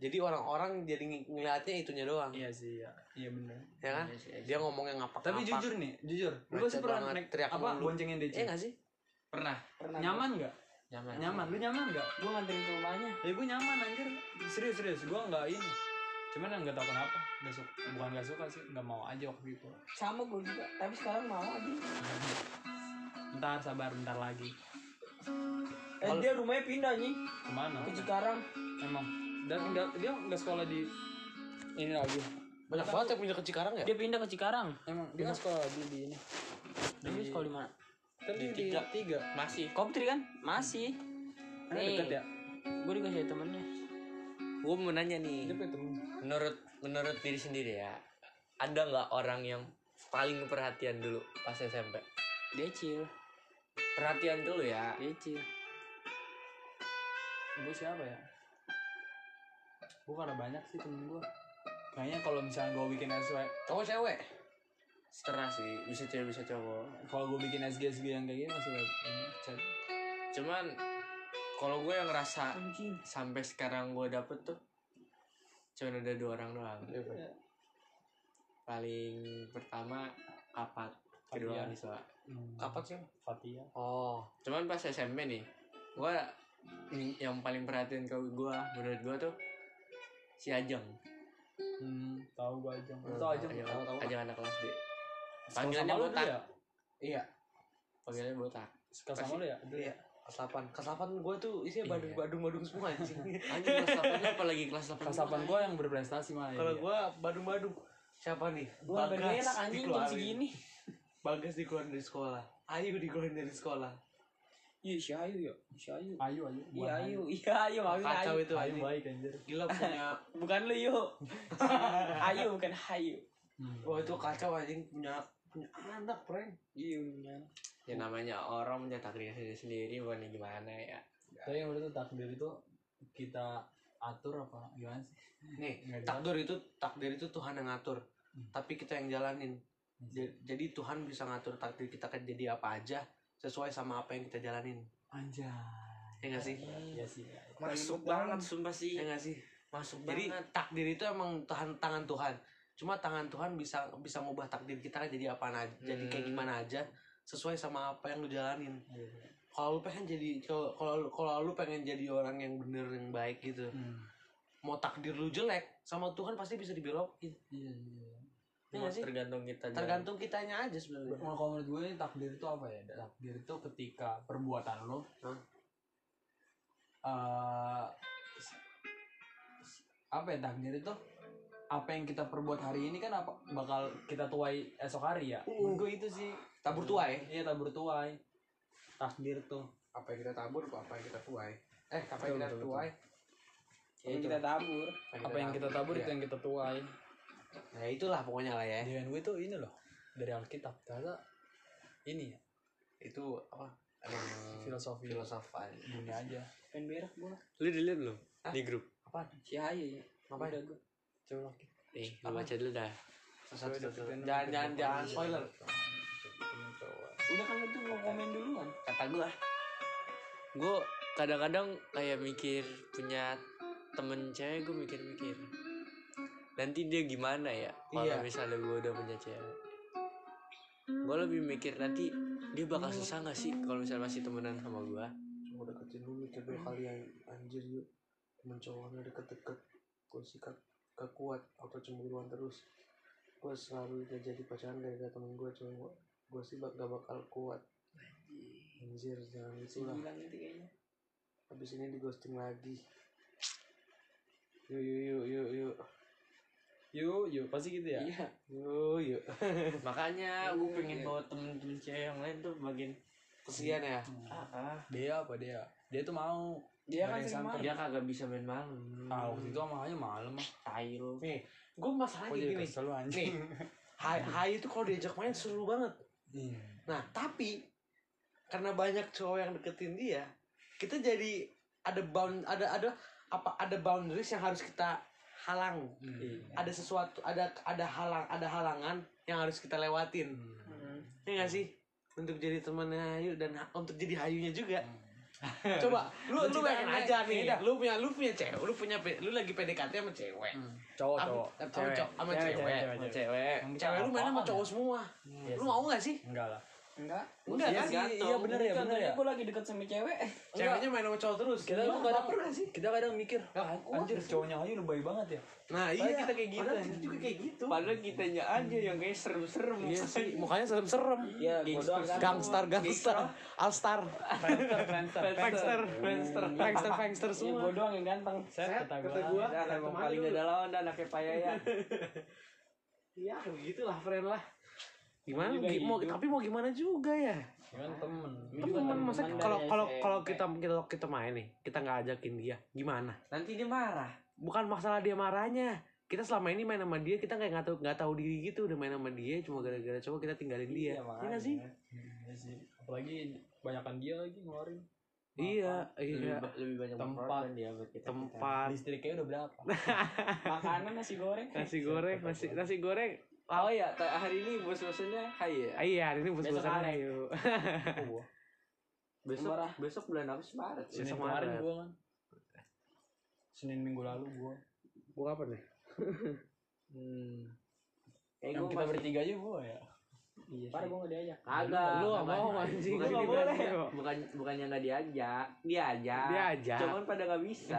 Jadi orang-orang jadi ng- ngelihatnya itunya doang. Iya sih, iya. Iya benar. Ya kan? Iya, sih, iya. Dia ngomongnya ngapak-ngapak. Tapi jujur nih, jujur. Gue sih pernah naik teriak apa boncengin Decil. Iya enggak sih? Pernah. Pernah nyaman nggak nyaman nyaman lu nyaman nggak gue nganterin ke rumahnya ya gue nyaman anjir serius serius gue nggak ini cuman nggak tahu kenapa nggak suka bukan nggak suka sih nggak mau aja waktu itu sama gue juga tapi sekarang mau aja bentar sabar bentar lagi eh Kalo... dia rumahnya pindah nih kemana ke Cikarang emang dan enggak dia nggak sekolah di ini lagi banyak banget yang pindah ke Cikarang ya dia pindah ke Cikarang emang dia nggak sekolah di, di ini dia di... sekolah di mana tadi di tiga. tiga masih Koptri kan masih nih deket ya gue dikasih temennya gue mau nanya nih menurut menurut diri sendiri ya ada nggak orang yang paling perhatian dulu pas S M P? Decil perhatian dulu ya Decil gue siapa ya gue karena banyak sih temen gue kayaknya kalau misalnya gue bikin S W cowok cewek setara sih, bisa cewek bisa cowok. Kalau gue bikin S G S G yang kayak gini masih banyak. Cuman kalau gue yang ngerasa anjing. Sampai sekarang gue dapet tuh cuma ada dua orang doang. Ya. Paling pertama Kapat, kedua Anissa. Hmm. Kapat sih? Fatia. Oh, cuman pas S M P nih, gue yang paling perhatian ke gue menurut gue tuh si Ajeng. Hmm, tahu gue Ajeng. Tahu Ajeng. Ajeng anak kelas D. Panggilannya botak. Ya? Iya. Panggilannya botak. Kelas sama lu ya? Iya. Kelas delapan. Kelas delapan gue tuh isinya badung-badung-badung semua anjing. Anjing kelas delapan apalagi kelas delapan. Kelas delapan gue yang berprestasi malah. Kalau gue badung-badung. Siapa nih? Gua Bagas anjing jam segini. Bagas dikeluarin dari sekolah. Ayu dikeluarin dari sekolah. Iya, si Ayu ya. Si Ayu. Ayu Ayu. Iya Ayu, iya Ayu, Ayu. Kacau itu Ayu baik anjir. Gila punya. Bukan lu, yuk. Ayu bukan Hayu. Wah itu kacau anjing punya punya anak prank iya punya ya namanya orang punya takdir sendiri bukan gimana ya tapi yang menurut takdir itu kita atur apa gimana sih nih takdir itu takdir itu Tuhan yang ngatur hmm. tapi kita yang jalanin hmm. jadi Tuhan bisa ngatur takdir kita kan jadi apa aja sesuai sama apa yang kita jalanin anjay ya nggak sih ya sih ya. Masuk banget sumpah sih ya nggak sih masuk jadi, banget jadi takdir itu emang Tuhan tangan Tuhan cuma tangan Tuhan bisa bisa ngubah takdir kita jadi apa aja, jadi kayak gimana aja sesuai sama apa yang lu jalanin. Yeah. Kalau lu pengen jadi kalau kalau lu pengen jadi orang yang bener yang baik gitu. Hmm. Mau takdir lu jelek sama Tuhan pasti bisa dibelok gitu. Iya, yeah, iya. Yeah. Nah, tergantung kita tergantung kitanya aja sebenarnya. Kalau menurut gue takdir itu apa ya? Takdir itu ketika perbuatan lo huh? uh, apa ya takdir itu? Apa yang kita perbuat hari ini kan apa bakal kita tuai esok hari ya? Uh, gue itu sih tabur tuai. Iya tabur tuai. Takdir tuh apa yang kita tabur, apa yang kita tuai? Eh apa betul, yang kita betul, tuai? Betul. Ya kita tabur. Apa yang kita, apa yang kita tabur ya. Itu yang kita tuai. Nah itulah pokoknya lah ya. Dengan gue tuh ini loh dari Alkitab ternyata ini ya itu apa emang filosofi filosofan dunia aja. Pengen berak gua. Lu dilihat belum di grup? Apa? Cahaya ya. Apa ada gue? Coba lagi. Eh, apa aja dulu dah. Jangan jangan jangan spoiler. Udah kan lu tuh mau komen duluan. Kata gue ah. Gue kadang-kadang kayak mikir punya temen cewek gue mikir-mikir. Nanti dia gimana ya kalau iya. Misalnya gue udah punya cewek, gue lebih mikir nanti dia bakal susah nggak sih kalau misalnya masih temenan sama gue. Cuma deketin dulu coba kali yang anjir yuk temen cowoknya deket-deket, gue sikat gak kuat atau cemburuan terus, gue selalu gak jadi pacaran gara-gara temen gue cuma gue sih gak bakal kuat. Anjir jangan gitu lah. Abis ini di ghosting lagi. Yuk yuk yuk yuk yuk. Yo yo pasti gitu ya. Iya. Yo yo. Makanya gue pengen bawa temen-temen cewek yang lain tuh bagian kesian ya. Ah, ah. Dia apa dia? Dia tuh mau. Dia kan sampai dia kagak bisa main malam. Ah, waktu itu makanya malam mah tai lu. Nih, gue masalahnya gini. Nih. Hai hai itu kalau diajak main seru banget. Hmm. Nah, tapi karena banyak cowok yang deketin dia, kita jadi ada bound ada ada apa ada boundaries yang harus kita halang, hmm. ada sesuatu, ada ada halang, ada halangan yang harus kita lewatin, hmm. ya nggak sih, untuk jadi temannya Hayu dan ha- untuk jadi Hayunya juga. Hmm. Coba, lu lu, lu pengen aja nih, dah. lu punya lu punya cewek, lu punya lu lagi P D K T sama cewek, hmm. cowok, Am, cowok, cowok, cowok, sama cewek, cewek, cewek, cewek, cewek lu main sama cowok semua, hmm. lu mau nggak sih? Enggak lah. Enggak, enggak kan? Iya, iya benar ya, benar ya. Aku lagi dekat sama cewek. Ceweknya main sama cowok terus. Kita enggak ada pernah sih. Kita kadang mikir, ah, anjir cowoknya Ayu lebay banget ya. Nah, padahal iya kita kayak gitu. Padahal kita juga kayak gitu. Padahal kitanya aja yang kayak serem-serem. Iya sih, mukanya serem-serem. Iya, gangster, gangster, all-star. Gangster, gangster, gangster, gangster, gangster semua. Iya, gua doang yang ganteng. Saya kata gua, kata gua paling enggak ada lawan dan anaknya payayan. Iya, begitulah friend lah. Gimana G- mau, tapi mau gimana juga ya gimana temen temen masa kalau kalau kalau kita kita kita main nih kita nggak ajakin dia gimana nanti dia marah. Bukan masalah dia marahnya, kita selama ini main sama dia kita kayak nggak tahu nggak tahu diri gitu, udah main sama dia cuma gara-gara cowok kita tinggalin dia. Iya sih iya sih apalagi kebanyakan dia lagi ngeluarin. Iya, iya. Lebih, lebih banyak tempat dia buat kita. Tempat listriknya udah berapa? Makanan nasi goreng. Nasi goreng, nasi nasi goreng. Oh iya, hari ini bos-bosnya Hayu. Iya, hari ini bos-bosnya Hayu. Besok besok bulan apa sih Maret? Senin kemarin gua kan. Senin minggu lalu gua. Gua kapan nih? Hmm. Kayak kita bertiga aja gua ya. Iya. Parah gua enggak diajak. Kagak. Lu enggak mau anjing. Gua enggak boleh. Bukan bukannya enggak diajak, diajak. Diajak. Cuman pada enggak bisa.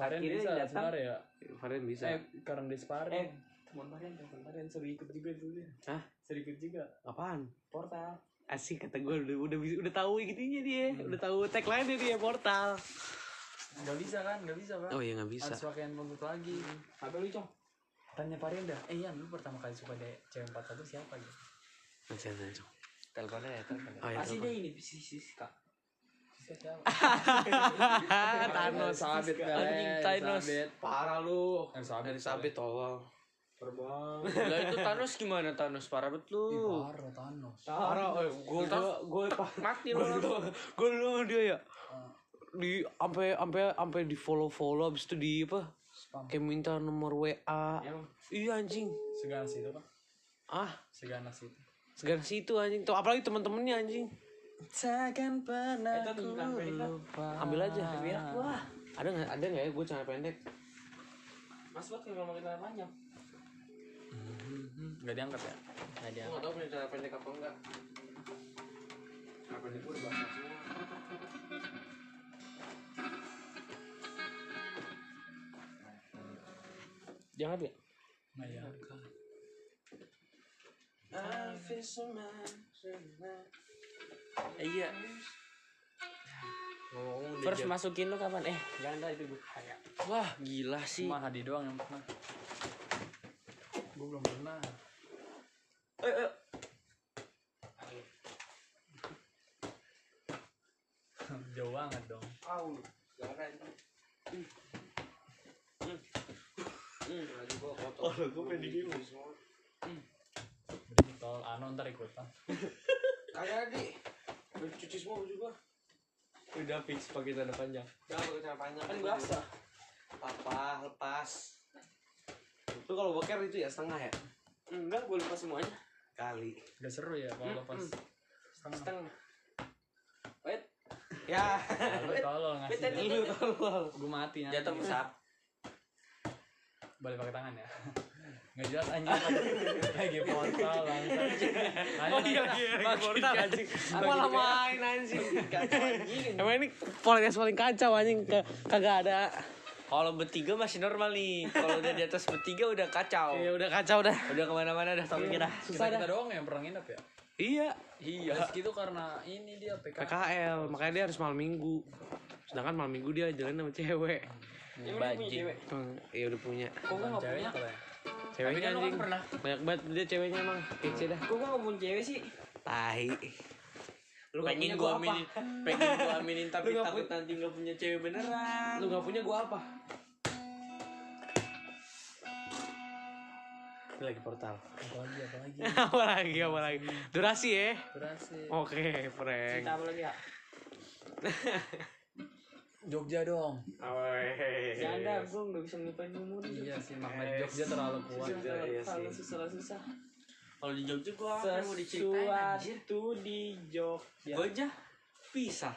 Akhirnya datang. Varian bisa. Eh, karena disparin. Eh. Kemarin kemarin sering ikut juga dulu ya. Hah? Sering ikut juga. Apaan? Portal. Asik kata gue udah udah udah tahu intinya dia, hmm. udah tahu tagline dia portal. Enggak bisa kan? Enggak bisa, Pak. Oh iya enggak bisa. Harus pakaian komplit lagi. Apa lu, Cong? Tanya Parinda. Eh, iya, lu pertama kali suka deh cewek empat puluh satu siapa gitu? Macam mana, Cong? Teleponnya ya, teleponnya. Oh, ya, asli deh ini si Siska. Siska siapa? Thanos sabit Thanos. Parah lu. Dari sabit tolol. Terbang. Lah itu Thanos gimana? Thanos parah betul lu. Ih, parah Thanos. Parah eh gua gua mati lu. Gua lu dia ya. Di sampai sampai sampai di follow-follow habis itu di apa? Kayak minta nomor W A. Iya anjing. Seganas itu, Pak. Ah, seganas itu. Seganas itu anjing. Tuh apalagi teman-temannya anjing. Takkan pernah ku lupa. Ambil aja. Wah. Ada enggak ada enggak ya gua celana pendek? Mas buat kalau mau kita panjang. Enggak diangkat ya? Enggak diangkat. Enggak tahu punya cara pendek apa enggak. dua ribu dua puluh semua. Jangan ya? Bayangkan. Iya. Oh, first dijak. Masukin lu kapan? Eh, jangan dah itu gue kayak. Wah, gila sih. Cuma Hadi doang yang pernah. Gue belum pernah. Eh, eh. Jauh banget dong. Au, suara itu. Hmm. Hmm. Hmm, lagi gua kotor. Oh, gua pengen dikirim. Hmm. Beri tol anu ntar ikutan. Kagak di. Cuci semua baju gua. Udah fix pakai celana panjang. Udah pakai celana panjang kan biasa. Papa lepas. Itu kalau boker itu ya setengah ya? Enggak, gue lepas semuanya. Kali. Udah seru ya kalau lepas setengah. Setengah. Wait. Ya. Lu tolol ngasih. Lu tolol. Gue mati nanti. Jatuh pusap. Boleh pakai tangan ya? Enggak jelas anjing. Lagi portal langsung. Oh iya, lagi portal anjing. Malah main anjing. Emang ini podcast paling kacau anjing, kagak ada. Kalau bertiga masih normal nih. Kalau udah di atas bertiga udah kacau. Iya, udah kacau dah. Udah kemana mana dah topik kita. Susah kita doang yang pernah nginep ya? Iya. Iya. Meski itu karena ini dia P K L, makanya dia harus malam Minggu. Sedangkan malam Minggu dia jalan sama cewek. Bajing. Iya udah punya. Kok enggak punya? Ceweknya kan anjing. Pernah. Banyak banget dia ceweknya emang. Kece dah. Kok enggak punya cewek sih? Tahi. Lu pengen gua aminin, pengen gua aminin tapi takut nanti enggak punya cewek beneran. Lu enggak punya gua apa? Lagi portal. Apalagi apalagi. Apalagi apalagi. Durasi ya. Durasi. Oke, Frank. Cinta apa lagi ya? Jogja dong. Janda gue nggak bisa melupain umur. Iya sih, makanya Jogja terlalu kuat. Jogja, iya sih. Susah susah. Kalau di Jogja gue apa mau diceritain anjir? Sesuatu di Jogja. Gue aja pisah.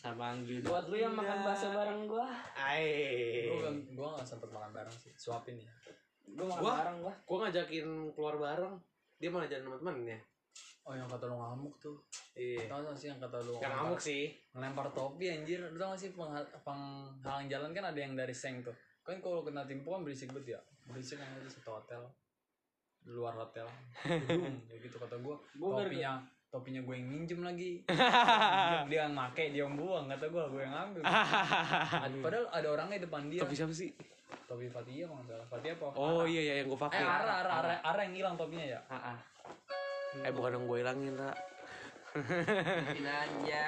Sama Anggi. Buat lu yang makan bakso bareng gue. Aiy. Gue gue nggak sempet makan bareng sih. Suapin ya. Gue makan bareng gue. Gue ngajakin keluar bareng. Dia malah jadi teman-temannya. Oh yang kata lu ngamuk tuh. Iya. Tahu enggak sih yang kata lu? Yang ngamuk sih. Ngelempar topi anjir. Lu tahu enggak sih penghalang penghalang jalan kan ada yang dari seng tuh. Kan kalau kena timpu kan berisik banget ya. Berisik kan itu satu hotel. Di luar hotel. Dudung kayak gitu kata gua. Topinya topinya gue yang minjem lagi. Dia yang make, dia yang buang kata gua, gue yang ngambil. Padahal ada orangnya di depan dia. Topi siapa sih? Topi Fatia kalau enggak salah. Fatia apa? Oh iya iya yang gua pakai. Eh Ara Ara Ara Ara yang hilang topinya ya? Heeh. Eh bukan yang gue hilangin lah. Nanya,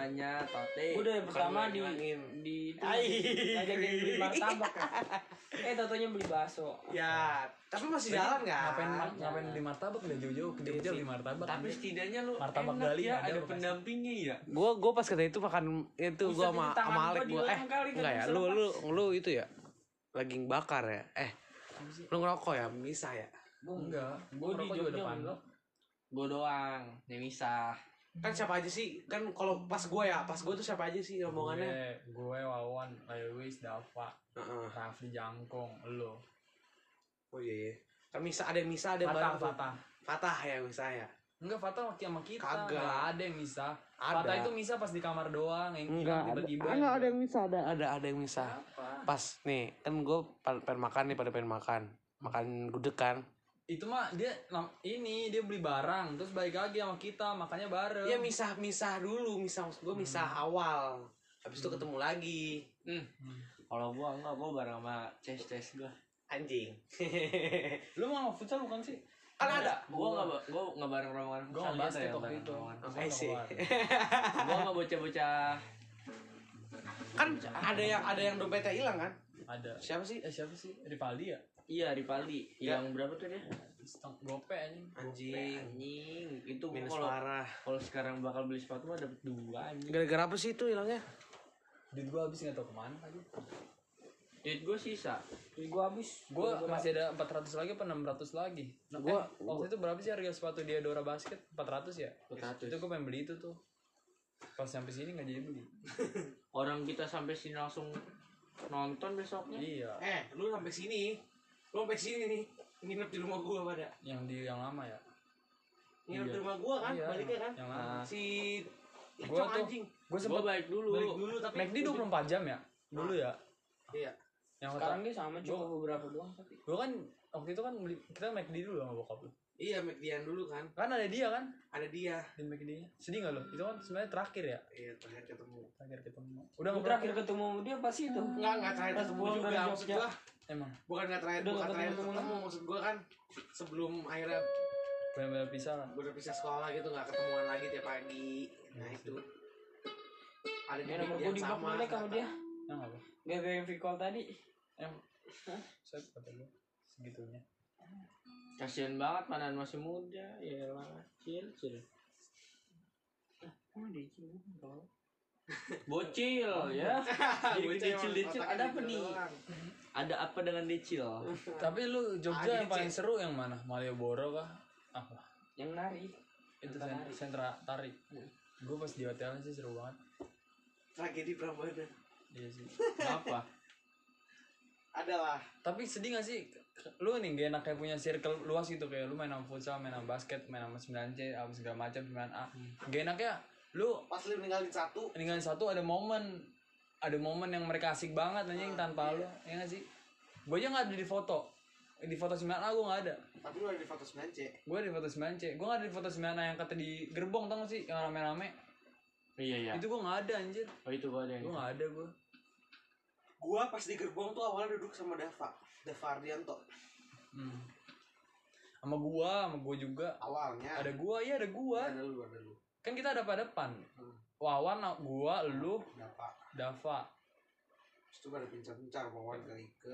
nanya, tote. Udah yang pertama di di ajakin beli martabak. Eh totonya beli bakso. Ya, tapi masih jalan nggak? Ngapain ngapain beli martabak udah jauh-jauh ke Jogja beli martabak. Tapi setidaknya lu martabak Bali ya, ada pendampingnya ya. Gua gua pas kata itu makan itu gua sama Alek gua eh enggak ya. Lu lu lu itu ya. Lagi bakar ya. Eh. Lu ngerokok ya, misah ya. Enggak, gue di Jogja depan lo. Gue doang, Nemisa. Kan siapa aja sih? Kan kalau pas gue ya, pas gue tuh siapa aja sih rombongannya? Gue, gue Wawan, Lewis, Dava, uh-uh. Rafli, Jangkong, lo. Oh iya iya. Kan Misa ada Misa ada Fatah, Fatah. Fatah ya Misa ya. Enggak, Fatah waktu sama kita. Kagak enggak ada yang Misa. Ada. Fatah itu Misa pas di kamar doang yang hilang tiba-tiba. Enggak ada yang Misa, ada ada ada yang Misa. Apa? Pas nih, kan gue pengen makan nih pada pengen makan. Makan gudeg kan. Itu mah dia ini dia beli barang terus balik lagi sama kita makanya bareng. Iya misah-misah dulu, misah gua misah hmm. awal. Habis itu hmm. ketemu lagi. Hmm. Hmm. Kalau gua enggak gua bareng sama Ces-Ces gua. Anjing. Lu mau futsal bukan sih? Kan ada. Gua enggak gua enggak bareng rombongan futsal gitu ya. Gua enggak itu. Gua enggak bocah-bocah. Kan ada yang ada yang dompetnya hilang kan? Ada. Siapa sih? Eh, siapa sih? Rivaldi ya? Iya, Rivaldi. Hilang berapa tuh dia? Stok gope anjing. Anjing. Anjing. Itu kalau kalau sekarang bakal beli sepatu mah dapat dua anjing. Gara-gara apa sih itu hilangnya? Duit gua habis enggak tahu kemana tadi. Duit gua sisa. Duit gua habis. Gua masih ada empat ratus lagi apa enam ratus lagi. Nah, gua eh, waktu itu berapa sih harga sepatu Diadora basket? empat ratus ya? empat ratus. Itu gua pengen beli itu tuh. Pas sampai sini enggak jadi beli. Orang kita sampai sini langsung nonton besoknya. Iya. Eh, lu sampai sini. Lu sampai sini nih, nginep di rumah gua pada. Yang di yang lama ya? nginep di rumah gua kan, iya, baliknya kan. Nah, si gua tuh, anjing. Gua sempat balik dulu. Balik dulu tapi McD dua puluh empat jam ya? Dulu ya? Iya. Yang sekarang dia sama cuma beberapa doang tapi. Gua kan waktu itu kan kita McD dulu sama bokap lu. Iya, McD-an dulu kan. Kan ada dia kan? Ada dia. Di McD-nya. Sedih enggak lu? Itu kan sebenarnya terakhir ya? Iya, terakhir ketemu. Terakhir ketemu. Udah terakhir ketemu dia pasti itu. Enggak, enggak terakhir ketemu juga maksud gua. Emang. Bukan enggak terakhir, bukan terakhir ketemu maksud gua kan sebelum akhirnya benar-benar pisah kan? Benar pisah sekolah gitu, enggak ketemuan lagi tiap pagi. Nah, itu. Ada dia nomor gua di-block mulai sama dia. Yang apa? Gara-gara free call tadi. Em. Hah? Saya kata lu segitunya. Kasian banget padahal masih muda, ya lah, cil-cil. Ah, mau dicil dong. Bocil ya. Dicil-dicil ada apa nih? Ada apa dengan dicil? Tapi lu Jogja yang paling seru yang mana? Malioboro kah? Apa? Yang nari. Itu sentra, sentra tari. Hmm. Gue pas di hotelnya sih seru banget. Tragedi Prambanan. Iya sih. Kenapa? Adalah. Tapi sedih gak sih? Lu nih gak enak kayak punya circle luas gitu, kayak lu main sama futsal, main sama basket, main sama sembilan C, apa segala macam, sembilan A. Hmm. Gak enaknya lu pas lu ninggalin satu, ninggalin satu ada momen, ada momen yang mereka asik banget anjing ah, tanpa iya. lu. Ya gak sih? Gua aja gak ada di foto. Di foto sembilan A gua gak ada. Tapi lu ada di foto sembilan C. Gua ada di foto sembilan C. Gua gak ada di foto sembilan A yang kata di gerbong tau gak sih? Yang rame-rame. Iya iya. Itu gua gak ada anjir. Oh itu gua ada. Gua gak ada gua. Gua pas di gerbong tuh awalnya duduk sama Dava, Dava Ardianto. Hmm. Sama gua, sama gua juga. Awalnya. Ada gua, iya ada gua. Ada lu, ada lu. Kan kita ada pada depan. Hmm. Wawan, gua, lu, Dava. Dava. Terus tuh pada pincar-pincar Wawan ke Ike.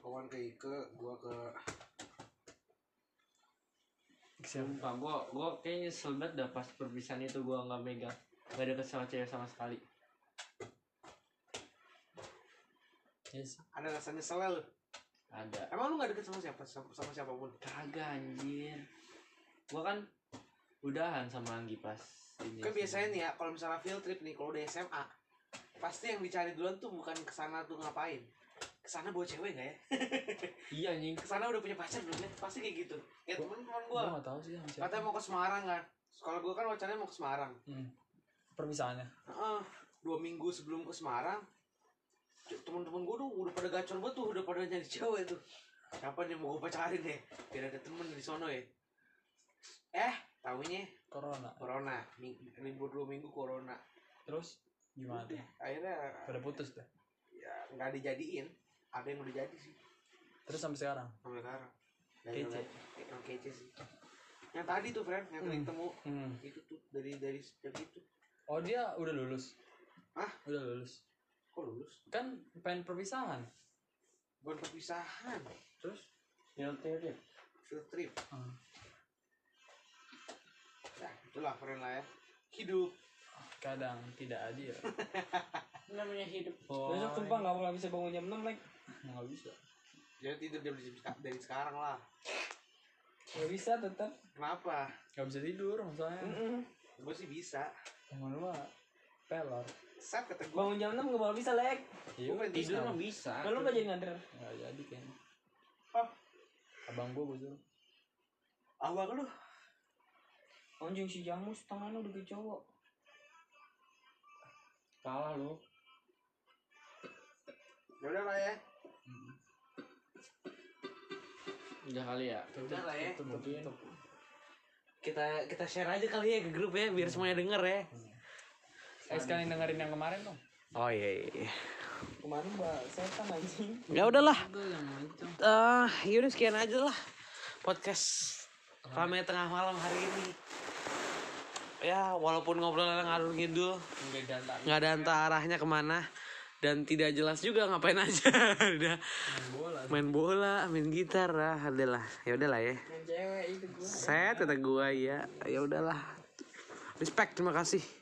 Wawan ke Ike, gua ke Sumpah, gua, gua kayaknya nyesel banget dah pas perpisahan itu gua enggak megang. Gak deket sama cewek sama sekali. Yes. Ada rasanya nyesel lu? Ada. Emang lu gak deket sama siapa? Sama siapapun? Kagak anjir. Gua kan udahan sama Anggi pas ini. Kan biasanya nih ya, kalau misalnya field trip nih, kalau udah S M A pasti yang dicari duluan tuh bukan kesana tuh ngapain. Kesana bawa cewek gak ya? Iya anjing. Kesana udah punya pacar belum ya? Pasti kayak gitu. Ya temen-temen gua. Gua gak tau sih sama siapa. Katanya mau ke Semarang kan? Sekolah gua kan wacananya mau ke Semarang. Hmm. Perpisahannya uh, dua minggu sebelum ke Semarang teman-teman gue tuh udah pada gacor banget tuh, udah pada nyari cewek tuh, siapa nih mau gue pacarin ya biar ada temen di sono ya. Eh tahunya corona corona libur dua minggu corona terus gimana tuh akhirnya pada putus deh ya nggak dijadiin, ada yang udah jadi sih terus sampai sekarang sampai sekarang kece yang kece sih yang tadi tuh friend yang hmm. ketemu hmm. itu tuh dari dari sejak itu. Oh dia udah lulus? Hah? Udah lulus. Kok lulus? Kan pengen perpisahan. Bukan perpisahan. Terus? Field trip. Field trip. Hmm. Nah itulah keren lah ya. Hidup. Kadang tidak adil. Namanya hidup. Oh, besok sumpah nggak boleh bisa bangun jam enam like. Nggak bisa. Jadi tidur jam dari sekarang lah. Nggak bisa tetap. Kenapa? Nggak bisa tidur maksudnya. Gue sih bisa. Emang lu mah pelor. Set kata gue bangun jam enam gak bakal bisa lek. Iya tidur mah bisa. Kalau lu gak jadi ngader. Gak jadi kayaknya. Oh. Abang gue gue suruh. Awak lu. Anjing si Jamus tangan lu udah kayak cowok. Kalah lu. Yaudah lah ya. Hmm. Udah kali ya. Udah lah ya. Tutup, tutup, tutup. Kita kita share aja kali ya ke grup ya biar semuanya denger ya. Eh sekalian dengerin yang kemarin dong. Oh iya iya. Kemarin Mbak saya sama anjing. Ya udahlah. Ah, yaudah sekian aja lah podcast rame tengah malam hari ini. Ya, walaupun ngobrolnya ngalur ngidul, enggak ada antara arahnya kemana dan tidak jelas juga ngapain aja. Udah. Main bola. Main bola, main gitar lah, adalah. Ya udahlah ya. Main cewek itu gua. Saya tetap gua ya. Ya udahlah. Respect, terima kasih.